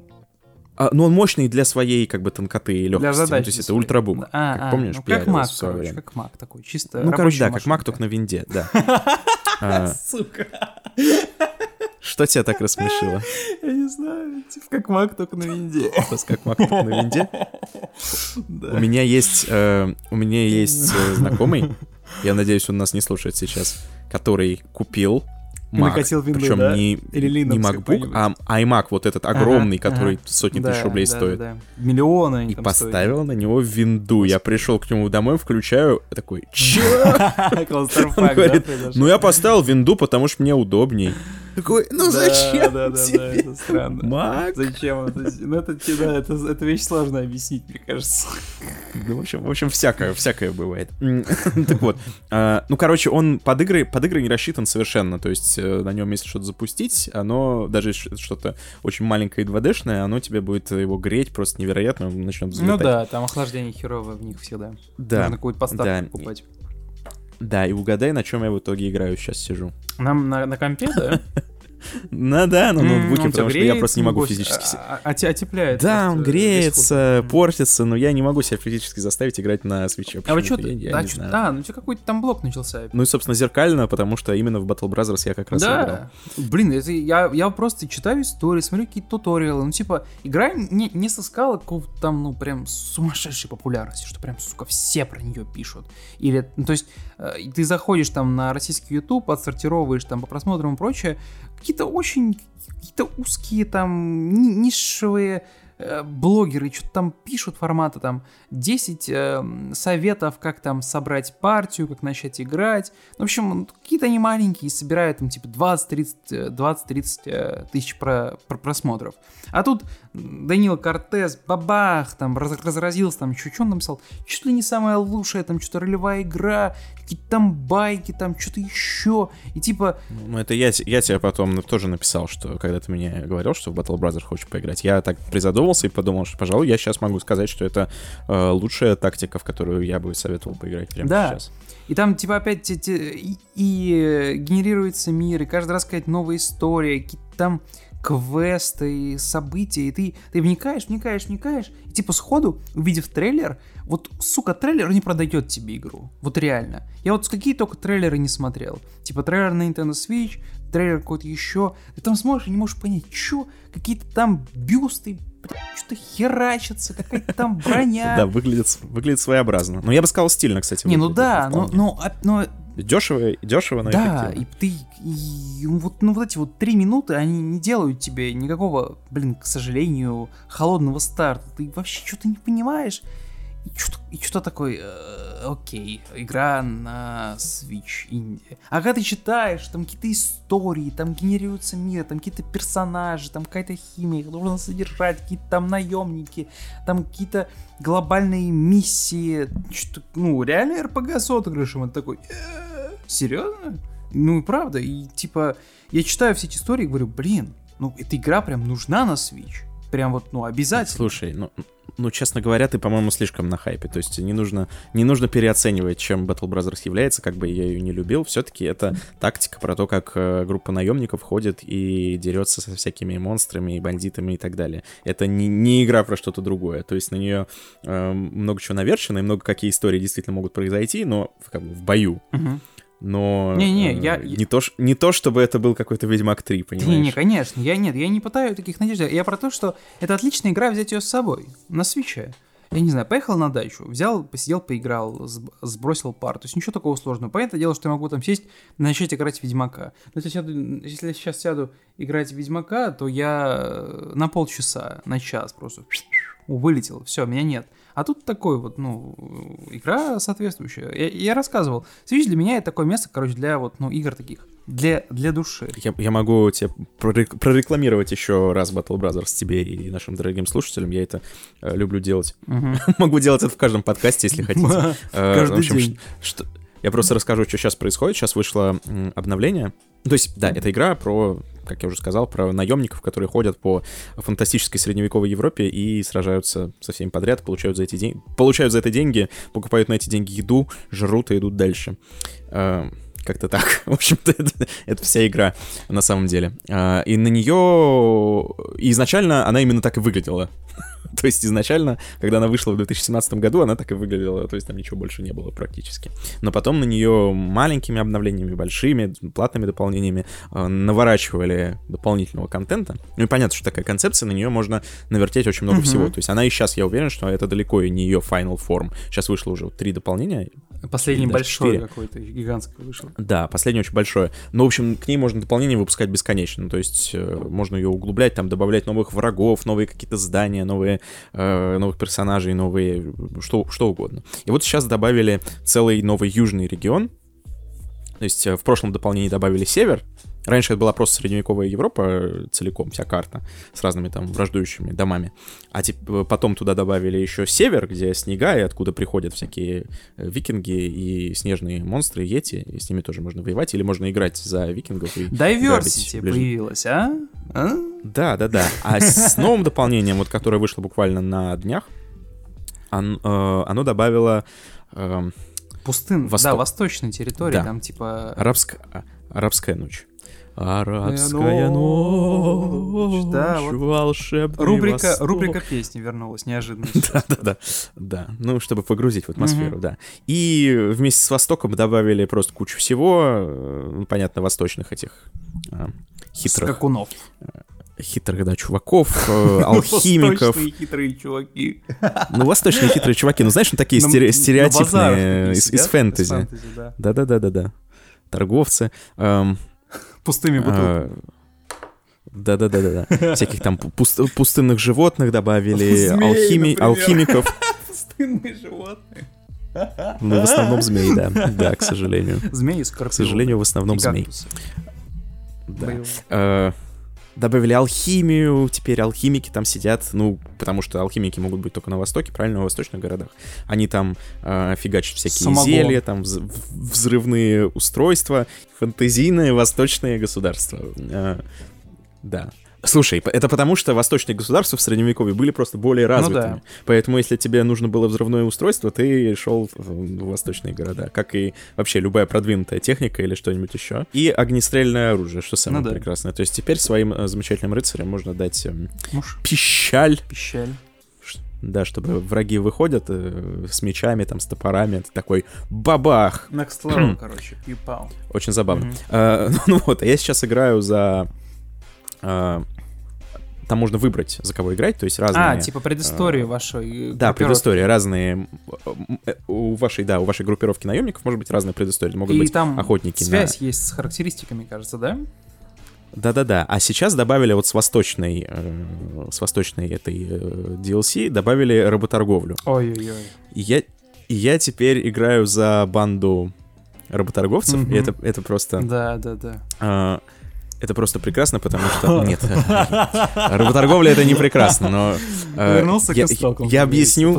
Но он мощный для своей, как бы, тонкоты и легкости. Для задачи. То есть это ультрабук. Как помнишь, как Mac, короче, как Mac такой, чисто. Ну, короче, да, как Mac, только на винде, да. Сука. Что тебя так рассмешило? Я не знаю, типа как Mac, только на винде. Как Mac, только на винде? У меня есть знакомый, я надеюсь, он нас не слушает сейчас, который купил Mac, накатил винду, причем да? не MacBook, а iMac, вот этот огромный, который сотни тысяч рублей стоит. Да. Миллионы. И поставил стоят. На него винду. Я пришел к нему домой, включаю, такой, че? Он говорит, я поставил винду, потому что мне удобней. Такой, зачем тебе? Это странно. Mac? Зачем это? Это вещь сложно объяснить, мне кажется. В общем, всякое бывает. Так вот, короче, он под игры не рассчитан совершенно, то есть на нем, если что-то запустить, оно, даже что-то очень маленькое и 2D-шное, оно тебе будет его греть просто невероятно, он начнет взлетать. Ну да, там охлаждение херовое в них всегда. Да. Нужно какую-то подставку покупать. Да, и угадай, на чем я в итоге играю, сейчас сижу. Нам на компе, да? На ноутбуке, потому что я просто не могу физически... Отепляет. Да, он греется, портится, но я не могу себя физически заставить играть на Switch. А вы что ты? Да, у тебя какой-то там блок начался. Ну и, собственно, зеркально, потому что именно в Battle Brothers я как раз играл. Блин, я просто читаю истории, смотрю какие-то туториалы, игра не сыскала какого-то там, прям сумасшедшей популярности, что прям, сука, все про нее пишут. Или, то есть, ты заходишь там на российский YouTube, отсортировываешь там по просмотрам и прочее, какие-то узкие там нишевые блогеры что-то там пишут формата там 10 советов, как там собрать партию, как начать играть. В общем, какие-то они маленькие собирают там типа 20-30 тысяч просмотров. А тут Данил Кортес, бабах, там разразился, там что он написал, чуть ли не самая лучшая, там что-то ролевая игра, какие-то там байки, там что-то еще. И типа... Ну это я тебе потом тоже написал, что когда ты мне говорил, что в Battle Brothers хочешь поиграть, я так призадумался и подумал, что, пожалуй, я сейчас могу сказать, что это лучшая тактика, в которую я бы советовал поиграть прямо сейчас. И там, типа, опять и генерируется мир, и каждый раз какая-то новая история, какие-то там квесты, события, и ты вникаешь, и типа сходу, увидев трейлер, вот, сука, трейлер не продает тебе игру, вот реально. Я вот какие только трейлеры не смотрел, типа трейлер на Nintendo Switch, трейлер какой-то еще, ты там смотришь и не можешь понять, что, какие-то там бюсты, что-то херачится, какая-то там броня. Да, выглядит своеобразно. Но я бы сказал, стильно, кстати. Не, ну да, но... Дешево, но эффективно. Да, и ты... вот эти вот 3 минуты, они не делают тебе никакого, к сожалению, холодного старта. Ты вообще что-то не понимаешь. И что такое, окей, игра на Switch Indie. А когда ты читаешь, там какие-то истории, там генерируется мир, там какие-то персонажи, там какая-то химия, их нужно содержать, какие-то там наемники, там какие-то глобальные миссии. Что-то, ну, реально РПГ с отыгрышем, это такой, серьезно? Ну и правда, и типа, я читаю все эти истории и говорю, блин, ну эта игра прям нужна на Switch. Прям вот, ну, обязательно. Слушай, ну, честно говоря, ты, по-моему, слишком на хайпе. То есть не нужно переоценивать, чем Battle Brothers является, как бы я ее не любил. Все-таки это тактика про то, как группа наемников ходит и дерется со всякими монстрами и бандитами и так далее. Это не игра про что-то другое. То есть на нее много чего наверчено, и много какие истории действительно могут произойти, но как бы в бою. Угу. Но не то, чтобы это был какой-то Ведьмак 3, понимаешь? Не, конечно, я не пытаю таких надежд. Я про то, что это отличная игра, взять ее с собой на Switch. Я не знаю, поехал на дачу, взял, посидел, поиграл, сбросил пар. То есть ничего такого сложного. Понятное дело, что я могу там сесть и начать играть в Ведьмака. Но если я сейчас сяду играть в Ведьмака, то я на полчаса, на час просто вылетел. Все, меня нет. А тут такой вот, ну, игра соответствующая. Я рассказывал. Switch для меня это такое место, короче, для вот, ну, игр таких. Для души. Я могу тебе прорекламировать еще раз Battle Brothers тебе и нашим дорогим слушателям. Я это люблю делать. Могу делать это в каждом подкасте, если хотите. Каждый день. Я просто расскажу, что сейчас происходит. Сейчас вышло обновление. То есть, да, это игра про, как я уже сказал, про наемников, которые ходят по фантастической средневековой Европе и сражаются со всеми подряд, получают за это деньги, покупают на эти деньги еду, жрут и идут дальше. Как-то так. В общем-то, это вся игра на самом деле. И на нее... Изначально она именно так и выглядела. То есть изначально, когда она вышла в 2017 году, она так и выглядела, то есть там ничего больше не было практически. Но потом на нее маленькими обновлениями, большими, платными дополнениями наворачивали дополнительного контента. Ну и понятно, что такая концепция, на нее можно навертеть очень много всего. То есть она и сейчас, я уверен, что это далеко и не ее final form. Сейчас вышло уже 3 дополнения. Последнее большое 4. Какое-то, гигантское вышло. Да, последнее очень большое. Но, в общем, к ней можно дополнение выпускать бесконечно. То есть можно ее углублять, там добавлять новых врагов, новые какие-то здания, новых персонажей, новые... Что угодно. И вот сейчас добавили целый новый южный регион. То есть в прошлом дополнении добавили север. Раньше это была просто средневековая Европа целиком, вся карта, с разными там враждующими домами. А потом туда добавили еще север, где снега, и откуда приходят всякие викинги и снежные монстры, йети, и с ними тоже можно воевать, или можно играть за викингов. Diversity появилась, а? Да. А с новым дополнением, вот которое вышло буквально на днях, оно добавило... восточной территории, да. Там типа... Арабская ночь. Арабская ночь, да, вот волшебный восток. Рубрика песни вернулась неожиданно. Да, ну, чтобы погрузить в атмосферу, да. И вместе с Востоком добавили просто кучу всего, понятно, восточных этих хитрых, да, чуваков, алхимиков. Восточные хитрые чуваки. Ну, восточные хитрые чуваки, ну, знаешь, ну, такие стереотипные из фэнтези. Да. Торговцы. Пустыми бутылками. Да. Всяких там пустынных животных добавили, алхимиков. Пустынные животные. Ну, в основном змей, да. Да, к сожалению. Змеи и скорпионы. К сожалению, в основном змей. Да. Добавили алхимию, теперь алхимики там сидят, ну, потому что алхимики могут быть только на Востоке, правильно, в восточных городах. Они там фигачат всякие зелья, там взрывные устройства, фэнтезийные восточные государства. Да. Слушай, это потому, что восточные государства в Средневековье были просто более развитыми. Ну, да. Поэтому, если тебе нужно было взрывное устройство, ты шел в восточные города, как и вообще любая продвинутая техника или что-нибудь еще. И огнестрельное оружие, что самое прекрасное. То есть теперь своим замечательным рыцарям можно дать пищаль. Да, чтобы враги выходят с мечами, там, с топорами, ты такой бабах! Next level, короче, пипал. Очень забавно. Ну вот, а я сейчас играю за... Там можно выбрать, за кого играть, то есть разные... типа предысторию вашей... Да, предыстория, разные... у вашей группировки наемников может быть разные предыстории, могут быть охотники. И там связь есть с характеристиками, кажется, да? Да-да-да, а сейчас добавили вот с восточной этой DLC, добавили работорговлю. Ой-ой-ой. И я теперь играю за банду работорговцев, и это просто... Да-да-да. Это просто прекрасно, потому что... Нет, работорговля — это не прекрасно, но... Вернулся к истокам. Я объясню,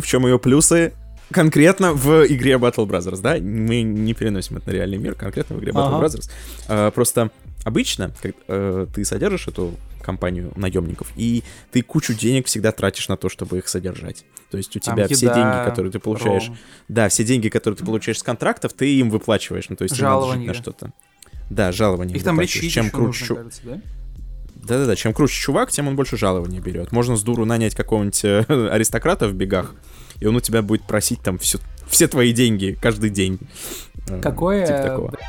в чем ее плюсы. Конкретно в игре Battle Brothers, да? Мы не переносим это на реальный мир, конкретно в игре Battle Brothers. Просто обычно ты содержишь эту компанию наемников, и ты кучу денег всегда тратишь на то, чтобы их содержать. То есть у тебя все деньги, которые ты получаешь... все деньги, которые ты получаешь с контрактов, ты им выплачиваешь. Ну, то есть жалование. Им надо жить на что-то. Да, жалование. Их там лечить еще нужно, кажется, да? Да-да-да, чем круче чувак, тем он больше жалования берет. Можно с дуру нанять какого-нибудь аристократа в бегах, и он у тебя будет просить там все твои деньги каждый день. Какое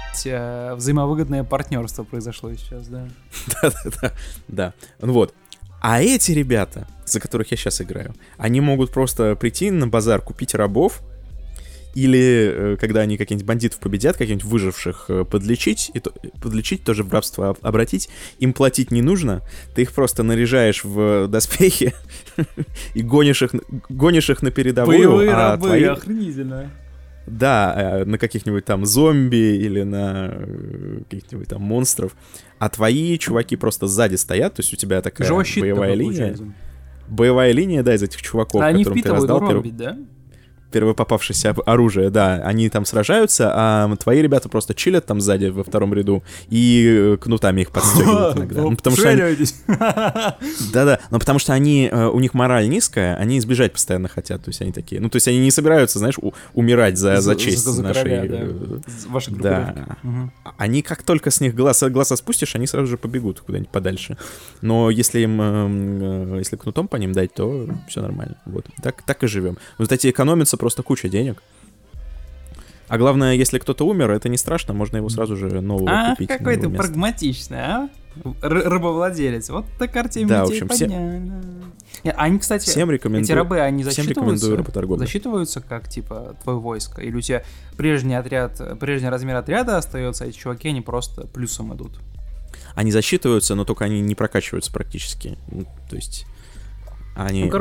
взаимовыгодное партнерство произошло сейчас, да? Да. Ну вот. А эти ребята, за которых я сейчас играю, они могут просто прийти на базар, купить рабов, или когда они каких-нибудь бандитов победят, каких-нибудь выживших подлечить, тоже в рабство обратить, им платить не нужно, ты их просто наряжаешь в доспехи и гонишь их на передовую. Боевые рабы, охренительно. Да, на каких-нибудь там зомби или на каких-нибудь там монстров. А твои чуваки просто сзади стоят, то есть у тебя такая боевая линия. Боевая линия, да, из этих чуваков, которым ты раздал первый... да? Первое попавшееся оружие, да, они там сражаются, а твои ребята просто чилят там сзади во втором ряду и кнутами их подстегивают иногда. Да-да, но потому что они, у них мораль низкая, они избежать постоянно хотят, то есть они такие, ну то есть они не собираются, знаешь, умирать за честь вашей группы. Да, они как только с них глаза спустишь, они сразу же побегут куда-нибудь подальше. Но если кнутом по ним дать, то все нормально. Вот, так и живем. Вот эти экономятся просто куча денег. А главное, если кто-то умер, это не страшно, можно его сразу же нового купить. Какой ты прагматичный, рабовладелец. Вот так Артемий тебя подняли. Они, кстати, эти рабы, они засчитываются как, типа, твое войско? Или у тебя прежний размер отряда остается, а эти чуваки, они просто плюсом идут? Они засчитываются, но только они не прокачиваются практически. То есть... Они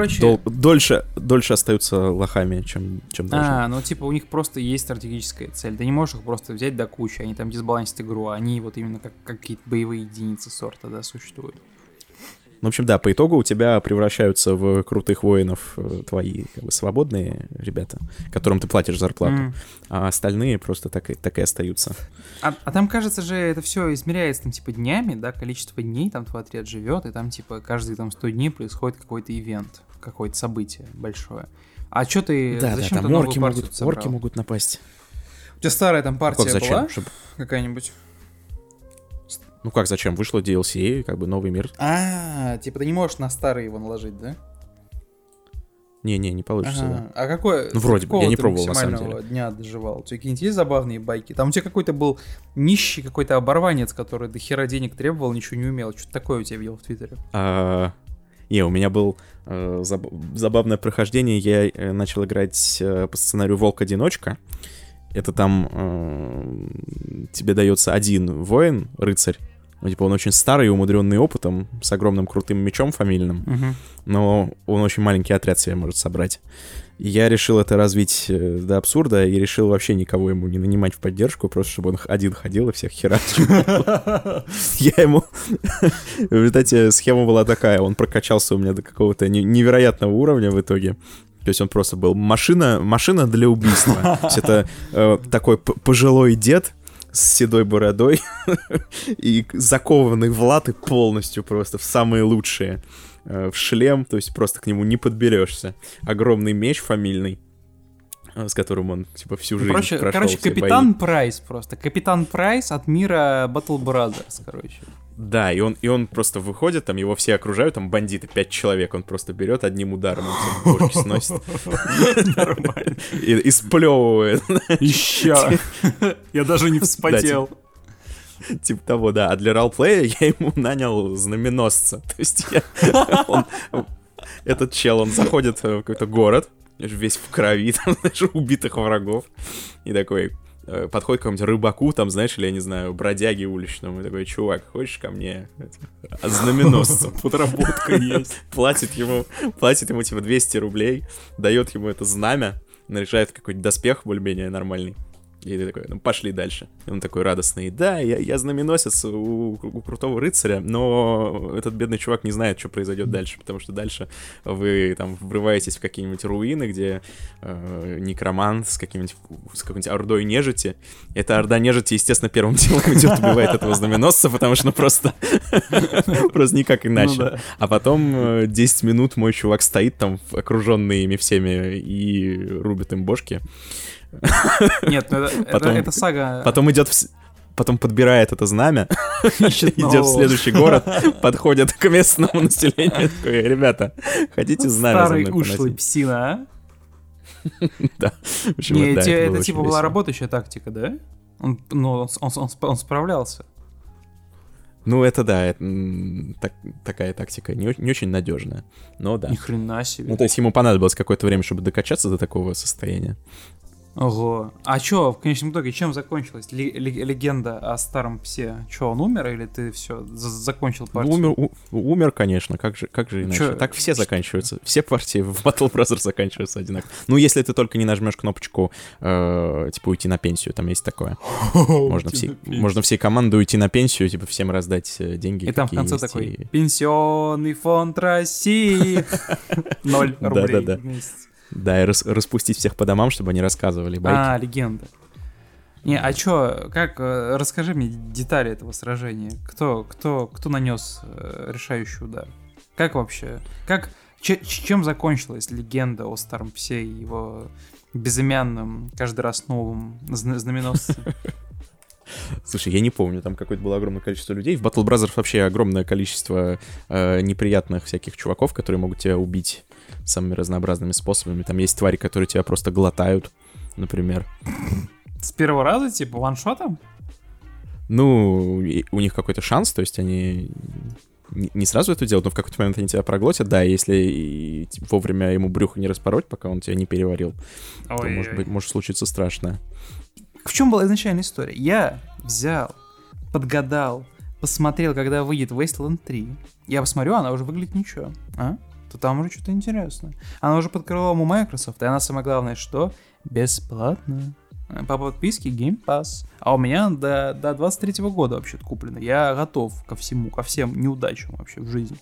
дольше остаются лохами, чем должны. Ну типа у них просто есть стратегическая цель. Ты не можешь их просто взять до кучи, они там дисбалансят игру, они вот именно как какие-то боевые единицы сорта, да, существуют. Ну, в общем, да, по итогу у тебя превращаются в крутых воинов твои как бы свободные ребята, которым ты платишь зарплату, а остальные просто так и остаются. А там, кажется же, это все измеряется там типа днями, да, количество дней там твой отряд живет, и там типа каждые там 100 дней происходит какой-то ивент, какое-то событие большое. А что ты... Да, зачем там орки могут напасть. У тебя старая там партия была? Какая-нибудь... Ну как, зачем? Вышло DLC, как бы новый мир. Типа ты не можешь на старый его наложить, да? Не получится, да. А какой... Ну вроде бы, я не пробовал, на самом деле. Максимального дня доживал? У тебя какие-нибудь есть забавные байки? Там у тебя какой-то был нищий какой-то оборванец, который до хера денег требовал, ничего не умел. Что-то такое у тебя видел в Твиттере. У меня был забавное прохождение. Я начал играть по сценарию «Волк-одиночка». Это там тебе дается один воин, рыцарь. Ну, типа, он очень старый, умудренный опытом, с огромным крутым мечом фамильным. Но он очень маленький отряд себе может собрать. И я решил это развить до абсурда и решил вообще никого ему не нанимать в поддержку, просто чтобы он один ходил и всех херачил. Я ему... В результате схема была такая. Он прокачался у меня до какого-то невероятного уровня в итоге. То есть он просто был машина для убийства. То есть это такой пожилой дед с седой бородой и закованный в латы полностью просто в самые лучшие, в шлем, то есть просто к нему не подберешься. Огромный меч фамильный, с которым он типа всю жизнь прошел. Короче, капитан бои. Прайс просто. Капитан Прайс от мира Battle Brothers, короче. Да, и он просто выходит, там его все окружают, там бандиты, 5 человек, он просто берет одним ударом, он всем бошки сносит. Нормально. И сплевывает. Ища. Я даже не вспотел. Типа того, да. А для ролплея я ему нанял знаменосца. То есть этот чел, он заходит в какой-то город, весь в крови, там, знаешь, убитых врагов. И такой подходит к какому-нибудь рыбаку, там, знаешь, или, я не знаю, бродяге уличному. И такой: чувак, хочешь ко мне знаменосцем? Подработка есть. Платит ему, типа, 200 рублей, дает ему это знамя, наряжает какой-то доспех более-менее нормальный. И ты такой: ну, пошли дальше. И он такой радостный: да, я знаменосец у крутого рыцаря, но этот бедный чувак не знает, что произойдет дальше, потому что дальше вы там врываетесь в какие-нибудь руины, где некромант с какой-нибудь ордой нежити. Эта орда нежити, естественно, первым делом идет, убивает этого знаменосца, потому что просто никак иначе. А потом 10 минут мой чувак стоит там, окруженный ими всеми, и рубит им бошки. Нет, ну это сага. Потом подбирает это знамя, идет в следующий город, подходит к местному населению, такой: ребята, хотите знамя за мной поносить? Старый ушлый псина, а? Да. Нет, это типа была работающая тактика, да? Но он справлялся. Ну, это да, такая тактика не очень надежная, но да. Ни хрена себе. Ну, то есть ему понадобилось какое-то время, чтобы докачаться до такого состояния. Ого. А чё, в конечном итоге, чем закончилась легенда о старом псе? Чё, он умер, или ты все закончил партию? Ну, умер, конечно, как же иначе? Чё? Так все заканчиваются, все партии в Battle Brothers заканчиваются одинаково. Ну, если ты только не нажмешь кнопочку, типа, уйти на пенсию, там есть такое. Можно всей команды уйти на пенсию, типа, всем раздать деньги. И там в конце такой: пенсионный фонд России, 0 рублей в месяц. Да, и распустить всех по домам, чтобы они рассказывали байки. А, легенда. Не, а чё, как, расскажи мне детали этого сражения. Кто нанес решающий удар? Как вообще? Чем закончилась легенда о старом псе и его безымянном, каждый раз новом знаменосце? Слушай, я не помню, там какое-то было огромное количество людей. В Battle Brothers вообще огромное количество неприятных всяких чуваков, которые могут тебя убить самыми разнообразными способами. Там есть твари, которые тебя просто глотают, например. С первого раза, типа, ваншотом? Ну, у них какой-то шанс, то есть они не сразу это делают, но в какой-то момент они тебя проглотят, да, если вовремя ему брюхо не распороть, пока он тебя не переварил. Ой-ой-ой. То, может быть, может случиться страшное. В чем была изначальная история? Я взял, подгадал, посмотрел, когда выйдет Wasteland 3. Я посмотрю, она уже выглядит ничего, а? То там уже что-то интересное. Она уже под крылом у Microsoft, и она, самое главное, что бесплатно. По подписке Game Pass. А у меня до 23-го года вообще-то куплено. Я готов ко всем неудачам вообще в жизни.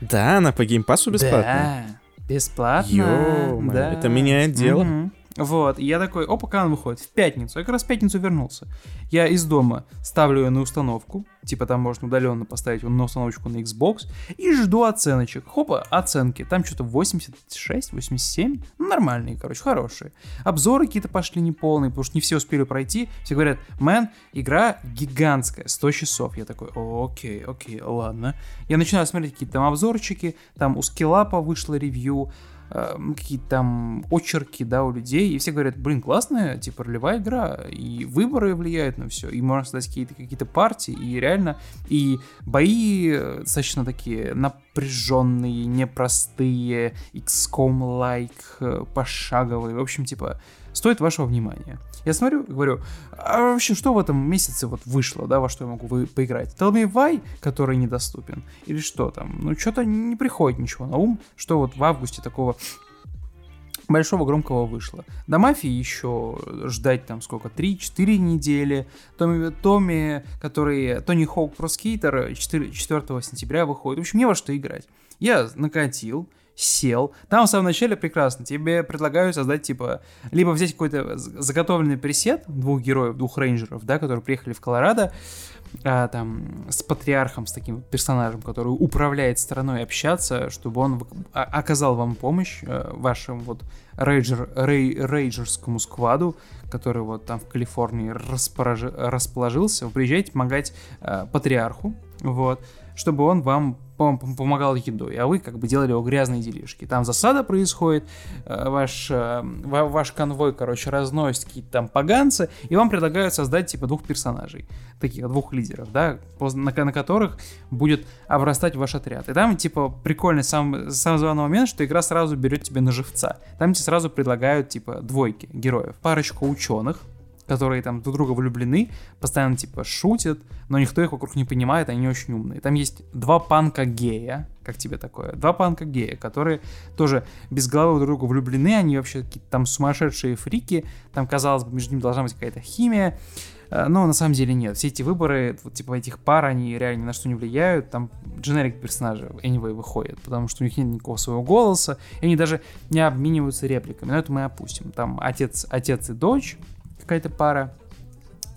Да, она по Game Pass'у бесплатно? Да, бесплатно. Ё-моё, да. Это меняет дело. Угу. Вот, и я такой: опа, когда он выходит? В пятницу. Я как раз в пятницу вернулся. Я из дома ставлю ее на установку. Типа, там можно удаленно поставить на установочку на Xbox. И жду оценочек. Хопа, оценки. Там что-то 86, 87. Ну, нормальные, короче, хорошие. Обзоры какие-то пошли неполные, потому что не все успели пройти. Все говорят: мэн, игра гигантская, 100 часов. Я такой: окей, ладно. Я начинаю смотреть какие-то там обзорчики. Там у Скиллапа вышло ревью, какие-то там очерки, да, у людей, и все говорят: блин, классная, типа, ролевая игра, и выборы влияют на все, и можно создать какие-то партии, и реально, и бои достаточно такие напряженные, непростые, XCOM-like, пошаговые, в общем, типа, стоит вашего внимания. Я смотрю, говорю: а вообще, что в этом месяце вот вышло, да, во что я могу поиграть? Tell Me Why, который недоступен, или что там? Ну, что-то не приходит ничего на ум, что вот в августе такого большого громкого вышло. До Мафии еще ждать там сколько, 3-4 недели. Томми, который Тони Хоук Про Скейтер, 4 сентября выходит. В общем, не во что играть. Я накатил, сел. Там в самом начале прекрасно. Тебе предлагают создать, типа, либо взять какой-то заготовленный пресет двух героев, двух рейнджеров, да, которые приехали в Колорадо, там, с патриархом, с таким персонажем, который управляет страной, общаться, чтобы он оказал вам помощь, вашим вот рейджерскому скваду, который вот там в Калифорнии расположился. Вы приезжаете помогать патриарху, вот, чтобы он вам помогал едой, а вы как бы делали его грязные делишки. Там засада происходит, ваш конвой, короче, разносит какие-то там поганцы, и вам предлагают создать типа двух персонажей, таких двух лидеров, да, на которых будет обрастать ваш отряд. И там типа прикольный сам забавный момент, что игра сразу берет тебя на живца. Там тебе сразу предлагают типа двойки героев, парочку ученых, которые там друг друга влюблены, постоянно типа шутят, но никто их вокруг не понимает, они очень умные. Там есть два панка-гея, как тебе такое? Два панка-гея, которые тоже без головы друг друга влюблены, они вообще какие-то там сумасшедшие фрики, там, казалось бы, между ними должна быть какая-то химия, но на самом деле нет. Все эти выборы, вот, типа, этих пар, они реально ни на что не влияют, там дженерик персонажей anyway выходит, потому что у них нет никакого своего голоса, и они даже не обмениваются репликами, но это мы опустим. Там отец и дочь, какая-то пара,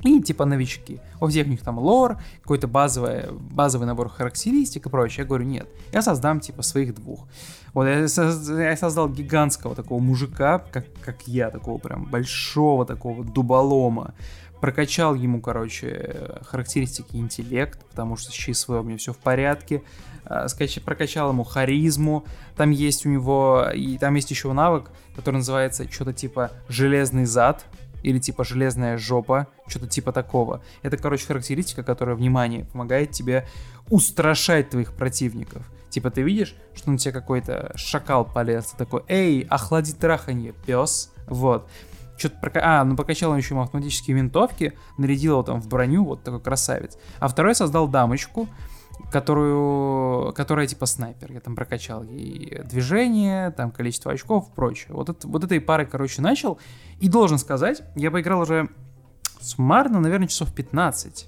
и типа новички. У всех у них там лор, какой-то базовый набор характеристик и прочее. Я говорю, нет, я создам типа своих двух. Вот, я создал гигантского такого мужика, как я, такого прям большого такого дуболома. Прокачал ему, короче, характеристики интеллект, потому что с ЧСВ у меня все в порядке. Прокачал ему харизму. Там есть у него, и там есть еще навык, который называется что-то типа железный зад, или типа железная жопа, что-то типа такого. Это, короче, характеристика, которая, внимание, помогает тебе устрашать твоих противников. Типа ты видишь, что на тебя какой-то шакал полез, такой, эй, охлади траханье, пес, вот. Что-то прокачал он еще ему автоматические винтовки, нарядил его там в броню, вот такой красавец. А второй создал дамочку, которая типа снайпер. Я там прокачал ей движение, там количество очков и прочее. Вот этой парой, короче, начал. И должен сказать, я поиграл уже суммарно, наверное, часов 15.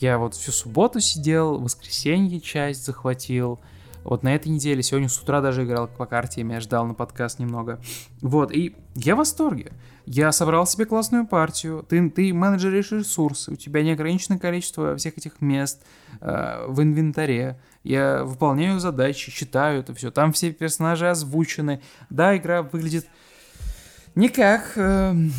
Я вот всю субботу сидел, в воскресенье часть захватил. Вот на этой неделе, сегодня с утра даже играл по карте, я ждал на подкаст немного. Вот, и я в восторге. Я собрал себе классную партию, ты менеджеришь ресурсы, у тебя неограниченное количество всех этих мест в инвентаре. Я выполняю задачи, читаю это все, там все персонажи озвучены. Да, игра выглядит не как The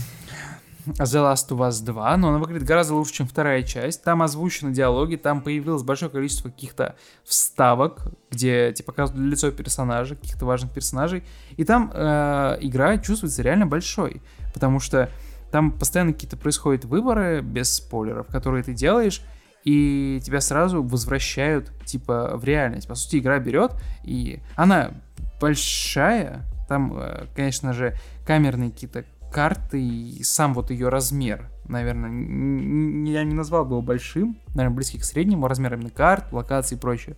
Last of Us 2, но она выглядит гораздо лучше, чем вторая часть. Там озвучены диалоги, там появилось большое количество каких-то вставок, где типа показывают лицо персонажа, каких-то важных персонажей. И там игра чувствуется реально большой, потому что там постоянно какие-то происходят выборы, без спойлеров, которые ты делаешь, и тебя сразу возвращают типа в реальность. По сути, игра берет, и она большая. Там, конечно же, камерные какие-то карты и сам вот ее размер, наверное, я не назвал бы его большим, наверное, близкий к среднему, размер именно карт, локаций и прочее.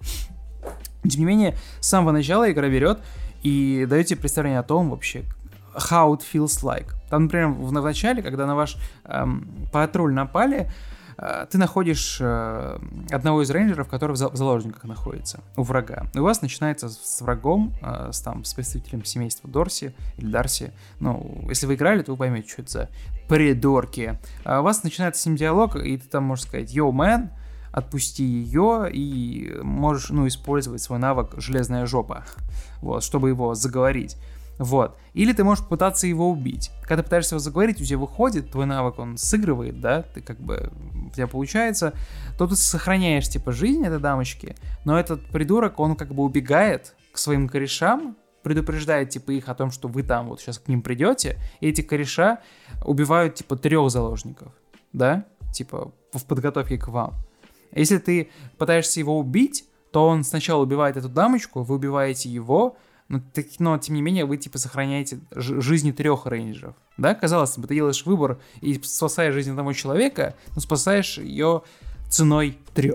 Тем не менее, с самого начала игра берет и дает тебе представление о том вообще, how it feels like. Там, например, в начале, когда на ваш патруль напали, ты находишь одного из рейнджеров, который в заложниках находится у врага. И у вас начинается с врагом, с представителем семейства Дорси или Дарси. Ну, если вы играли, то вы поймете, что это за придурки. А у вас начинается с ним диалог, и ты там можешь сказать «Yo, man», отпусти ее, и можешь, ну, использовать свой навык «Железная жопа», вот, чтобы его заговорить. Вот. Или ты можешь пытаться его убить. Когда ты пытаешься его заговорить, у тебя выходит, твой навык он сыгрывает, да, ты как бы, у тебя получается, то ты сохраняешь типа жизнь этой дамочки, но этот придурок, он как бы убегает к своим корешам, предупреждает типа их о том, что вы там вот сейчас к ним придете, и эти кореша убивают типа 3 заложников, да, типа в подготовке к вам. Если ты пытаешься его убить, то он сначала убивает эту дамочку, вы убиваете его, но, тем не менее, вы, типа, сохраняете жизни 3 рейнджеров, да? Казалось бы, ты делаешь выбор и спасаешь жизнь одного человека, но спасаешь ее ценой 3.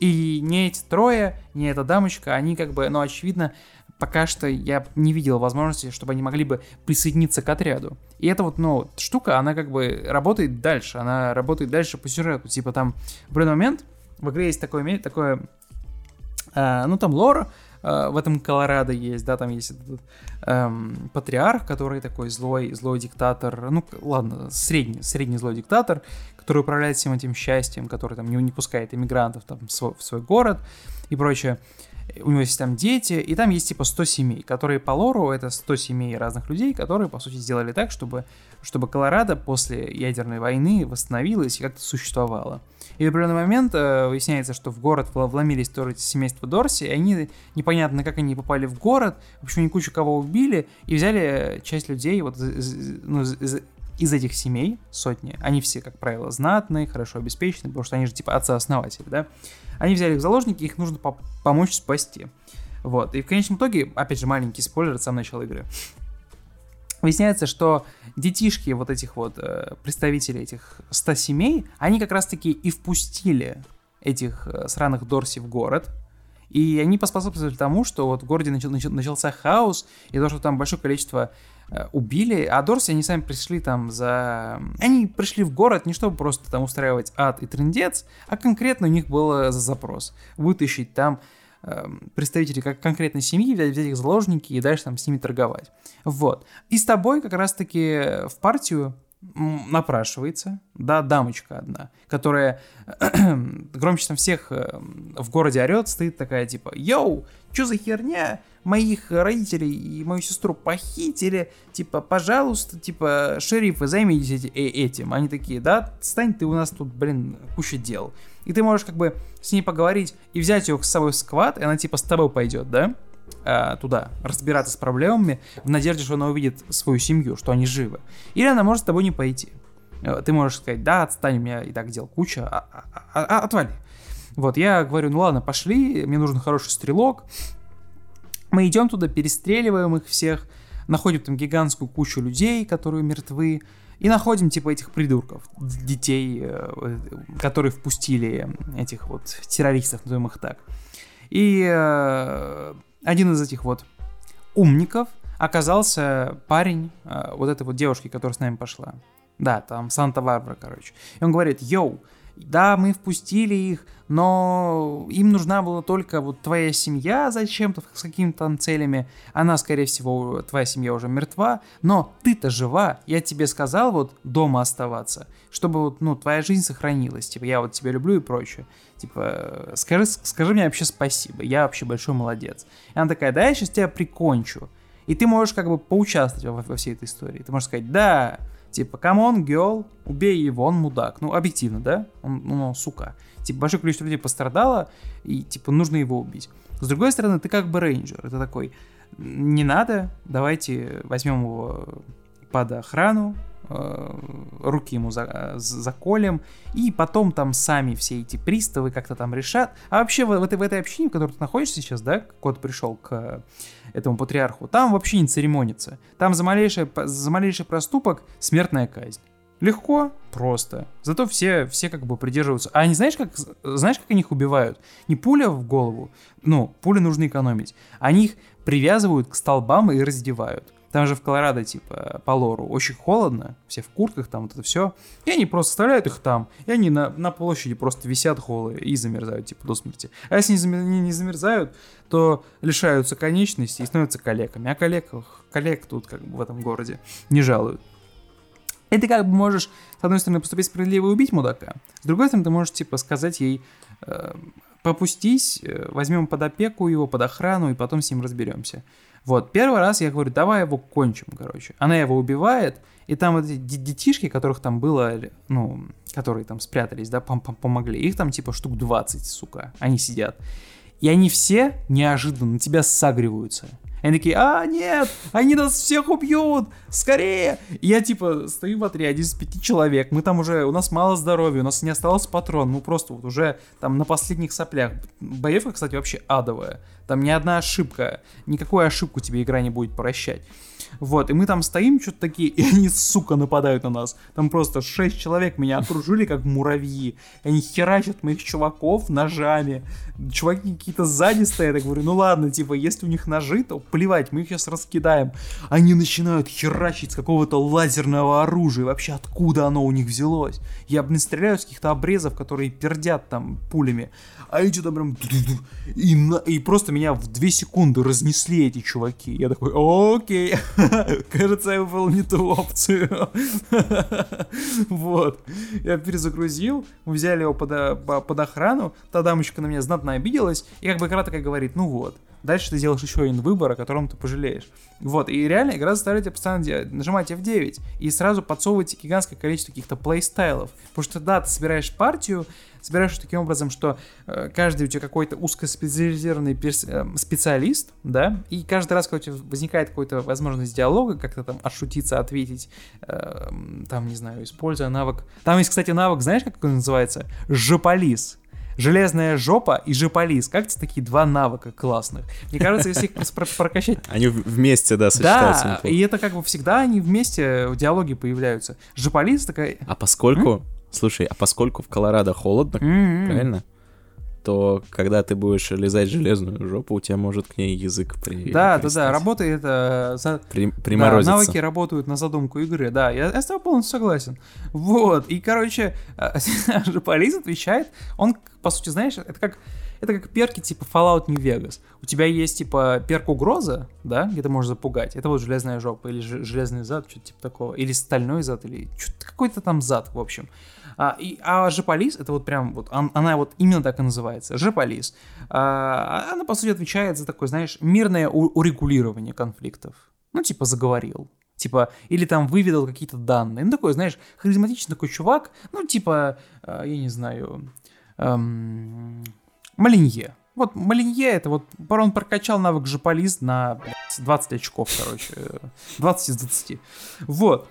И не эти 3, не эта дамочка, они как бы, ну, очевидно, пока что я не видел возможности, чтобы они могли бы присоединиться к отряду. И эта вот, ну, штука, она как бы работает дальше, по сюжету. Типа там, в определенный момент в игре есть такое, ну, там лор, в этом Колорадо есть, да, там есть этот патриарх, который такой злой диктатор, ну, ладно, средний злой диктатор, который управляет всем этим счастьем, который там не пускает иммигрантов там, в свой город и прочее. У него есть там дети, и там есть типа 100 семей, которые по лору, это 100 семей разных людей, которые, по сути, сделали так, чтобы Колорадо после ядерной войны восстановилась и как-то существовала. И в определенный момент выясняется, что в город вломились тоже семейство Дорси, и они, непонятно, как они попали в город, в общем, они кучу кого убили, и взяли часть людей вот, ну, из этих семей, сотни, они все, как правило, знатные, хорошо обеспечены, потому что они же типа отцы-основатели, да? Они взяли их в заложники, их нужно помочь спасти. Вот. И в конечном итоге, опять же, маленький спойлер от самого начала игры. Выясняется, что детишки вот этих вот представителей этих 100 семей, они как раз-таки и впустили этих сраных Дорси в город. И они поспособствовали тому, что вот в городе начался хаос, и то, что там большое количество убили, а Дорси, они сами пришли там за... Они пришли в город не чтобы просто там устраивать ад и трындец, а конкретно у них был запрос вытащить там представителей конкретной семьи, взять их заложники и дальше там с ними торговать. Вот. И с тобой как раз-таки в партию напрашивается, да, дамочка одна, которая громче там всех в городе орет, стоит такая типа: «Йоу, чё за херня? Моих родителей и мою сестру похитили, типа, пожалуйста, типа, шерифы, займитесь этим». Они такие: «Да, отстань, ты у нас тут, блин, куча дел». И ты можешь как бы с ней поговорить и взять ее с собой в сквад, и она типа с тобой пойдет, да? Туда, разбираться с проблемами в надежде, что она увидит свою семью, что они живы. Или она может с тобой не пойти. Ты можешь сказать: «Да, отстань, у меня и так дел куча, отвали». Вот, я говорю: «Ну ладно, пошли, мне нужен хороший стрелок». Мы идем туда, перестреливаем их всех, находим там гигантскую кучу людей, которые мертвы, и находим типа этих придурков, детей, которые впустили этих вот террористов, назовем их так. И один из этих вот умников оказался парень вот этой вот девушки, которая с нами пошла. Да, там Санта-Барбара, короче. И он говорит: «Йоу, да, мы впустили их, но им нужна была только вот твоя семья зачем-то, с какими-то там целями. Она, скорее всего, твоя семья уже мертва, но ты-то жива. Я тебе сказал вот дома оставаться, чтобы вот, ну, твоя жизнь сохранилась. Типа, я вот тебя люблю и прочее. Типа, скажи мне вообще спасибо, я вообще большой молодец». И она такая: «Да, я сейчас тебя прикончу». И ты можешь как бы поучаствовать во всей этой истории. Ты можешь сказать: «Да, типа, камон, гёл, убей его, он мудак». Ну, объективно, да? Он сука. Типа, большое количество людей пострадало, и, типа, нужно его убить. С другой стороны, ты как бы рейнджер. Это такой: «Не надо, давайте возьмем его под охрану, руки ему заколем, и потом там сами все эти приставы как-то там решат». А вообще в этой общине, в которой ты находишься сейчас, да, кот пришел к этому патриарху, там вообще не церемонится. Там за малейший проступок смертная казнь. Легко, просто. Зато все как бы придерживаются. А они знаешь, как они их убивают? Не пуля в голову, ну, пули нужно экономить. Они их привязывают к столбам и раздевают. Там же в Колорадо, типа, по лору очень холодно, все в куртках, там вот это все. И они просто оставляют их там, и они на площади просто висят голые и замерзают, типа, до смерти. А если не замерзают, то лишаются конечностей и становятся калеками. А коллег тут, как бы, в этом городе не жалуют. И ты как бы можешь, с одной стороны, поступить справедливо и убить мудака, с другой стороны, ты можешь, типа, сказать ей: «Попустись, возьмем под опеку его, под охрану, и потом с ним разберемся». Вот, первый раз я говорю: «Давай его кончим», короче. Она его убивает, и там вот эти детишки, которых там было, ну, которые там спрятались, да, помогли, их там типа штук 20, сука, они сидят. И они все неожиданно на тебя сагриваются. Они такие: «А, нет, они нас всех убьют, скорее!» И я типа стою в отряде из 5 человек, мы там уже, у нас мало здоровья, у нас не осталось патрон, мы просто вот уже там на последних соплях. Боевка, кстати, вообще адовая. Там ни одна ошибка, никакую ошибку тебе игра не будет прощать. Вот, и мы там стоим, что-то такие, и они, сука, нападают на нас. Там просто 6 человек меня окружили, как муравьи. Они херачат моих чуваков ножами. Чуваки какие-то сзади стоят. Я говорю, ну ладно, типа, если у них ножи, то плевать, мы их сейчас раскидаем. Они начинают херачить с какого-то лазерного оружия. Вообще, откуда оно у них взялось? Я, блин, стреляю с каких-то обрезов, которые пердят там пулями. А эти там прям... И просто меня в 2 секунды разнесли эти чуваки. Я такой, окей, кажется, я выбрал не ту опцию. Вот. Я перезагрузил, мы взяли его под охрану, та дамочка на меня знатно обиделась, и как бы игра такая говорит, ну вот, дальше ты делаешь еще один выбор, о котором ты пожалеешь. Вот, и реально игра заставляет тебя постоянно нажимать F9 и сразу подсовывать гигантское количество каких-то плейстайлов. Потому что, да, ты собираешь партию, собираешь таким образом, что каждый у тебя какой-то узкоспециализированный специалист, да, и каждый раз, когда у тебя возникает какая-то возможность диалога, как-то там отшутиться, ответить, там, не знаю, используя навык. Там есть, кстати, навык, знаешь, как он называется? Жополис. Железная жопа и жополис. Как тебе такие два навыка классных? Мне кажется, если их прокачать... Они вместе, да, сочетаются. Да, и это как бы всегда они вместе в диалоге появляются. Жополис такая... А поскольку... Слушай, а поскольку в Колорадо холодно, правильно, то когда ты будешь лизать железную жопу, у тебя может к ней язык при... Да, работает это... Приморозится. Да, навыки работают на задумку игры, да, я с тобой полностью согласен. Вот, и, короче, жополис отвечает, он, по сути, знаешь, это как перки типа Fallout New Vegas. У тебя есть типа перк угроза, да, где ты можешь запугать. Это вот железная жопа или железный зад, что-то типа такого. Или стальной зад, или что-то какой-то там зад, в общем. А жополис, это вот прям вот, она вот именно так и называется, жополис. Она, по сути, отвечает за такое, знаешь, мирное урегулирование конфликтов. Ну, типа заговорил. Типа, или там выведал какие-то данные. Ну, такой, знаешь, харизматичный такой чувак. Ну, типа, я не знаю... Молиньё. Вот Молиньё это вот... Он прокачал навык жополис на 20 очков, короче. 20 из 20. Вот.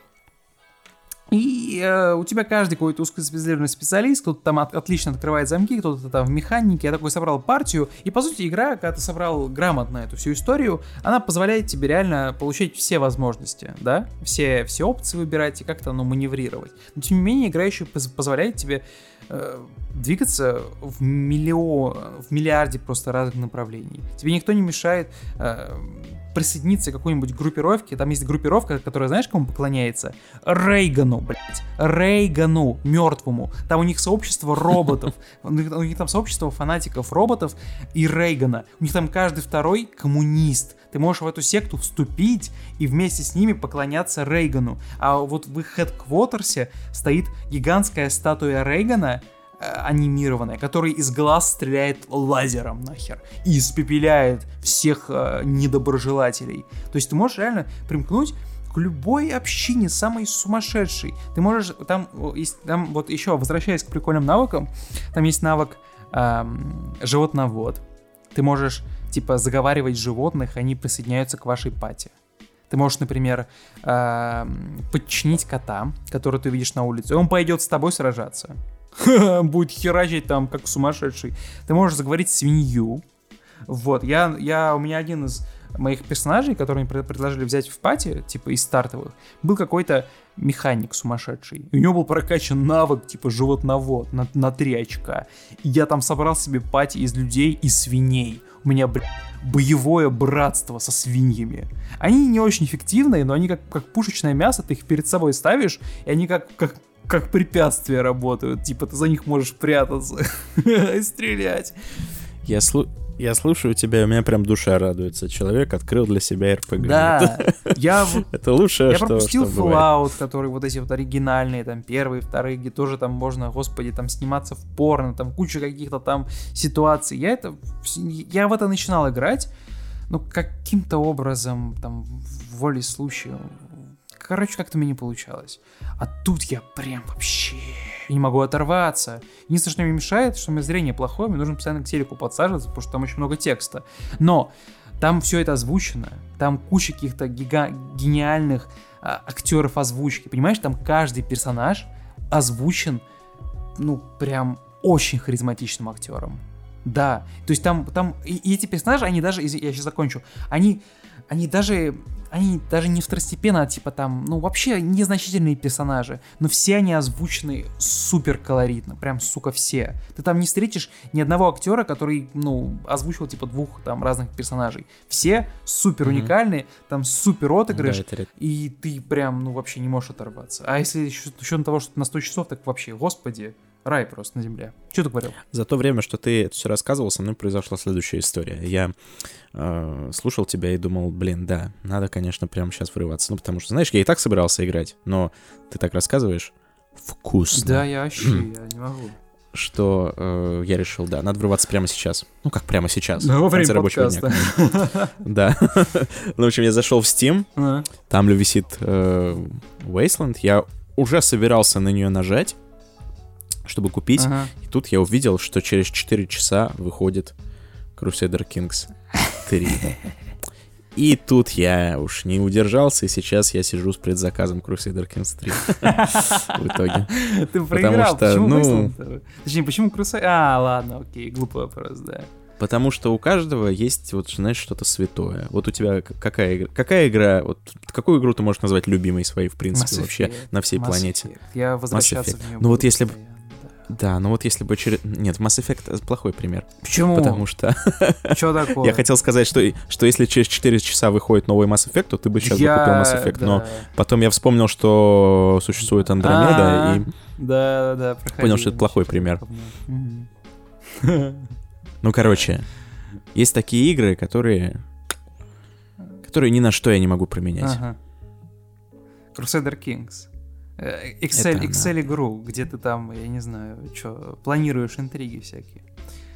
И у тебя каждый какой-то узкоспециализированный специалист, кто-то там отлично открывает замки, кто-то там в механике. Я такой собрал партию. И, по сути, игра, когда ты собрал грамотно эту всю историю, она позволяет тебе реально получать все возможности, да? Все опции выбирать и как-то, ну, маневрировать. Но, тем не менее, игра еще позволяет тебе двигаться в миллиарде просто разных направлений. Тебе никто не мешает присоединиться к какой-нибудь группировке. Там есть группировка, которая, знаешь, кому поклоняется? Рейгану, блять. Рейгану, мертвому. Там у них сообщество роботов. У них там сообщество фанатиков роботов и Рейгана. У них там каждый второй коммунист. Ты можешь в эту секту вступить и вместе с ними поклоняться Рейгану. А вот в их хедквотерсе стоит гигантская статуя Рейгана, анимированная, который из глаз стреляет лазером нахер и испепеляет всех недоброжелателей. То есть ты можешь реально примкнуть к любой общине, самой сумасшедшей. Ты можешь, там вот еще, возвращаясь к прикольным навыкам, там есть навык животновод. Ты можешь, типа, заговаривать животных, они присоединяются к вашей пати. Ты можешь, например, подчинить кота, которого ты видишь на улице, и он пойдет с тобой сражаться. Будет херачить там, как сумасшедший. Ты можешь заговорить свинью. Вот, у меня один из моих персонажей, который мне предложили взять в пати, типа из стартовых, был какой-то механик сумасшедший. И у него был прокачан навык, типа животновод на 3 очка. И я там собрал себе пати из людей и свиней. У меня, боевое братство со свиньями. Они не очень эффективные, но они как пушечное мясо, ты их перед собой ставишь, и они как препятствия работают. Типа ты за них можешь прятаться и стрелять. Я слушаю тебя, у меня прям душа радуется. Человек открыл для себя РПГ. Да, это лучшее, что бывает. Я пропустил Fallout, который вот эти вот оригинальные, там, первые, вторые, где тоже там можно, господи, там, сниматься в порно, там, куча каких-то там ситуаций. Я в это начинал играть, но каким-то образом, там, волей случая, короче, как-то мне не получалось. А тут я прям вообще не могу оторваться. Единственное, что мне мешает, что у меня зрение плохое, мне нужно постоянно к телеку подсаживаться, потому что там очень много текста. Но там все это озвучено. Там куча каких-то гениальных актеров озвучки. Понимаешь, там каждый персонаж озвучен, ну, прям очень харизматичным актером. Да, то есть там и эти персонажи, они даже, я сейчас закончу, они даже... они даже не второстепенно, а типа там, ну, вообще незначительные персонажи, но все они озвучены супер колоритно, прям, сука, все. Ты там не встретишь ни одного актера, который, ну, озвучил, типа, двух там разных персонажей. Все супер уникальные, там супер отыгрыш, и ты прям, ну, вообще не можешь оторваться. А если еще на того, что на 100 часов, так вообще, господи, рай просто на земле. Что ты говорил? За то время, что ты это все рассказывал, со мной произошла следующая история. Я слушал тебя и думал, блин, да, надо, конечно, прямо сейчас врываться. Ну, потому что, знаешь, я и так собирался играть, но ты так рассказываешь, вкусно. Да, я вообще, я не могу. Что я решил, да, надо врываться прямо сейчас. Ну, как прямо сейчас. Да, во время подкаста. Да. Ну, в общем, я зашел в Steam, там висит Wasteland, я уже собирался на нее нажать, чтобы купить. Ага. И тут я увидел, что через 4 часа выходит Crusader Kings 3. И тут я уж не удержался, и сейчас я сижу с предзаказом Crusader Kings 3. В итоге. Ты проиграл, почему Wasteland? Точнее, почему Crusader? А, ладно, окей, глупый вопрос, да. Потому что у каждого есть, вот, знаешь, что-то святое. Вот у тебя какая игра, вот какую игру ты можешь назвать любимой своей, в принципе, вообще на всей планете? Я возвращаться в нее. Ну вот если бы... Да, ну вот если бы через... Нет, Mass Effect плохой пример. Почему? Потому что... Чё такое? Я хотел сказать, что если через 4 часа выходит новый Mass Effect, то ты бы сейчас бы купил Mass Effect. Да. Но потом я вспомнил, что существует Андромеда, и... Да, проходи. Понял, что это плохой пример. Ну, короче, есть такие игры, которые ни на что я не могу променять. Ага. Crusader Kings. Excel игру, где ты там, я не знаю, что, планируешь интриги всякие.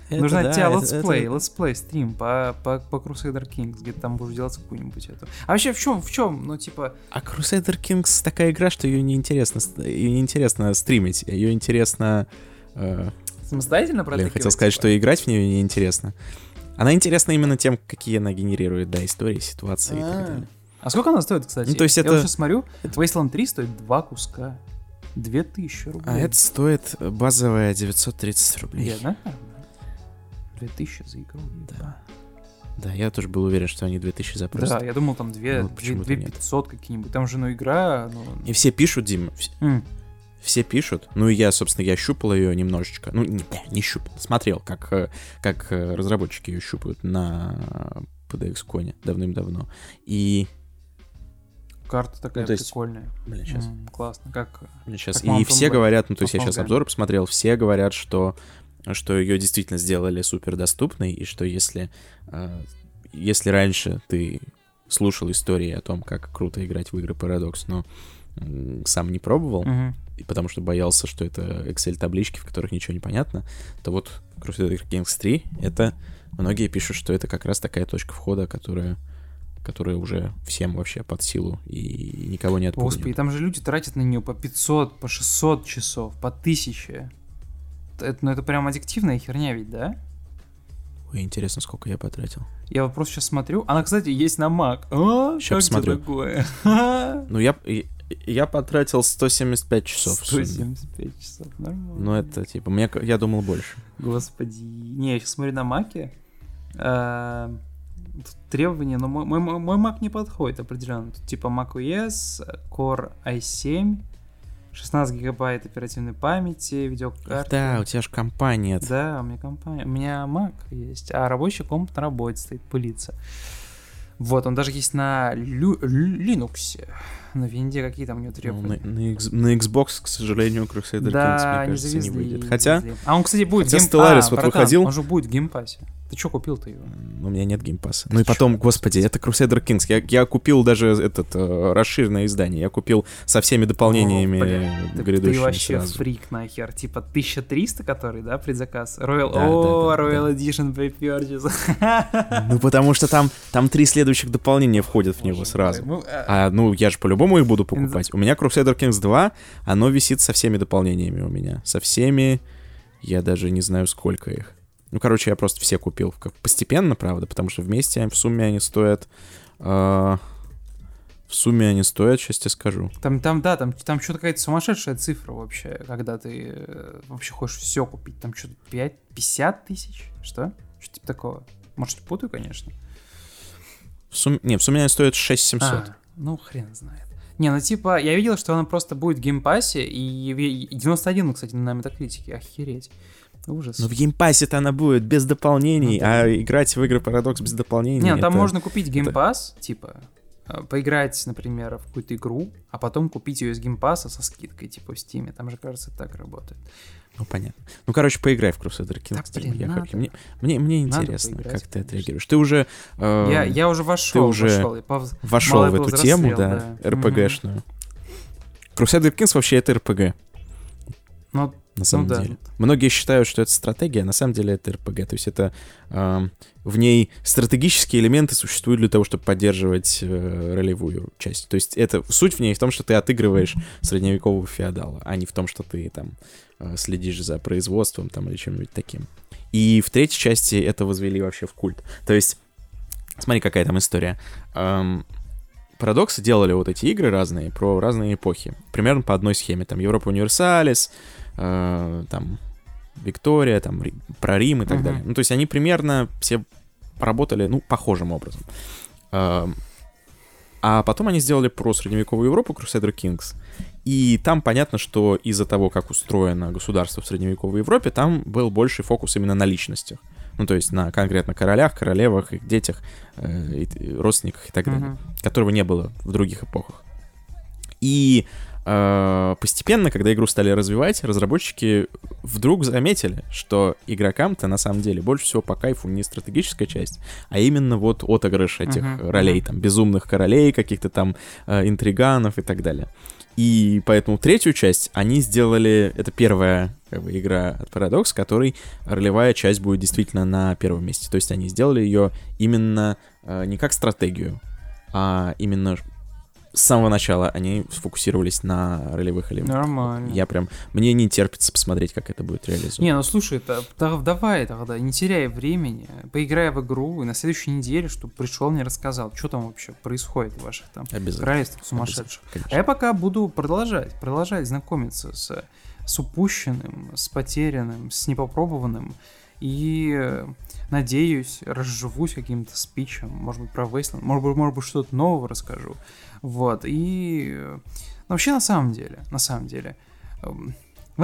Нужно от тебя летсплей, стрим по Crusader Kings, где ты там будешь делать какую-нибудь эту. А вообще в чем, ну типа... А Crusader Kings такая игра, что ее неинтересно стримить, ее интересно... Самостоятельно протыкивать? Хотел сказать, типа, что играть в нее неинтересно. Она интересна именно тем, какие она генерирует, да, истории, ситуации и так далее. А сколько она стоит, кстати? Ну, то есть я уже смотрю, Wasteland 3 стоит 2 куска. 2000 рублей. А это стоит базовая 930 рублей. Да? 2000 за игру. Да. Да, я тоже был уверен, что они 2000 за просто. Да, я думал, там 2500 какие-нибудь. Там же, ну, игра... Ну... И все пишут, Дим. Все пишут. Ну, и я, собственно, щупал ее немножечко. Ну, не щупал. Смотрел, как разработчики ее щупают на PDX-коне давным-давно. И... Карта такая, ну, есть, прикольная. Блин, сейчас. Классно. Как и все говорят, ну, то есть я сейчас обзоры посмотрел, все говорят, что ее действительно сделали супер доступной, и что если раньше ты слушал истории о том, как круто играть в игры Paradox, но сам не пробовал, потому что боялся, что это Excel-таблички, в которых ничего не понятно, то вот Crusader Kings 3, это многие пишут, что это как раз такая точка входа, которая уже всем вообще под силу и никого не отпугнет. Господи, там же люди тратят на нее по 500, по 600 часов, по 1000. Это прям аддиктивная херня ведь, да? Ой, интересно, сколько я потратил. Я вот просто сейчас смотрю. Она, кстати, есть на Mac. Сейчас смотрю. Такое? Ну, я потратил 175 часов. 175 часов, нормально. Ну, это типа, я думал больше. Господи. Не, я сейчас смотрю на Mac. Тут требования, но мой Mac не подходит определенно. Тут типа macOS, Core i7, 16 гигабайт оперативной памяти, видеокарта. Да, у тебя же компания. Да, у меня Mac есть, а рабочий комп на работе стоит, пылится. Вот, он даже есть на Linux, на Винде, какие там у него требования. Ну, на Xbox, к сожалению, Crusader Kings, мне кажется, не выйдет. Хотя... А он, кстати, будет в Stellaris вот выходил. Он же будет в геймпассе. Ты что купил-то его? У меня нет геймпасса. Ну и потом, господи, это Crusader Kings. Я купил даже расширенное издание. Я купил со всеми дополнениями грядущими. Ты вообще сразу фрик нахер. Типа 1300, который, да, предзаказ? Royal, Royal Edition Pre-Purchase. Ну потому что там 3 следующих дополнения входят в него сразу. Ну я же по-любому их буду покупать. У меня Crusader Kings 2, оно висит со всеми дополнениями у меня. Со всеми, я даже не знаю, сколько их. Ну, короче, я просто все купил постепенно, правда, потому что вместе в сумме они стоят... В сумме они стоят, сейчас тебе скажу. Там что-то какая-то сумасшедшая цифра вообще, когда ты вообще хочешь все купить. Там что-то 50 тысяч? Что? Что-то типа такого. Может, путаю, конечно. В сумме она стоит 6700. Ну, хрен знает. Не, ну типа, я видел, что она просто будет в геймпассе, и 91, кстати, на метакритике, охереть. Ужас. Но в геймпассе-то она будет без дополнений, ну, да. А играть в игры Paradox без дополнений... Не, ну там можно купить геймпасс, типа, поиграть, например, в какую-то игру, а потом купить ее из геймпасса со скидкой, типа, в Steam, там же, кажется, так работает. Ну, понятно. Ну, короче, поиграй в Crusader Kings 3. Мне интересно, поиграть, как ты отреагируешь. Ты уже... я уже вошел в эту тему, да, РПГшную. Crusader Kings вообще это РПГ. На самом деле. Да. Многие считают, что это стратегия, а на самом деле это РПГ. То есть это в ней стратегические элементы существуют для того, чтобы поддерживать ролевую часть. То есть это суть в ней в том, что ты отыгрываешь средневекового феодала, а не в том, что ты там следишь за производством там, или чем-нибудь таким. И в третьей части это возвели вообще в культ. То есть, смотри, какая там история. Парадоксы делали вот эти игры разные, про разные эпохи. Примерно по одной схеме. Там Европа Универсалис, там Виктория, там про Рим и так далее. Ну, то есть они примерно все поработали, ну, похожим образом. А потом они сделали про средневековую Европу Crusader Kings. И там понятно, что из-за того, как устроено государство в средневековой Европе, там был больший фокус именно на личностях. Ну, то есть на конкретно королях, королевах, их детях, родственниках и так далее, которого не было в других эпохах. И постепенно, когда игру стали развивать, разработчики вдруг заметили, что игрокам-то на самом деле больше всего по кайфу не стратегическая часть, а именно вот отыгрыш этих ролей, там, безумных королей, каких-то там интриганов и так далее. И поэтому третью часть они сделали... Это первая как бы, игра от Paradox, которой ролевая часть будет действительно на первом месте. То есть они сделали ее именно не как стратегию, а именно с самого начала они сфокусировались на ролевых элементах. Нормально. Я прям... Мне не терпится посмотреть, как это будет реализовано. Не, ну слушай, давай тогда, не теряй времени, поиграй в игру и на следующей неделе, чтобы пришел мне рассказал, что там вообще происходит в ваших там королевствах сумасшедших. А я пока буду продолжать знакомиться с упущенным, с потерянным, с непопробованным и... Надеюсь, разживусь каким-то спичем, может быть, про Wasteland, может быть, что-то нового расскажу, вот, и вообще, на самом деле, вы,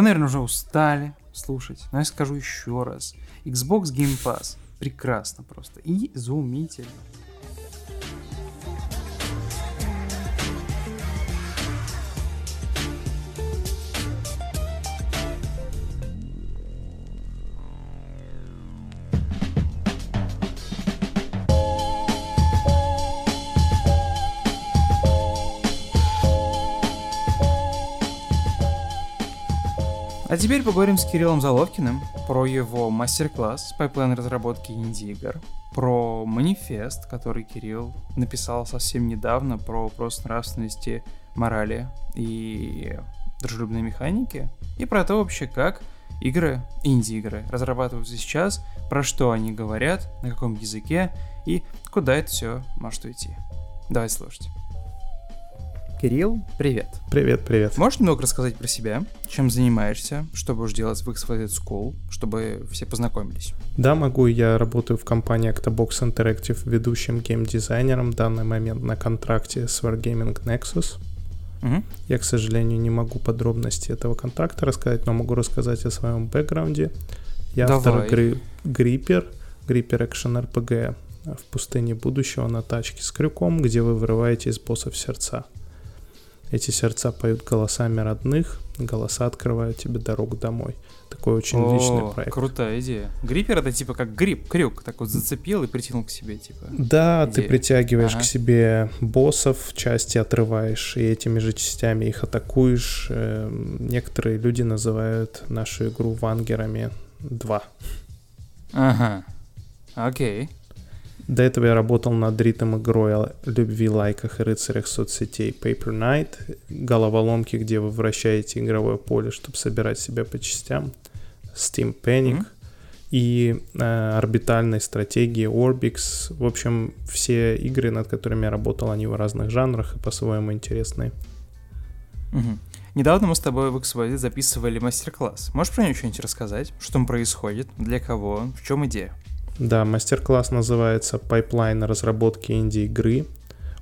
наверное, уже устали слушать, но я скажу еще раз, Xbox Game Pass прекрасно просто, изумительно. А теперь поговорим с Кириллом Золовкиным про его мастер-класс по плану разработки инди-игр, про манифест, который Кирилл написал совсем недавно, про вопрос нравственности, морали и дружелюбной механики, и про то вообще, как игры, инди-игры разрабатываются сейчас, про что они говорят, на каком языке и куда это все может уйти. Давайте слушать. Кирилл, привет. Привет. Можешь немного рассказать про себя, чем занимаешься, что будешь делать в XYZ School, чтобы все познакомились? Да, могу. Я работаю в компании OctoBox Interactive ведущим геймдизайнером в данный момент на контракте с Wargaming Nexus. Я, к сожалению, не могу подробности этого контракта рассказать, но могу рассказать о своем бэкграунде. Я автор игры Gripper Action RPG в пустыне будущего на тачке с крюком, где вы вырываете из боссов сердца. Эти сердца поют голосами родных, голоса открывают тебе дорогу домой. Такой очень личный проект. Крутая идея. Гриппер — это типа как гриб, крюк, так вот зацепил и притянул к себе, типа. Да, идея. Ты притягиваешь к себе боссов, части отрываешь, и этими же частями их атакуешь. Некоторые люди называют нашу игру вангерами 2. Окей. До этого я работал над ритм-игрой о любви, лайках и рыцарях соцсетей Paper Knight, головоломки, где вы вращаете игровое поле, чтобы собирать себя по частям, Steam Panic и орбитальной стратегии Orbix. В общем, все игры, над которыми я работал, они в разных жанрах и по-своему интересные. Недавно мы с тобой в XYZ записывали мастер-класс. Можешь про него что-нибудь рассказать? Что там происходит? Для кого? В чем идея? Да, мастер-класс называется «Пайплайн разработки инди-игры».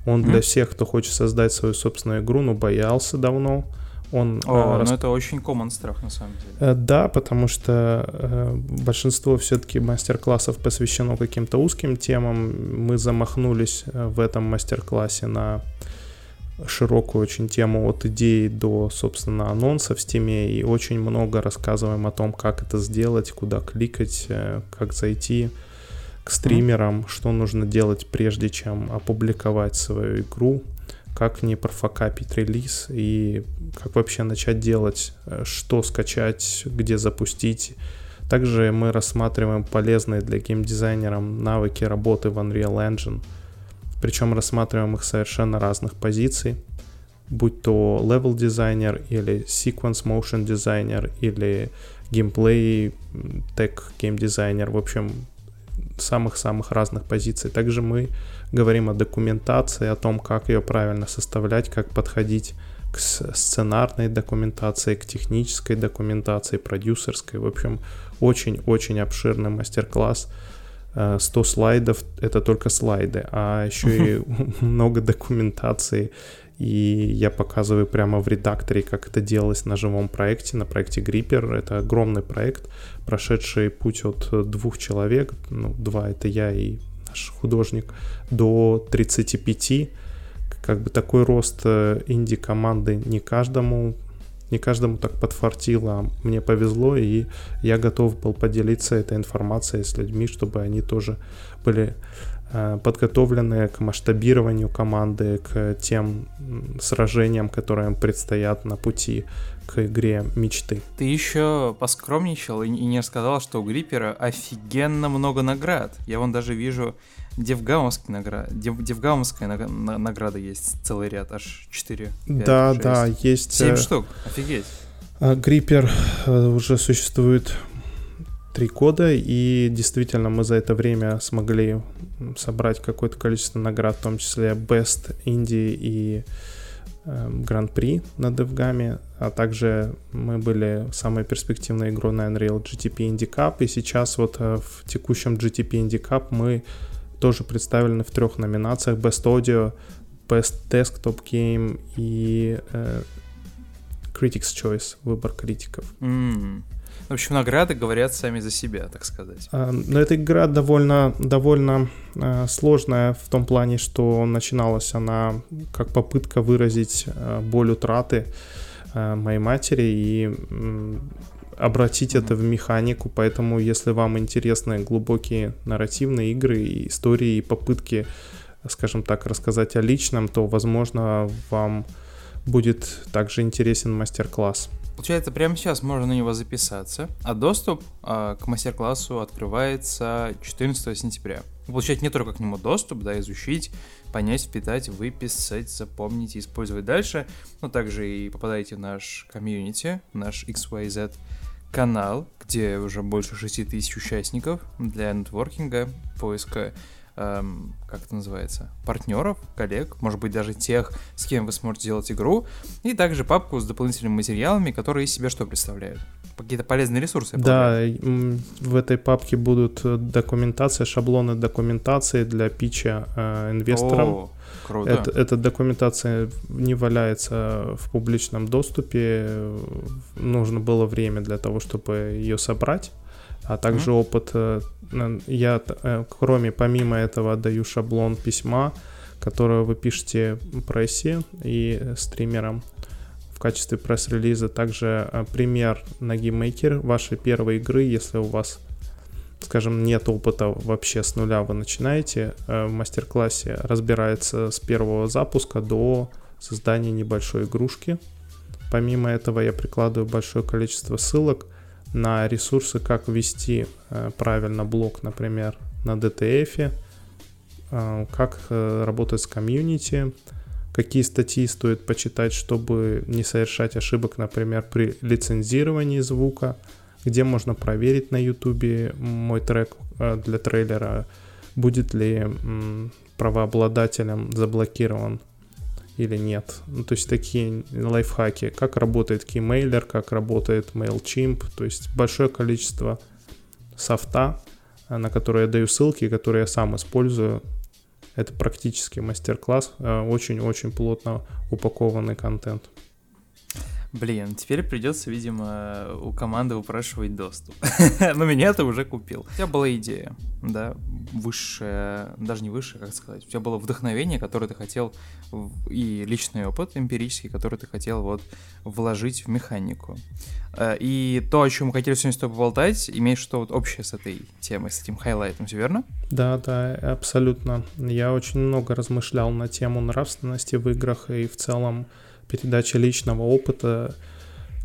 Он для всех, кто хочет создать свою собственную игру, но боялся давно. Но это очень common страх, на самом деле. Да, потому что большинство все-таки мастер-классов посвящено каким-то узким темам. Мы замахнулись в этом мастер-классе на широкую очень тему от идеи до, собственно, анонса в Steam. И очень много рассказываем о том, как это сделать, куда кликать, как зайти к стримерам, что нужно делать, прежде чем опубликовать свою игру, как не профокапить релиз и как вообще начать делать, что скачать, где запустить. Также мы рассматриваем полезные для геймдизайнерам навыки работы в Unreal Engine, причем рассматриваем их совершенно разных позиций, будь то level дизайнер или sequence motion дизайнер или геймплей, tech геймдизайнер, в общем, самых-самых разных позиций. Также мы говорим о документации, о том, как ее правильно составлять, как подходить к сценарной документации, к технической документации, продюсерской. В общем, очень-очень обширный мастер-класс. 100 слайдов — это только слайды, а еще и много документации. И я показываю прямо в редакторе, как это делалось на живом проекте, на проекте Gripper. Это огромный проект, прошедший путь от 2 человек, 2 — это я и наш художник, до 35. Как бы такой рост инди-команды не каждому так подфартило. Мне повезло, и я готов был поделиться этой информацией с людьми, чтобы они тоже были подготовлены к масштабированию команды, к тем сражениям, которые им предстоят на пути к игре мечты. Ты еще поскромничал и не рассказал, что у Гриппера офигенно много наград. Я вон даже вижу Девгамовская награда есть, целый ряд, аж 4, 5, да, 6, да, есть 7 штук, офигеть. Гриппер уже существует 3 года, и действительно мы за это время смогли собрать какое-то количество наград, в том числе Best Indie и Гран-при на DevGam'е, а также мы были самой перспективной игрой на Unreal GTP Indie Cup, и сейчас вот в текущем GTP Indie Cup мы тоже представлены в 3 номинациях: Best Audio, Best Desktop Game и Critics' Choice, выбор критиков. В общем, награды говорят сами за себя, так сказать. Но эта игра довольно сложная в том плане, что начиналась она как попытка выразить боль утраты моей матери и обратить это в механику. Поэтому, если вам интересны глубокие нарративные игры, и истории, и попытки, скажем так, рассказать о личном, то, возможно, вам будет также интересен мастер-класс. Получается, прямо сейчас можно на него записаться, а доступ к мастер-классу открывается 14 сентября. Вы получаете не только к нему доступ, да, изучить, понять, впитать, выписать, запомнить и использовать дальше, но также и попадаете в наш комьюнити, наш XYZ канал, где уже больше 6000 участников для нетворкинга, поиска, как это называется, партнеров, коллег, может быть, даже тех, с кем вы сможете делать игру, и также папку с дополнительными материалами, которые из себя что представляют? Какие-то полезные ресурсы. Да, в этой папке будут документация, шаблоны документации для питча инвесторам. О, круто. Эта документация не валяется в публичном доступе, нужно было время для того, чтобы ее собрать. А также опыт, я помимо этого даю шаблон письма, которое вы пишете прессе и стримерам в качестве пресс-релиза. Также пример на гейммейкер вашей первой игры, если у вас, скажем, нет опыта вообще, с нуля вы начинаете. В мастер-классе разбирается с первого запуска до создания небольшой игрушки. Помимо этого я прикладываю большое количество ссылок на ресурсы, как вести правильно блог, например, на DTF, как работать с комьюнити, какие статьи стоит почитать, чтобы не совершать ошибок, например, при лицензировании звука, где можно проверить на YouTube мой трек для трейлера, будет ли правообладателем заблокирован или нет. То есть такие лайфхаки, как работает Keymailer, как работает MailChimp, то есть большое количество софта, на которые я даю ссылки, которые я сам использую. Это практически мастер-класс, очень-очень плотно упакованный контент. Блин, теперь придется, видимо, у команды упрашивать доступ. Но меня ты уже купил. У тебя была идея, да, высшая, даже не высшая, как сказать. У тебя было вдохновение, которое ты хотел, и личный опыт эмпирический, который ты хотел вот вложить в механику. И то, о чем мы хотели сегодня с тобой поболтать, имеет что вот общее с этой темой, с этим хайлайтом, все верно? Да, да, абсолютно. Я очень много размышлял на тему нравственности в играх и в целом передача личного опыта,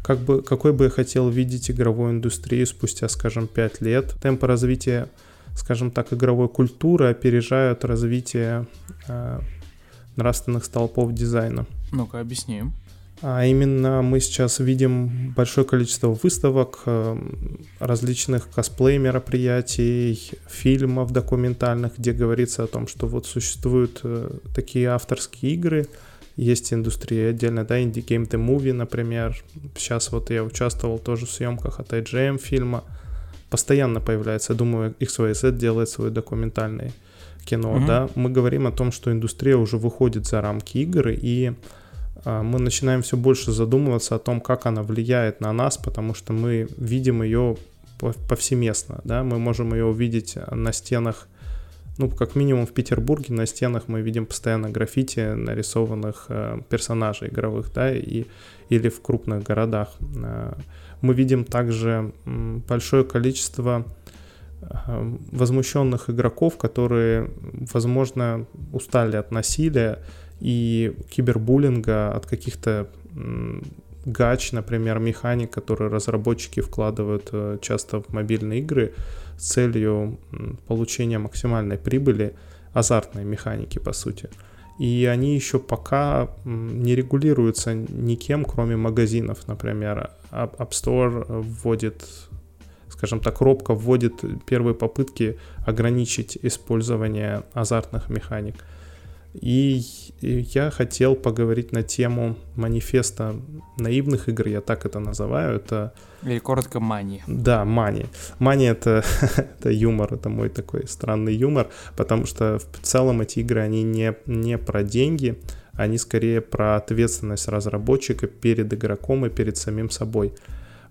как бы, какой бы я хотел видеть игровую индустрию спустя, скажем, 5 лет. Темпы развития, скажем так, игровой культуры опережают развитие нравственных столпов дизайна. Ну-ка, объясни. А именно мы сейчас видим большое количество выставок, различных косплей-мероприятий, фильмов документальных, где говорится о том, что вот существуют такие авторские игры, есть индустрия отдельно, да, Indie Game The Movie, например. Сейчас вот я участвовал тоже в съемках от IGM фильма. Постоянно появляется, я думаю, XYZ делает свое документальное кино, да. Мы говорим о том, что индустрия уже выходит за рамки игры, и мы начинаем все больше задумываться о том, как она влияет на нас, потому что мы видим ее повсеместно, да. Мы можем ее увидеть на стенах. Ну, как минимум в Петербурге на стенах мы видим постоянно граффити нарисованных персонажей игровых, да, или в крупных городах. Мы видим также большое количество возмущенных игроков, которые, возможно, устали от насилия и кибербуллинга, от каких-то гач, например, механик, которые разработчики вкладывают часто в мобильные игры с целью получения максимальной прибыли, азартной механики, по сути. И они еще пока не регулируются никем, кроме магазинов, например. App Store вводит, скажем так, робко вводит первые попытки ограничить использование азартных механик. И я хотел поговорить на тему манифеста наивных игр, я так это называю. Это... Или коротко мани. Да, мани. Мани — это юмор, это мой такой странный юмор, потому что в целом эти игры, они не про деньги, они скорее про ответственность разработчика перед игроком и перед самим собой,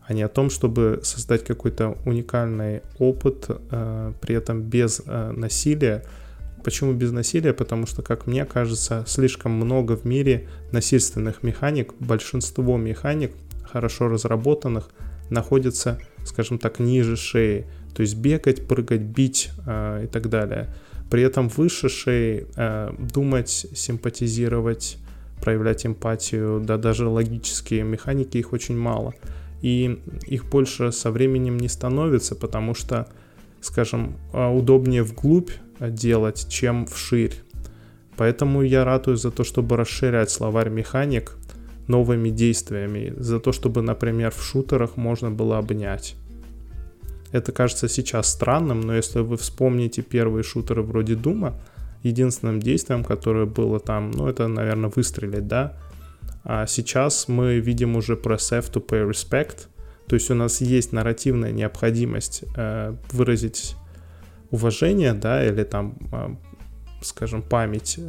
а не о том, чтобы создать какой-то уникальный опыт, при этом без насилия. Почему без насилия? Потому что, как мне кажется, слишком много в мире насильственных механик. Большинство механик, хорошо разработанных, находятся, скажем так, ниже шеи. То есть бегать, прыгать, бить и так далее. При этом выше шеи думать, симпатизировать, проявлять эмпатию, да даже логические механики, их очень мало. И их больше со временем не становится, потому что, скажем, удобнее вглубь делать, чем вширь. Поэтому я ратую за то, чтобы расширять словарь механик новыми действиями, за то, чтобы, например, в шутерах можно было обнять. Это кажется сейчас странным, но если вы вспомните первые шутеры вроде Дума, единственным действием, которое было там, ну, это, наверное, выстрелить, да? А сейчас мы видим уже про save to pay respect, то есть у нас есть нарративная необходимость выразить уважение, да, или там, скажем, память,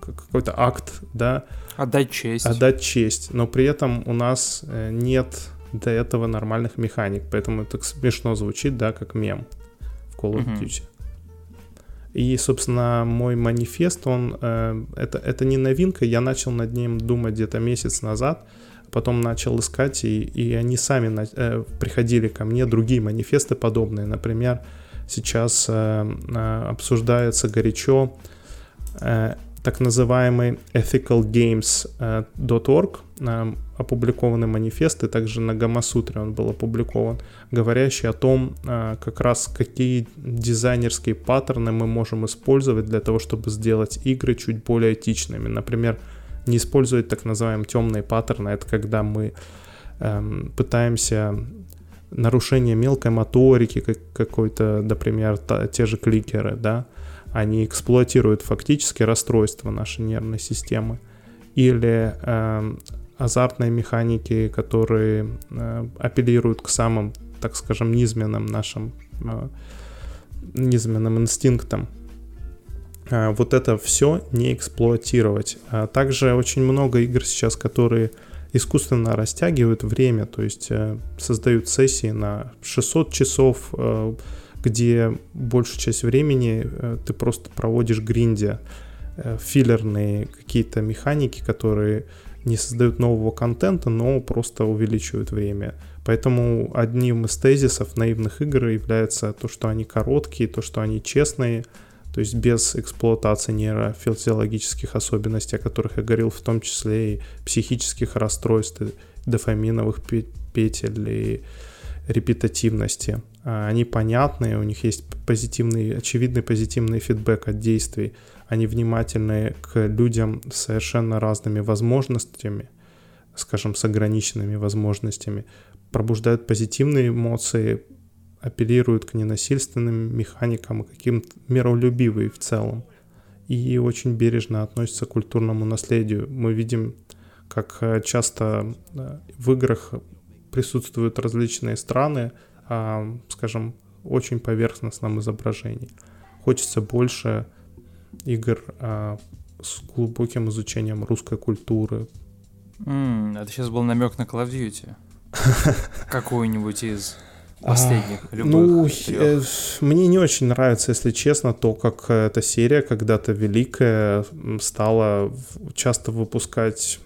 какой-то акт, да. Отдать честь. Отдать честь, но при этом у нас нет до этого нормальных механик, поэтому это смешно звучит, да, как мем в Call of Duty. И, собственно, мой манифест, он, это не новинка, я начал над ним думать где-то месяц назад, потом начал искать, и они сами приходили ко мне, другие манифесты подобные, например, сейчас обсуждается горячо так называемый ethicalgames.org, опубликованный манифест, и также на Гамасутре он был опубликован, говорящий о том, как раз какие дизайнерские паттерны мы можем использовать для того, чтобы сделать игры чуть более этичными. Например, не использовать так называемые темные паттерны, это когда мы пытаемся... нарушение мелкой моторики какой-то, например, те же кликеры, да, они эксплуатируют фактически расстройство нашей нервной системы. Или азартные механики, которые апеллируют к самым, так скажем, низменным нашим низменным инстинктам. Вот это все не эксплуатировать. Также очень много игр сейчас, которые искусственно растягивают время, то есть создают сессии на 600 часов, где большую часть времени ты просто проводишь гриндя. Филлерные какие-то механики, которые не создают нового контента, но просто увеличивают время. Поэтому одним из тезисов наивных игр является то, что они короткие, то, что они честные, то есть без эксплуатации нейрофизиологических особенностей, о которых я говорил, в том числе и психических расстройств, дофаминовых петель и репетативности. Они понятные, у них есть позитивный, очевидный позитивный фидбэк от действий. Они внимательны к людям с совершенно разными возможностями, скажем, с ограниченными возможностями, пробуждают позитивные эмоции, апеллируют к ненасильственным механикам, каким-то миролюбивым в целом, и очень бережно относятся к культурному наследию. Мы видим, как часто в играх присутствуют различные страны, скажем, очень поверхностном изображении. Хочется больше игр с глубоким изучением русской культуры. Это сейчас был намек на Call of Duty. Какую-нибудь из последних, любых. Мне не очень нравится, если честно, то, как эта серия, когда-то великая, стала часто выпускать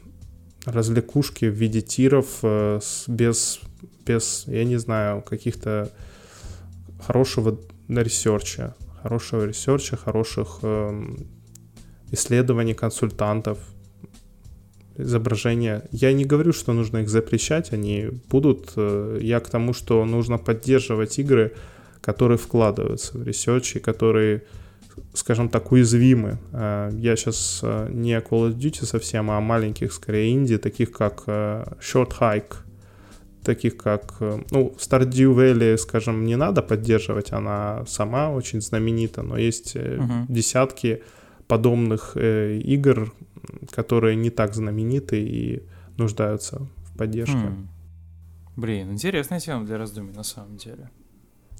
развлекушки в виде тиров без, я не знаю, каких-то хорошего ресерча, хороших исследований, консультантов, изображения. Я не говорю, что нужно их запрещать, они будут. Я к тому, что нужно поддерживать игры, которые вкладываются в ресерч и которые, скажем так, уязвимы. Я сейчас не о Call of Duty совсем, а о маленьких, скорее, инди, таких как Short Hike, таких как, Stardew Valley, скажем, не надо поддерживать, она сама очень знаменита, но есть десятки подобных игр, которые не так знамениты и нуждаются в поддержке. Блин, интересная тема для раздумий на самом деле.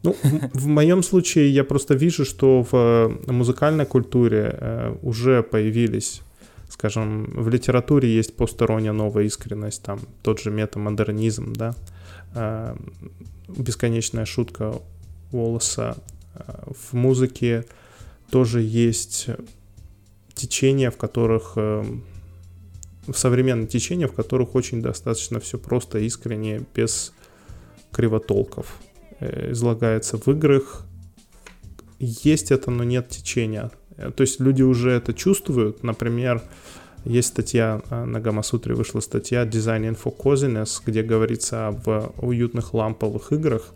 В моем случае я просто вижу, что в музыкальной культуре уже появились, скажем, в литературе есть посторонняя новая искренность, там тот же метамодернизм, да, бесконечная шутка Уоллеса. В музыке тоже есть течения, современные течения, в которых очень достаточно все просто, искренне, без кривотолков излагается в играх. Есть это, но нет течения. То есть люди уже это чувствуют. Например, есть статья на Гамасутре, вышла статья «Designing for Coziness», где говорится об уютных ламповых играх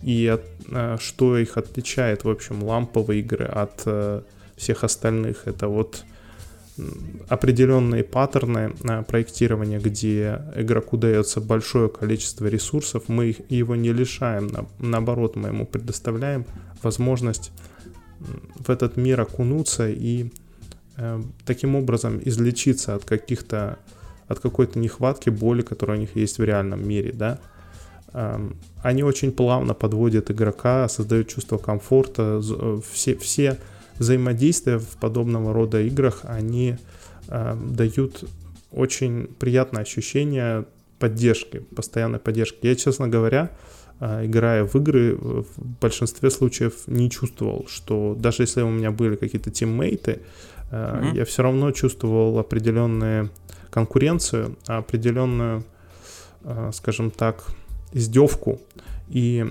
и что их отличает, в общем, ламповые игры от всех остальных. Это вот определенные паттерны проектирования, где игроку дается большое количество ресурсов. Мы его не лишаем, наоборот, мы ему предоставляем возможность в этот мир окунуться и таким образом излечиться от какой-то нехватки боли, которая у них есть в реальном мире, да. Они очень плавно подводят игрока, создают чувство комфорта. Все взаимодействия в подобного рода играх, они дают очень приятное ощущение поддержки, постоянной поддержки. Я, честно говоря, играя в игры, в большинстве случаев не чувствовал, что даже если у меня были какие-то тиммейты, я все равно чувствовал определенную конкуренцию, определенную, скажем так, издевку. И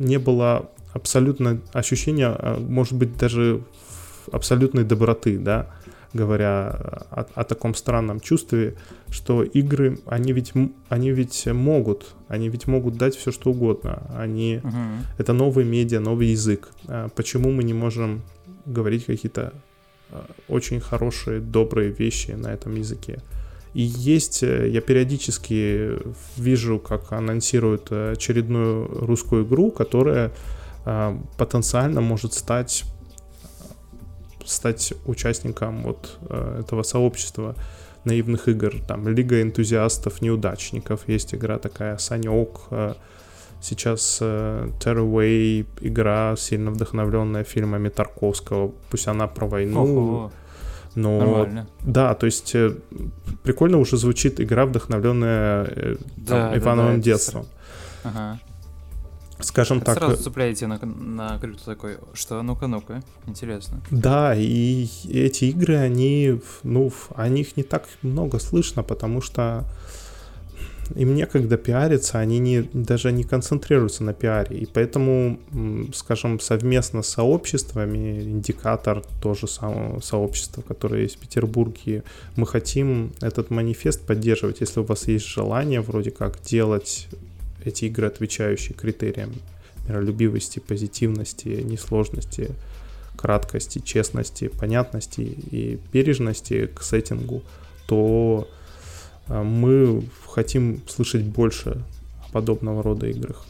не было абсолютно ощущения, может быть, даже абсолютной доброты, да, говоря о таком странном чувстве, что игры, они ведь могут дать все, что угодно. Это новые медиа, новый язык. Почему мы не можем говорить какие-то очень хорошие, добрые вещи на этом языке? И есть, я периодически вижу, как анонсируют очередную русскую игру, которая потенциально может стать участником вот этого сообщества наивных игр. Там Лига энтузиастов-неудачников, есть игра такая, Санек, Сейчас Tearaway, игра, сильно вдохновленная фильмами Тарковского, пусть она про войну. Но нормально. Да, то есть прикольно уже звучит игра, вдохновленная Ивановым детством. Ага. Скажем так. Сразу цепляете на крючок такой, что ну-ка, интересно. Да, и эти игры, они, ну, о них не так много слышно, потому что им некогда пиариться, они даже не концентрируются на пиаре. И поэтому, скажем, совместно с сообществами, Индикатор, то же самое сообщество, которое есть в Петербурге, мы хотим этот манифест поддерживать, если у вас есть желание вроде как делать эти игры, отвечающие критериям миролюбивости, позитивности, несложности, краткости, честности, понятности и бережности к сеттингу, то мы хотим слышать больше о подобного рода играх.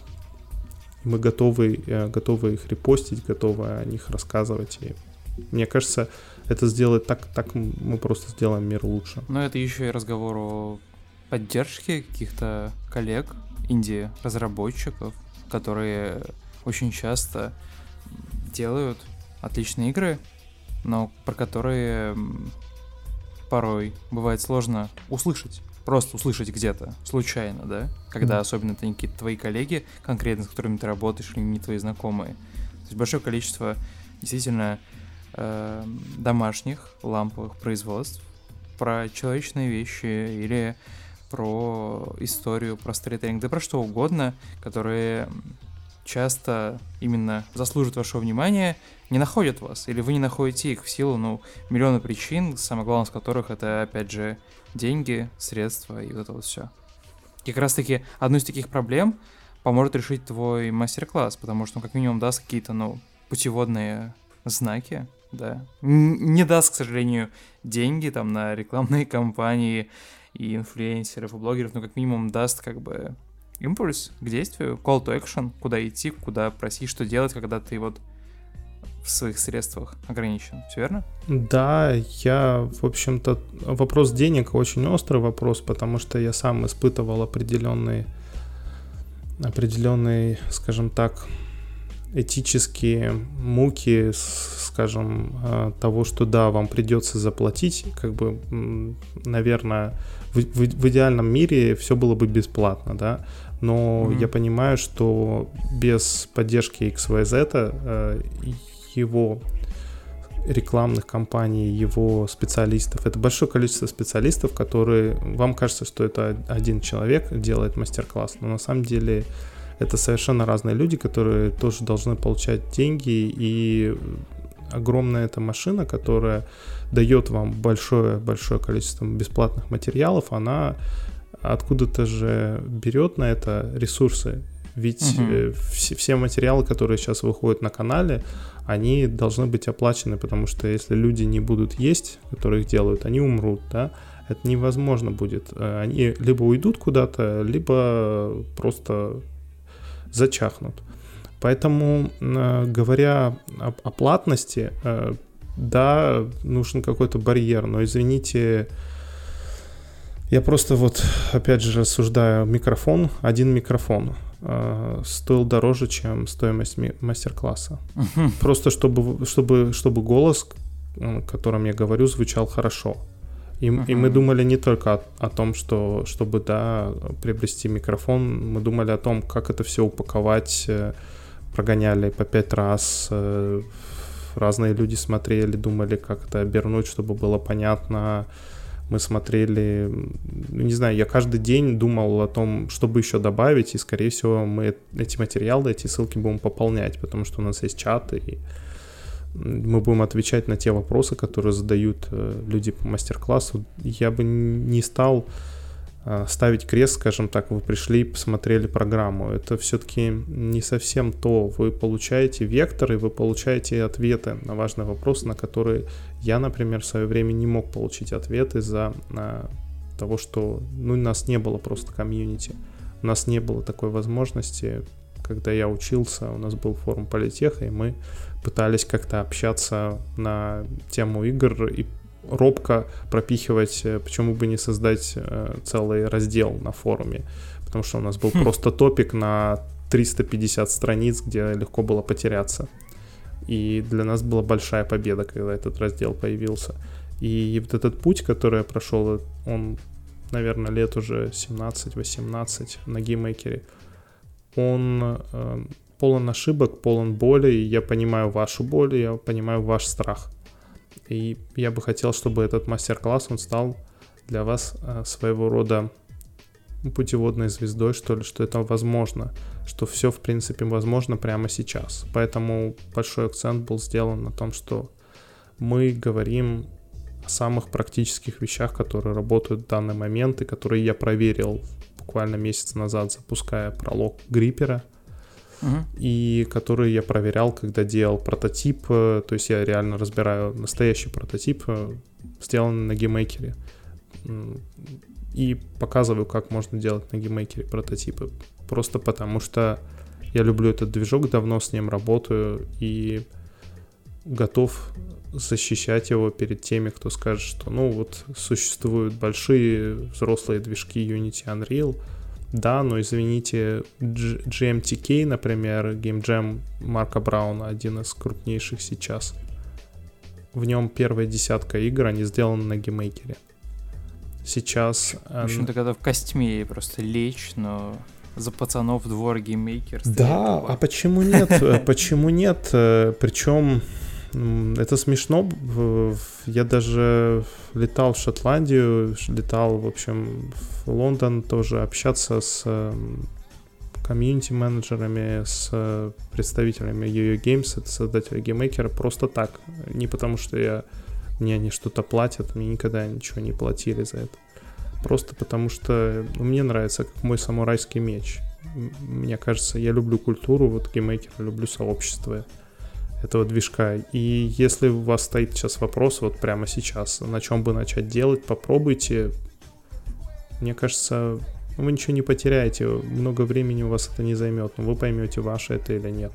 Мы готовы их репостить, готовы о них рассказывать. И мне кажется, это сделать так мы просто сделаем мир лучше. Но это еще и разговор о поддержке каких-то коллег, инди-разработчиков, которые очень часто делают отличные игры, но про которые порой бывает сложно услышать. Просто услышать где-то, случайно, да? Когда особенно это не какие-то твои коллеги, конкретно с которыми ты работаешь, или не твои знакомые. То есть большое количество действительно домашних ламповых производств про человечные вещи или про историю, про сторителлинг, да про что угодно, которые часто именно заслуживают вашего внимания, не находят вас, или вы не находите их в силу, миллиона причин, самое главное из которых это, опять же, деньги, средства и вот это вот все. Как раз-таки одну из таких проблем поможет решить твой мастер-класс, потому что он как минимум даст какие-то, путеводные знаки, да. Не даст, к сожалению, деньги там на рекламные кампании и инфлюенсеров, и блогеров, но как минимум даст импульс к действию, call to action, куда идти, куда просить, что делать, когда ты в своих средствах ограничен. Все верно? Да, в общем-то, вопрос денег очень острый вопрос, потому что я сам испытывал определенные, скажем так, этические муки, скажем, того, что да, вам придется заплатить, наверное, в идеальном мире все было бы бесплатно, да, но я понимаю, что без поддержки XYZ, его рекламных компаний, его специалистов, это большое количество специалистов, которые, вам кажется, что это один человек делает мастер-класс, но на самом деле это совершенно разные люди, которые тоже должны получать деньги, и огромная эта машина, которая дает вам большое-большое количество бесплатных материалов, она откуда-то же берет на это ресурсы. Ведь все материалы, которые сейчас выходят на канале, они должны быть оплачены, потому что если люди не будут есть, которые их делают, они умрут, да? Это невозможно будет. Они либо уйдут куда-то, либо просто зачахнут. Поэтому, говоря о платности, да, нужен какой-то барьер, но, извините, я просто опять же рассуждаю, микрофон, один микрофон стоил дороже, чем стоимость мастер-класса. Просто чтобы голос, которым я говорю, звучал хорошо. И мы думали не только о том, что чтобы приобрести микрофон, мы думали о том, как это все упаковать, прогоняли по 5 раз, разные люди смотрели, думали, как это обернуть, чтобы было понятно. Мы смотрели, не знаю, я каждый день думал о том, чтобы еще добавить, и, скорее всего, мы эти материалы, эти ссылки будем пополнять, потому что у нас есть чат, и мы будем отвечать на те вопросы, которые задают люди по мастер-классу. Я бы не стал ставить крест, скажем так, вы пришли, посмотрели программу. Это все-таки не совсем то. Вы получаете вектор, и вы получаете ответы на важные вопросы, на которые я, например, в свое время не мог получить ответы из-за того, что у нас не было просто комьюнити. У нас не было такой возможности. Когда я учился, у нас был форум политеха, и мы пытались как-то общаться на тему игр и робко пропихивать, почему бы не создать целый раздел на форуме, потому что у нас был просто топик на 350 страниц, где легко было потеряться. И для нас была большая победа, когда этот раздел появился. И вот этот путь, который я прошел, он, наверное, лет уже 17-18 на гейммейкере, он полон ошибок, полон боли, и я понимаю вашу боль, я понимаю ваш страх. И я бы хотел, чтобы этот мастер-класс, он стал для вас своего рода путеводной звездой, что ли, что это возможно, что все, в принципе, возможно прямо сейчас. Поэтому большой акцент был сделан на том, что мы говорим о самых практических вещах, которые работают в данный момент и которые я проверил буквально месяц назад, запуская пролог Гриппера. И которые я проверял, когда делал прототип. То есть я реально разбираю настоящий прототип, сделанный на гейммейкере, и показываю, как можно делать на гейммейкере прототипы. Просто потому что я люблю этот движок, давно с ним работаю и готов защищать его перед теми, кто скажет, что ну вот существуют большие взрослые движки Unity, Unreal. Да, но извините, GMTK, например, Game Jam Марка Брауна, один из крупнейших сейчас. В нем первая десятка игр, они сделаны на гейммейкере. Сейчас... В общем-то, когда в костьме просто лечь, но за пацанов двор гейммейкер. Да, а почему нет? Почему нет? Причем это смешно. Я даже летал в Шотландию, летал, в общем, в Лондон тоже общаться с комьюнити-менеджерами, с представителями YoYo Games, это создатели гейммейкера, просто так. Не потому что мне они что-то платят, мне никогда ничего не платили за это. Просто потому что мне нравится, как мой самурайский меч. Мне кажется, я люблю культуру, вот гейммейкера, люблю сообщество этого движка. И если у вас стоит сейчас вопрос, вот прямо сейчас, на чем бы начать делать, попробуйте. Мне кажется, вы ничего не потеряете, много времени у вас это не займет, но вы поймете, ваше это или нет.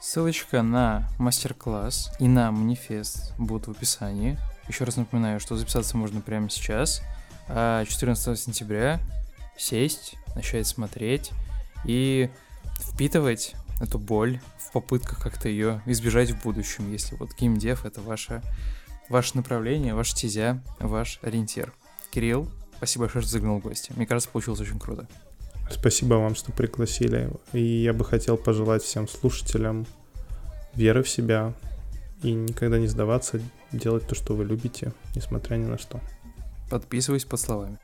Ссылочка на мастер-класс и на манифест будут в описании. Еще раз напоминаю, что записаться можно прямо сейчас, 14 сентября, сесть, начать смотреть и впитывать эту боль в попытках как-то ее избежать в будущем, если вот геймдев — это ваше направление, ваша стезя, ваш ориентир. Кирилл, спасибо большое, что загнул гостя. Мне кажется, получилось очень круто. Спасибо вам, что пригласили. И я бы хотел пожелать всем слушателям веры в себя и никогда не сдаваться, делать то, что вы любите, несмотря ни на что. Подписываюсь под словами.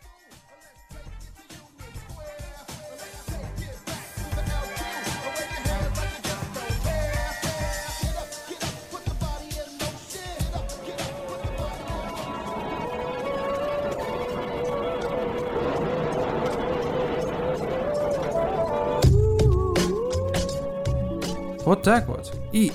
Вот так вот. И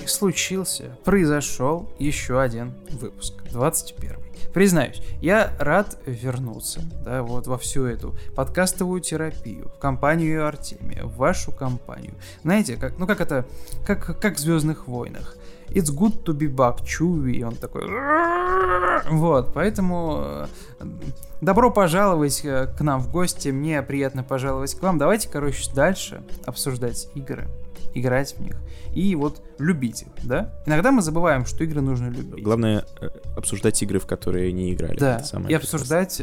произошел еще один выпуск, 21-й. Признаюсь, я рад вернуться, да, вот во всю эту подкастовую терапию, в компанию Артемия, в вашу компанию. Знаете, как в «Звездных войнах». It's good to be back, Chewie, и он такой... Вот, поэтому добро пожаловать к нам в гости, мне приятно пожаловать к вам. Давайте, дальше обсуждать игры, играть в них и вот любить их, да? Иногда мы забываем, что игры нужно любить. Главное, обсуждать игры, в которые не играли. Да, и обсуждать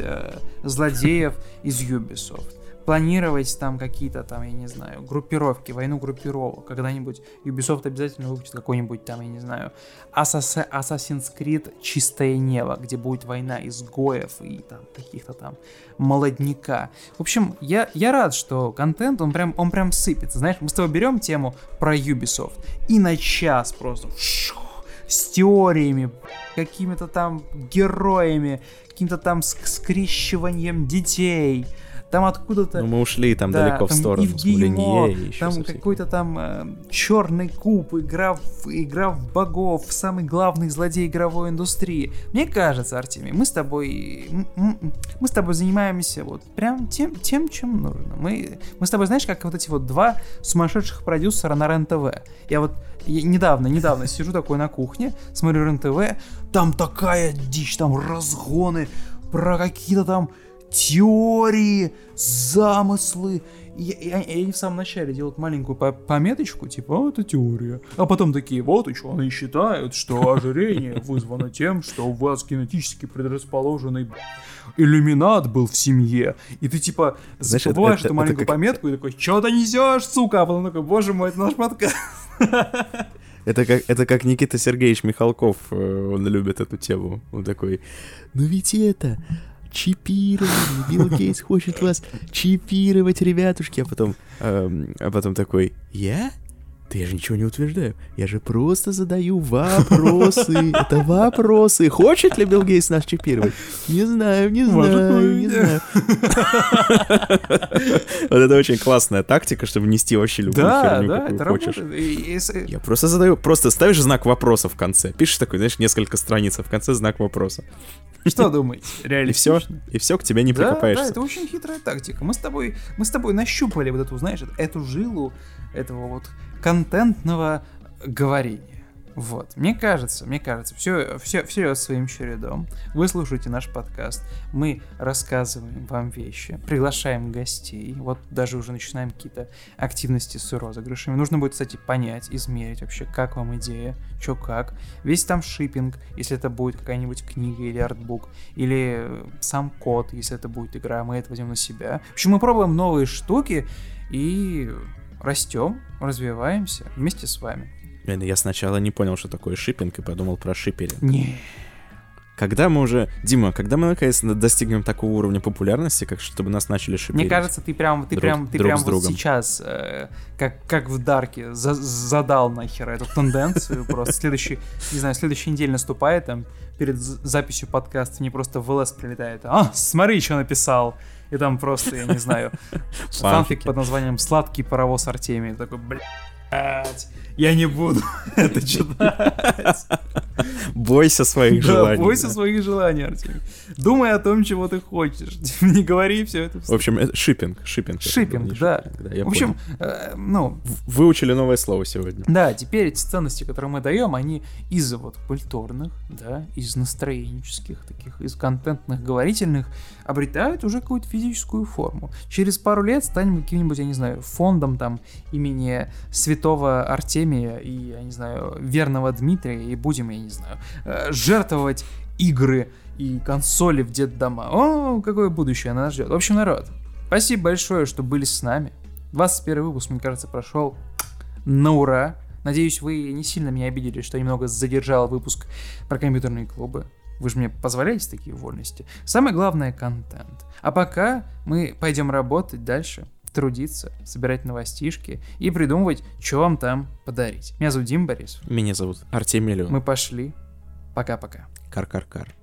злодеев из Ubisoft. Планировать там какие-то там, я не знаю, группировки, войну группировок. Когда-нибудь Ubisoft обязательно выпустит какой-нибудь там, я не знаю, Assassin's Creed «Чистое небо», где будет война изгоев и там каких-то там молодняка. В общем, я рад, что контент, он прям сыпется. Знаешь, мы с тобой берем тему про Ubisoft и на час просто с теориями, какими-то там героями, каким-то там скрещиванием детей. Там откуда-то... Ну, мы ушли там далеко там в сторону. И в геймо, там какой-то там черный куб, игра в богов, самый главный злодей игровой индустрии. Мне кажется, Артемий, мы с тобой занимаемся вот прям тем, чем нужно. Мы с тобой, знаешь, как вот эти вот два сумасшедших продюсера на РЕН-ТВ. Я недавно сижу такой на кухне, смотрю РЕН-ТВ, там такая дичь, там разгоны про какие-то там теории, замыслы И они в самом начале делают маленькую пометочку, типа, а, это теория. А потом такие, вот ученые считают, что ожирение вызвано тем, что у вас генетически предрасположенный иллюминат был в семье. И ты, типа, забываешь эту маленькую пометку и такой, чё ты несёшь, сука? А потом такой, боже мой, это наш подкаст. Это как Никита Сергеевич Михалков, он любит эту тему. Он такой, ну ведь это... чипирование, Билл Гейтс хочет вас чипировать, ребятушки. А потом такой, я? Да я же ничего не утверждаю. Я же просто задаю вопросы. Это вопросы. Хочет ли Билл Гейтс нас чипировать? Не знаю. Вот это очень классная тактика, чтобы нести вообще любую херню, какую хочешь. Я просто задаю. Просто ставишь знак вопроса в конце. Пишешь такой, знаешь, несколько страниц, а в конце знак вопроса. Что думаете? Реалистично? И все, к тебе не прикопаешься. Да, это очень хитрая тактика. Мы с тобой нащупали вот эту, знаешь, эту жилу этого вот контентного говорения. Вот. Мне кажется, все своим чередом. Вы слушаете наш подкаст, мы рассказываем вам вещи, приглашаем гостей, вот даже уже начинаем какие-то активности с розыгрышами. Нужно будет, кстати, понять, измерить вообще, как вам идея, чё как. Весь там шиппинг, если это будет какая-нибудь книга или артбук, или сам код, если это будет игра, мы это возьмем на себя. В общем, мы пробуем новые штуки и... растем, развиваемся вместе с вами. Я сначала не понял, что такое шиппинг, и подумал про шиперинг. Не. Когда мы наконец достигнем такого уровня популярности, как чтобы нас начали шиперить? Мне кажется, ты прям сейчас, как в Дарке, задал нахер эту тенденцию. Просто следующая неделя наступает, там перед записью подкаста мне просто в ЛС прилетает. А, смотри, что написал. И там просто, я не знаю, фанфик под названием «Сладкий паровоз Артемия». Такой, блядь, я не буду это читать. Бойся своих желаний. Да, бойся своих желаний, Артемий. Думай о том, чего ты хочешь. Не говори все это. В общем, шиппинг. Шиппинг, да. В общем, ну... Выучили новое слово сегодня. Да, теперь эти ценности, которые мы даем, они из вот культурных, да, из настроенческих таких, из контентных, говорительных, обретают уже какую-то физическую форму. Через пару лет станем каким-нибудь, я не знаю, фондом там имени святого Артемия и, я не знаю, верного Дмитрия, и будем, я не знаю, жертвовать игры и консоли в детдома. О, какое будущее нас ждет. В общем, народ, спасибо большое, что были с нами. 21 выпуск, мне кажется, прошел на ура. Надеюсь, вы не сильно меня обидели, что я немного задержал выпуск про компьютерные клубы. Вы же мне позволяете такие вольности. Самое главное — контент. А пока мы пойдем работать дальше, трудиться, собирать новостишки и придумывать, что вам там подарить. Меня зовут Дим Борисов. Меня зовут Артемий Леонов. Мы пошли. Пока-пока. Кар-кар-кар.